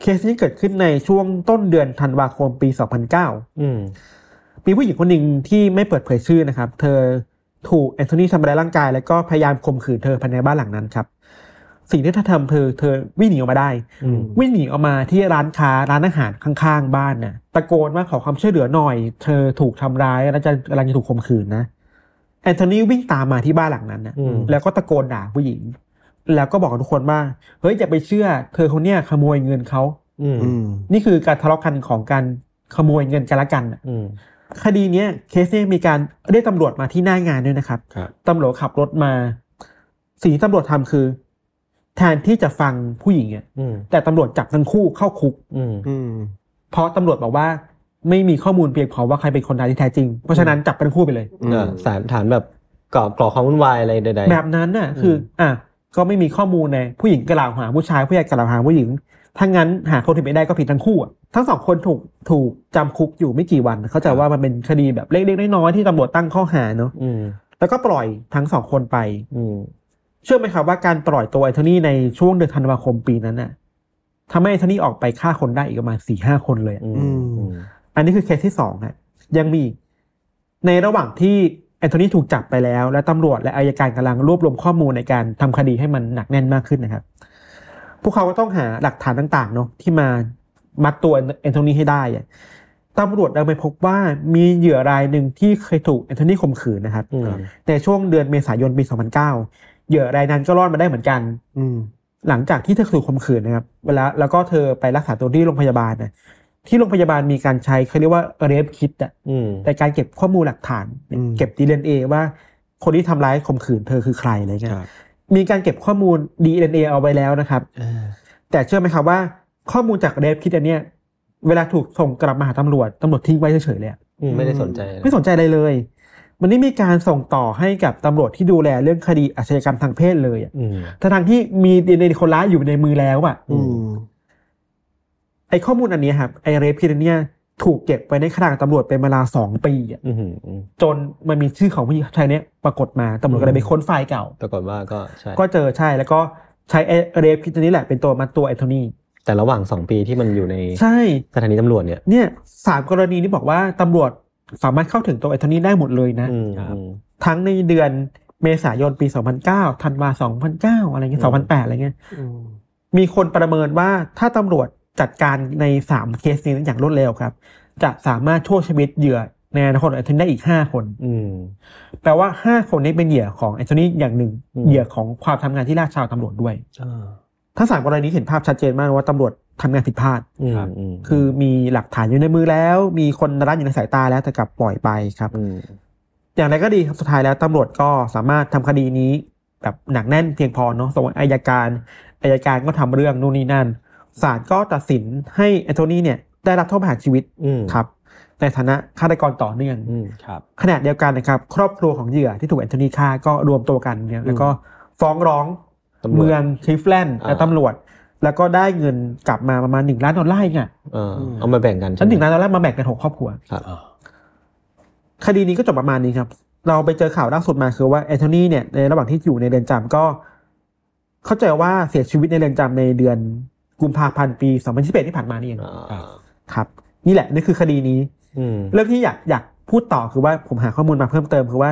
เคสนี้เกิดขึ้นในช่วงต้นเดือนธันวาคมปี 2009 มีผู้หญิงคนหนึ่งที่ไม่เปิดเผยชื่อนะครับเธอถูกแอนโทนีทำร้ายร่างกายแล้วก็พยายามข่มขืนเธอภายในบ้านหลังนั้นครับสิ่งที่เธอทำเธอวิ่งหนีออกมาได้วิ่งหนีออกมาที่ร้านค้าร้านอาหารข้างๆบ้านน่ะตะโกนว่าขอความช่วยเหลือหน่อยเธอถูกทำร้ายและกำลังจะถูกข่มขืนนะ แอนโทนีวิ่งตามมาที่บ้านหลังนั้นนะแล้วก็ตะโกนด่าผู้หญิงแล้วก็บอกกับทุกคนว่าเฮ้ยอย่าไปเชื่อเธอคนเนี้ยขโมยเงินเขานี่คือการทะเลาะกันของการขโมยเงินกันละกันคดีเนี้ยเคสเนี้ยมีการเรียกตำรวจมาที่หน้างานด้วยนะครับตำรวจขับรถมาสิ่งที่ตำรวจทำคือแทนที่จะฟังผู้หญิงอ่ะแต่ตำรวจจับทั้งคู่เข้าคุกเพราะตำรวจบอกว่าไม่มีข้อมูลเพียงพอว่าใครเป็นคนร้ายที่แท้จริงเพราะฉะนั้นจับทั้งคู่ไปเลยสารฐานแบบก่อความวุ่นวายอะไรใดๆแบบนั้นน่ะคืออ่ะก็ไม่มีข้อมูลไงผู้หญิงกล่าวหาผู้ชายผู้ชายกล่าวหาผู้หญิงถ้างั้นหาคนผิดไม่ได้ก็ผิดทั้งคู่อ่ะทั้งสองคนถูกจำคุกอยู่ไม่กี่วันเข้าใจว่ามันเป็นคดีแบบเล็กๆน้อยๆที่ตำรวจตั้งข้อหาเนาะแล้วก็ปล่อยทั้งสองคนไปเชื่อไหมครับว่าการปล่อยตัวแอนโทนี่ในช่วงเดือนธันวาคมปีนั้นน่ะทำให้แอนโทนี่ออกไปฆ่าคนได้อีกประมาณ 4-5 คนเลยอันนี้คือเคสที่2นะยังมีในระหว่างที่แอนโทนี่ถูกจับไปแล้วและตำรวจและอัยการกำลังรวบรวมข้อมูลในการทำคดีให้มันหนักแน่นมากขึ้นนะครับพวกเขาก็ต้องหาหลักฐานต่างๆเนาะที่มามัดตัวแอนโทนี่ให้ได้ตำรวจเราไปพบว่ามีเหยื่อรายหนึ่งที่เคยถูกแอนโทนี่ข่มขืนนะครับในช่วงเดือนเมษายนปี 2009เหยื่อรายนั้นก็รอดมาได้เหมือนกันหลังจากที่เธอถูกข่มขืนนะครับเวลาแล้วก็เธอไปรักษาตัวที่โรงพยาบาลนะที่โรงพยาบาลมีการใช้เขาเรียกว่าเรฟคิดอ่ะแต่การเก็บข้อมูลหลักฐานเก็บ DNA ว่าคนที่ทำร้ายข่มขืนเธอคือใครอะไรเงี้ยมีการเก็บข้อมูล DNA เอาไว้แล้วนะครับแต่เชื่อไหมครับว่าข้อมูลจากเรฟคิดอันเนี้ยเวลาถูกส่งกลับมาหาตำรวจทิ้งไว้เฉยๆเลยไม่สนใจอะไรเลยมันนี่มีการส่งต่อให้กับตำรวจที่ดูแลเรื่องคดีอาชญากรรมทางเพศเลยทั้งที่มีDNAคนร้ายอยู่ในมือแล้วไอ้ข้อมูลอันนี้ครับไอ้เรฟคิดเนี่ยถูกเก็บไว้ในขลังตำรวจเป็นเวลา2ปีจนมันมีชื่อของผู้หญิงชายนี้ปรากฏมาตำรวจก็เลยไปค้นไฟล์เก่าปรากฏว่าก็เจอใช่แล้วก็ใช้ไอ้เรฟคิดนี้แหละเป็นตัวมัดตัวแอนโทนีแต่ระหว่าง2ปีที่มันอยู่ในสถานีตำรวจเนี่ย3กรณีนี่บอกว่าตำรวจสามารถเข้าถึงตัวแอนโทนีได้หมดเลยนะทั้งในเดือนเมษายนปี 2009 ธันวาคม 2009 อะไรเงี้ย 2008 อะไรเงี้ยมีคนประเมินว่าถ้าตำรวจจัดการใน3เคสนี้อย่างรวดเร็วครับจะสามารถช่วยชีวิตเหยื่อในอนาคตแอนโทนีได้อีก5คนแปลว่า5คนนี้เป็นเหยื่อของแอนโทนีอย่างหนึ่งเหยื่อของความทำงานที่ล่าชาวตำรวจด้วยทั้ง3กรณีนี้เห็นภาพชัดเจนมากว่าตำรวจทำงานผิดพลาดคือมีหลักฐานอยู่ในมือแล้วมีคนรัดอยู่ในสายตาแล้วแต่กลับปล่อยไปครับอย่างไรก็ดีครับสุดท้ายแล้วตำรวจก็สามารถทำคดีนี้แบบหนักแน่นเพียงพอเนาะส่งอัยการก็ทำเรื่องนู่นนี่นั่นศาลก็ตัดสินให้แอนโทนีเนี่ยได้รับโทษประหารชีวิตครับในฐานะฆาตกรต่อเนื่องขณะเดียวกันนะครับครอบครัวของเหยื่อที่ถูกแอนโทนีฆ่าก็รวมตัวกันเนี่ยแล้วก็ฟ้องร้องเมืองคลิฟแลนด์และตำรวจแล้วก็ได้เงินกลับมาประมาณ$1 ล้านไงเอามาแบ่งกัน$1 ล้านมาแบ่งกัน6ครอบครัวคดีนี้ก็จบประมาณนี้ครับเราไปเจอข่าวล่าสุดมาคือว่าแอนโทนีเนี่ยในระหว่างที่อยู่ในเรือนจำก็เข้าใจว่าเสียชีวิตในเรือนจำในเดือนกุมภาพันธ์ปี2021ที่ผ่านมานี่เองครับนี่แหละนี่คือคดีนี้เรื่องที่อยากพูดต่อคือว่าผมหาข้อมูลมาเพิ่มเติมคือว่า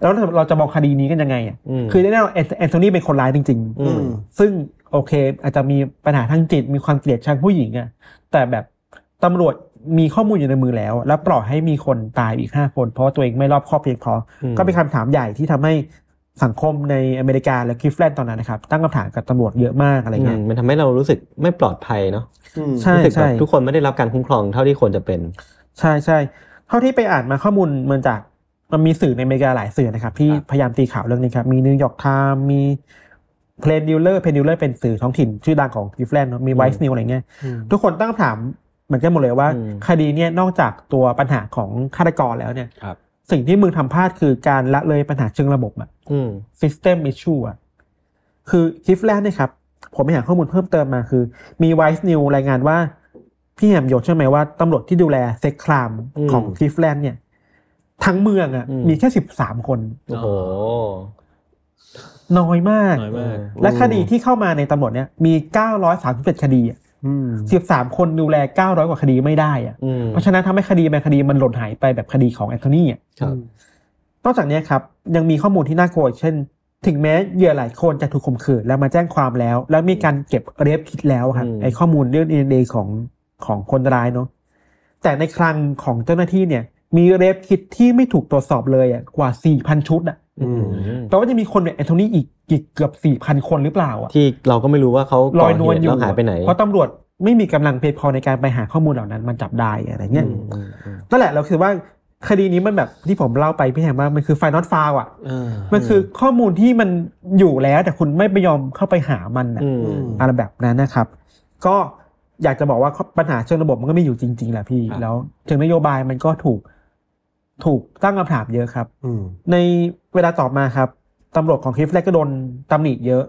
แล้วเราจะมองคดีนี้กันยังไงอ่ะคือแน่ๆแอนโทนีเป็นคนร้ายจริงๆซึ่งโอเคอาจจะมีปัญหาทางจิตมีความเกลียดชังผู้หญิงอ่ะแต่แบบตำรวจมีข้อมูลอยู่ในมือแล้วแล้วปล่อยให้มีคนตายอีก5คนเพราะตัวเองไม่รอบคอบเพียงพอก็เป็นคำถามใหญ่ที่ทำให้สังคมในอเมริกาและคลิฟแลนด์ตอนนั้นนะครับตั้งคำถามกับตำรวจเยอะมากอะไรเงี้ยมันทำให้เรารู้สึกไม่ปลอดภัยเนาะใช่ใช่ทุกคนไม่ได้รับการคุ้มครองเท่าที่ควรจะเป็นใช่ใช่เท่าที่ไปอ่านมาข้อมูลมันจากมันมีสื่อในอเมริกาหลายสื่อนะครับที่พยายามตีข่าวเรื่องนี้ครับมีนิวยอร์กไทม์มีเพลนดิวเลอร์เป็นสื่อท้องถิ่นชื่อดังของคลิฟแลนด์มีไวส์นิวอะไรเงี้ยทุกคนตั้งคำถามเหมือนกันหมดเลยว่าคดีเนี่ยนอกจากตัวปัญหาของฆาตกรแล้วเนี่ยสิ่งที่มึงทำพลาดคือการละเลยปัญหาเชิงระบบอ่ะ system issue อ่ะคือคลิฟแลนด์เนี่ยครับผมไปหาข้อมูลเพิ่มเติมมาคือมีไวส์นิวรายงานว่าพี่แหม่มโยชใช่ไหมว่าตำรวจที่ดูแลเซ็กครามของคลิฟแลนด์เนี่ยทั้งเมืองอ่ะมีแค่13คนโอ้โหน้อยมากและคดีที่เข้ามาในตำรวจเนี่ยมี937คดีอ่ะ13คนดูแล900กว่าคดีไม่ได้อ่ะเพราะฉะนั้นทำให้คดีมันหล่นหายไปแบบคดีของแอนโทนีอ่ะนอกจากนี้ครับยังมีข้อมูลที่น่ากลัวเช่นถึงแม้เหยื่อหลายคนจะถูกข่มขืนแล้วมาแจ้งความแล้วแล้วมีการเก็บเรฟคิดแล้วครับไอ้ข้อมูลเรื่อง DNA ของคนร้ายเนาะแต่ในคลังของเจ้าหน้าที่เนี่ย มีเรฟคิดที่ไม่ถูกตรวจสอบเลยอ่ะกว่า 4,000 ชุดอ่ะแปลว่าจะมีคนเนี่ยแอนโทนีอีกเกือบ 4,000 คนหรือเปล่าอ่ะที่เราก็ไม่รู้ว่าเขาลอยนวลอยู่แล้วหายไปไหนเพราะตำรวจไม่มีกำลังเพียงพอในการไปหาข้อมูลเหล่านั้นมาจับได้อะไรเงี้ยนั่นแหละเราคือว่าคดีนี้มันแบบที่ผมเล่าไปพี่แหงว่ามันคือ File Not Found อ่ะมันคือข้อมูลที่มันอยู่แล้วแต่คุณไม่ยอมเข้าไปหามันน่ะอะไรแบบนั้นนะครับก็อยากจะบอกว่าปัญหาเชิงระบบมันก็มีอยู่จริงๆแหละพี่แล้วเชิงนโยบายมันก็ถูกตั้งคำถามเยอะครับในเวลาต่อมาครับตำรวจของคลิฟแรกก็โดนตำหนิเยอะ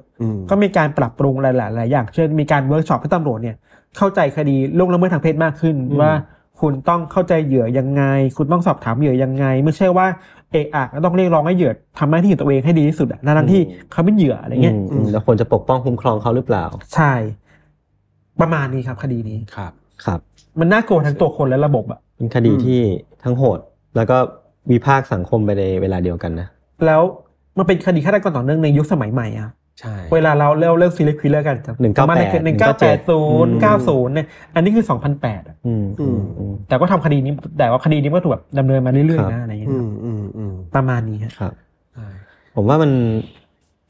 ก็มีการปรับปรุงหลายๆอย่างเช่นมีการเวิร์กช็อปให้ตำรวจเนี่ยเข้าใจคดีล่วงละเมิดทางเพศมากขึ้นว่าคุณต้องเข้าใจเหยื่อยังไงคุณต้องสอบถามเหยื่อยังไงไม่ใช่ว่าเอะอะต้องเรียกร้องให้เหยื่อทำหน้าที่ของตัวเองให้ดีที่สุดในทางที่เขาเป็นเหยื่ออะไรเงี้ยแล้วควรจะปกป้องคุ้มครองเขาหรือเปล่าใช่ประมาณนี้ครับคดีนี้ครับครับมันน่ากลัวทั้งตัวคนและระบบอ่ะเป็นคดีที่ทั้งโหดแล้วก็วิพากษ์สังคมไปในเวลาเดียวกันนะแล้วมันเป็นคดีฆาตกรต่อเนื่องในยุคสมัยใหม่อ่ะใช่เวลาเราเรื่องซีรีส์คิลเลอร์กัน1980 90เนี่ยอันนี้คือ2008อ่ะแต่ก็ทำคดีนี้แต่ว่าคดีนี้ก็ถูกแบบดำเนินมาเรื่อยๆนะอะไรอย่างเงี้ยประมาณนี้ครับผมว่ามัน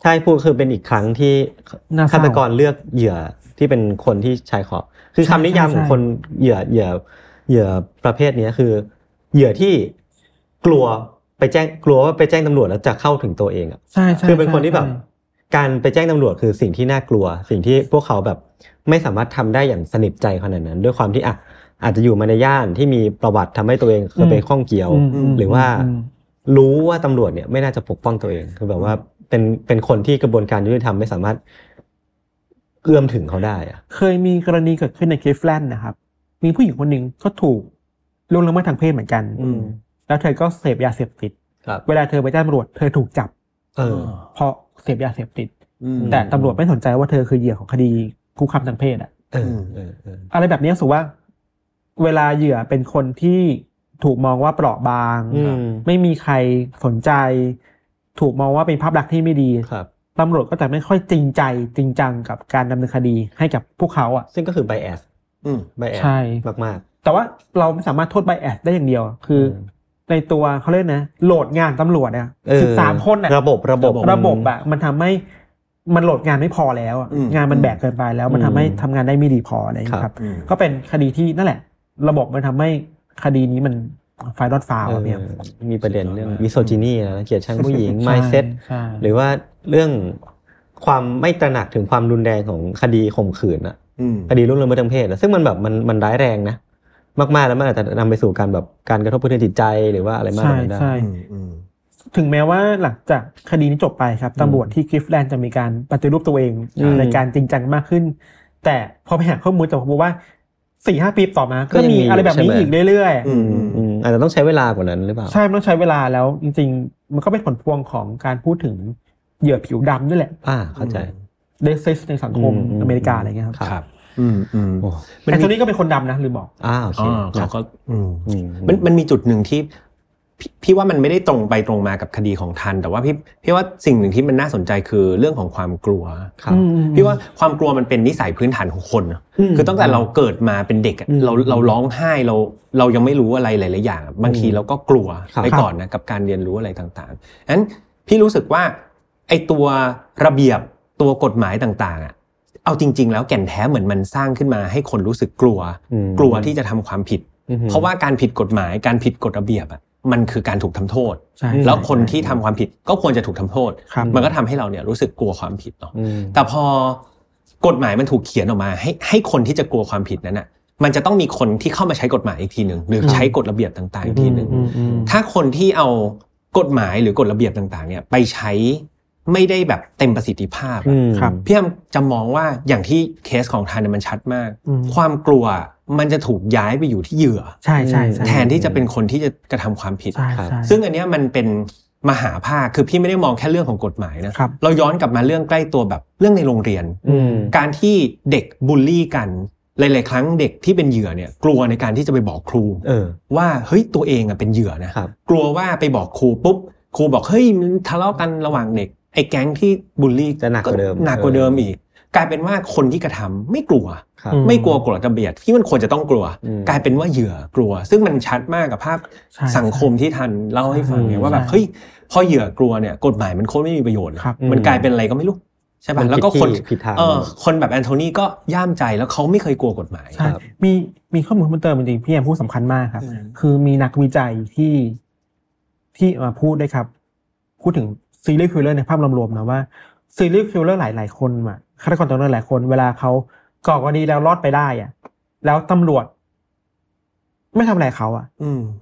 ใช่พูดคือเป็นอีกครั้งที่ฆาตกรเลือกเหยื่อที่เป็นคนที่ชายขอบคือคำนิยามของคนเหยื่อประเภทนี้คือเหยื่อที่กลัวว่าไปแจ้งตำรวจแล้วจะเข้าถึงตัวเองอ่ะใช่ๆคือเป็นคนที่แบบการไปแจ้งตำรวจคือสิ่งที่น่ากลัวสิ่งที่พวกเขาแบบไม่สามารถทำได้อย่างสนิทใจขนาดนั้นด้วยความที่อ่ะอาจจะอยู่มาในย่านที่มีประวัติทำให้ตัวเองเคยไปข้องเกี่ยวหรือว่ารู้ว่าตำรวจเนี่ยไม่น่าจะปกป้องตัวเองคือแบบว่าเป็นคนที่กระบวนการยุติธรรมไม่สามารถเอื้อมถึงเขาได้อะเคยมีกรณีเกิดขึ้นในคลิฟแลนด์นะครับมีผู้หญิงคนหนึ่งก็ถูกล่วงละเมิดทางเพศเหมือนกันแล้วเธอก็เสพยาเสพติดเวลาเธอไปแจ้งตำรวจเธอถูกจับเพราะเสพยาเสพติดแต่ตำรวจไม่สนใจว่าเธอคือเหยื่อของคดีคุกคามทางเพศอ่ะอะไรแบบนี้สูว่าเวลาเหยื่อเป็นคนที่ถูกมองว่าเปราะบางไม่มีใครสนใจถูกมองว่าเป็นภาพลักษณ์ที่ไม่ดีตำรวจก็จะไม่ค่อยจริงจังกับการดำเนินคดีให้กับพวกเขาอ่ะซึ่งก็คือ bias ใช่มากๆแต่ว่าเราไม่สามารถโทษ bias ได้อย่างเดียวคือในตัวเขาเรียกนะโหลดงานตำรวจอ่ะ13คนน่ะระบบอ่ะมันทำให้มันโหลดงานไม่พอแล้วงานมันแบกเกินไปแล้วมันทำให้ทำงานได้ไม่ดีพออะไรอย่างนี้ครับก็เป็นคดีที่นั่นแหละระบบมันทำให้คดีนี้มันไฟล์ดอทฟาวล์เนี่ยมีประเด็นเรื่องมิโซจินีนะเกลียดชังผู้หญิง mindset หรือว่าเรื่องความไม่ตระหนักถึงความรุนแรงของคดีข่มขืนอ่ะคดีล่วงละเมิดทางเพศซึ่งมันแบบมันร้ายแรงนะมากๆแล้วมันอาจจะนำไปสู่การแบบการกระทบกระเทือนจิตใจหรือว่าอะไรมากกว่าได้ถึงแม้ว่าหลังจากคดีนี้จบไปครับตำรวจที่คลิฟแลนด์จะมีการปฏิรูปตัวเองในการจริงจังมากขึ้นแต่พอไปหาข้อมูลจะพบว่า4-5 ปีต่อมาก็มีอะไรแบบนี้อีกเรื่อยๆอาจจะต้องใช้เวลากว่านั้นหรือเปล่าใช่ต้องใช้เวลาแล้วจริงๆมันก็เป็นผลพวงของการพูดถึงเหยื่อผิวดำด้วยแหละเข้าใจเดซิสในสังคมอเมริกาอะไรเงี้ยครับแต่ตัวนี้ก็เป็นคนดำนะหรือบอกโอเคเขาก็มันมีจุดหนึ่งที่พี่ว่ามันไม่ได้ตรงไปตรงมากับคดีของทันแต่ว่าพี่ว่าสิ่งหนึ่งที่มันน่าสนใจคือเรื่องของความกลัวพี่ว่าความกลัวมันเป็นนิสัยพื้นฐานของคนคือตั้งแต่เราเกิดมาเป็นเด็กเราร้องไห้เรายังไม่รู้อะไรหลายๆอย่างบางทีเราก็กลัวไปก่อนนะกับการเรียนรู้อะไรต่างๆงั้นพี่รู้สึกว่าไอ้ตัวระเบียบตัวกฎหมายต่างๆเอาจริงๆแล้วแก่นแท้เหมือนมันสร้างขึ้นมาให้คนรู้สึกกลัวที่จะทำความผิดเพราะว่าการผิดกฎหมายการผิดกฎระเบียบมันคือการถูกทำโทษแล้วคนที่ทำความผิดก็ควรจะถูกทำโทษมันก็ทำให้เราเนี่ยรู้สึกกลัวความผิดเนาะแต่พอกฎหมายมันถูกเขียนออกมาให้คนที่จะกลัวความผิดนั้นมันจะต้องมีคนที่เข้ามาใช้กฎหมายอีกทีนึงหรือใช้กฎระเบียบต่างๆอีกทีนึงถ้าคนที่เอากฎหมายหรือกฎระเบียบต่างๆเนี่ยไปใช้ไม่ได้แบบเต็มประสิทธิภาพพี่แอมจะมองว่าอย่างที่เคสของทานมันชัดมากความกลัวมันจะถูกย้ายไปอยู่ที่เหยื่อใช่ๆแทนที่จะเป็นคนที่จะกระทำความผิดซึ่งอันนี้มันเป็นมหาภาคคือพี่ไม่ได้มองแค่เรื่องของกฎหมายนะเราย้อนกลับมาเรื่องใกล้ตัวแบบเรื่องในโรงเรียนการที่เด็กบูลลี่กันหลายๆครั้งเด็กที่เป็นเหยื่อเนี่ยกลัวในการที่จะไปบอกครูว่าเฮ้ยตัวเองเป็นเหยื่อนะกลัวว่าไปบอกครูปุ๊บครูบอกเฮ้ยมันทะเลาะกันระหว่างเด็กไอ้แก๊งที่บูลลี่จะหนักกว่าเดิมอีก กลายเป็นว่าคนที่กระทำไม่กลัวกฎระเบียบที่มันควรจะต้องกลัวกลายเป็นว่าเหยื่อกลัวซึ่งมันชัดมากกับภาพสังคมที่ทันเล่าให้ฟังเนี่ยว่าแบบเฮ้ยพอเหยื่อกลัวเนี่ยกฎหมายมันโคตรไม่มีประโยชน์มันกลายเป็นอะไรก็ไม่รู้ใช่ป่ะแล้วก็คนแบบแอนโทนีก็ย่ามใจแล้วเขาไม่เคยกลัวกฎหมายมีข้อมูลเพิ่มเติมจริงๆพี่แอมพูดสำคัญมากครับคือมีนักวิจัยที่มาพูดได้ครับพูดถึงซีรีส์คิลเลอร์ในภาพรวมๆนะว่าซีรีส์คิลเลอร์หลายคนอ่ะฆาตกรต่อเนื่องหลายคนเวลาเขาก่อคดีแล้วรอดไปได้อ่ะแล้วตำรวจไม่ทำอะไรเขาอ่ะ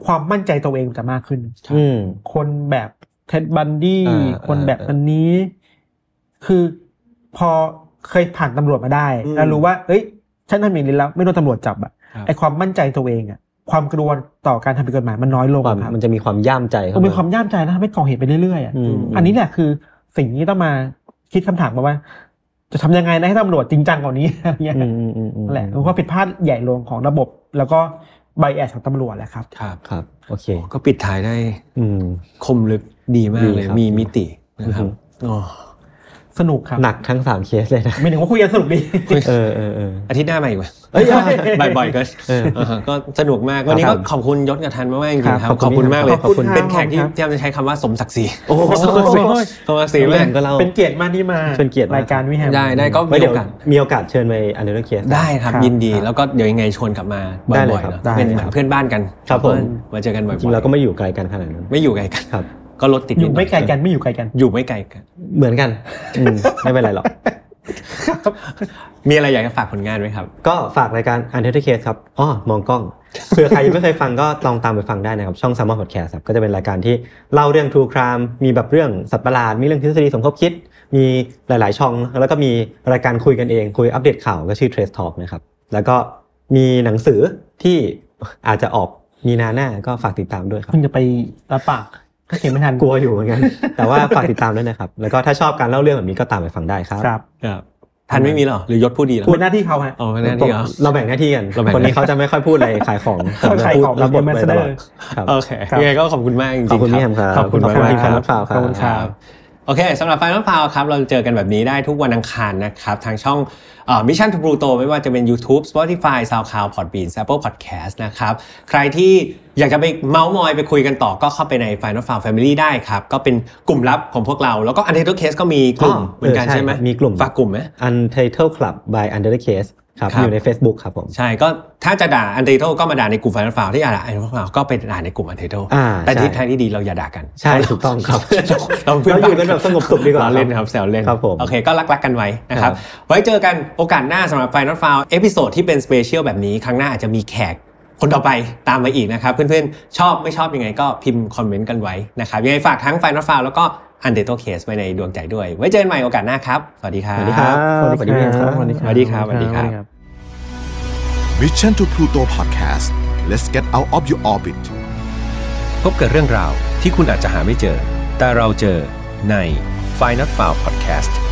ความมั่นใจตัวเองจะมากขึ้นคนแบบเท็ดบันดี้คนแบบอันนี้คือพอเคยผ่านตำรวจมาได้แล้วรู้ว่าเอ้ยฉันทำอย่างนี้แล้วไม่โดนตำรวจจับอ่ะไอความมั่นใจตัวเองอ่ะความกลัวต่อการทำผิดกฎหมายมันน้อยลงครับมันจะมีความย่ามใจครับมันมีความย่ามใจนะไม่ก่อเหตุไปเรื่อยๆอ่ะอันนี้แหละคือสิ่งที่ต้องมาคิดคำถามว่าจะทำยังไงนะให้ตำรวจจริงจังกว่านี้เนี่ยแหละเพราะผิดพลาดใหญ่ลงของระบบแล้วก็ไบแอสของตำรวจแหละครับครับโอเคก็ปิดท้ายได้คมลึกดีมากเลยมีมิตินะครับสนุกครับหนักทั้ง3เคสเลยนะไม่ถึงว่าคุยกันสนุกดีอาทิตย์หน้ามาอีกว่ะบ่อยๆก็สนุกมากวันนี้ก็ขอบคุณยศกับทันมากๆจริงๆครับขอบคุณมากเลยเป็นแขกที่พยายามจะใช้คำว่าสมศักดิ์ศรีโอ้สมศักดิ์ศรีเป็นเกียรติมากที่มารายการวิแฮมได้ก็มีโอกาสเชิญไปอันเดอร์เคสได้ครับยินดีแล้วก็เดี๋ยวยังไงชวนกลับมาบ่อยๆนะเป็นเหมือนเพื่อนบ้านกันครับผมมาเจอกันบ่อยๆจริงๆเราก็ไม่อยู่ไกลกันขนาดนั้นไม่อยู่ไกลกันครับก็รถติดอยู่ไม่ไกลกันไม่อยู่ไกลกันอยู่ไม่ไกลกันเหมือนกันไม่เป็นไรหรอกมีอะไรอยากจะฝากผลงานไหมครับก็ฝากรายการ Untitled Case ครับอ้อมองกล้องเผื่อใครยังไม่เคยฟังก็ลองตามไปฟังได้นะครับช่อง Salmon Podcast ครับก็จะเป็นรายการที่เล่าเรื่อง True Crime มีแบบเรื่องสัตว์ประหลาดมีเรื่องทฤษฎีสมคบคิดมีหลายๆช่องแล้วก็มีรายการคุยกันเองคุยอัปเดตข่าวก็ชื่อ Trace Talk นะครับแล้วก็มีหนังสือที่อาจจะออกมีนาหน้าก็ฝากติดตามด้วยครับคุณจะไปรับปากก็เขียนไม่ทันกลัวอยู่เหมือนกันแต่ว่าฝากติดตามด้วยนะครับแล้วก็ถ้าชอบการเล่าเรื่องแบบนี้ก็ตามไปฟังได้ครับครับทันไม่มีหรอหรือยศพูดดีหรอพูดหน้าที่เขาฮะอ๋อหน้าที่เราแบ่งหน้าที่กันคนนี้เขาจะไม่ค่อยพูดอะไรขายของรับบทเป็นแอมบาสเดอร์โอเคยังไงก็ขอบคุณมากจริงๆขอบคุณพี่แฮมครับขอบคุณมากที่รับฟังครับโอเคสำหรับ File Not Found ครับเราเจอกันแบบนี้ได้ทุกวันอังคารนะครับทางช่องMission to Pluto ไม่ว่าจะเป็น YouTube Spotify SoundCloud Podbean Apple Podcast นะครับใครที่อยากจะไปเม้ามอยไปคุยกันต่อก็เข้าไปใน File Not Found Family ได้ครับก็เป็นกลุ่มลับของพวกเราแล้วก็ Untitled Case ก็มีกลุ่มเหมือนกันใช่มั้ยมีกลุ่มฝากกลุ่มมั้ย Untitled Club by Untitled Case ครับอยู่ใน Facebook ครับผมใช่ก็ถ้าจะด่า Untitled ก็มาด่าในกลุ่ม File Not Found ที่ด่า Untitled ก็ไปด่าในกลุ่ม Untitled แต่ทิศทางที่ดีเราอย่าด่ากันใช่ถูกต้องครับเราอยู่กันแบบสงบสุขดีกว่าเล่นครับแซวเล่นโอเคก็รักๆกันไว้นะครับไว้เจอกันโอกาสหน้าสำหรับ File Not Found เอพิโซดที่เป็นสเปเชียลแบบนี้ครั้งหน้าอาจจะมีแขกคนต่อไปตามมาอีกนะครับเพื่อนๆชอบไม่ชอบยังไงก็พิมพ์คอมเมนต์กันไว้นะครับยังไงฝากทั้ง File Not Found แล้วก็ Untitled Case ไว้ในดวงใจด้วยไว้เจอกันใหม่โอกาสหน้าครับสวัสดีครับสวัสดีครับสวัสดีครับสวัสดีครับสวัสดีครับ Mission to Pluto Podcast Let's get out of your orbit พบกับเรื่องราวที่คุณอาจจะหาไม่เจอแต่เราเจอใน File Not Found Podcast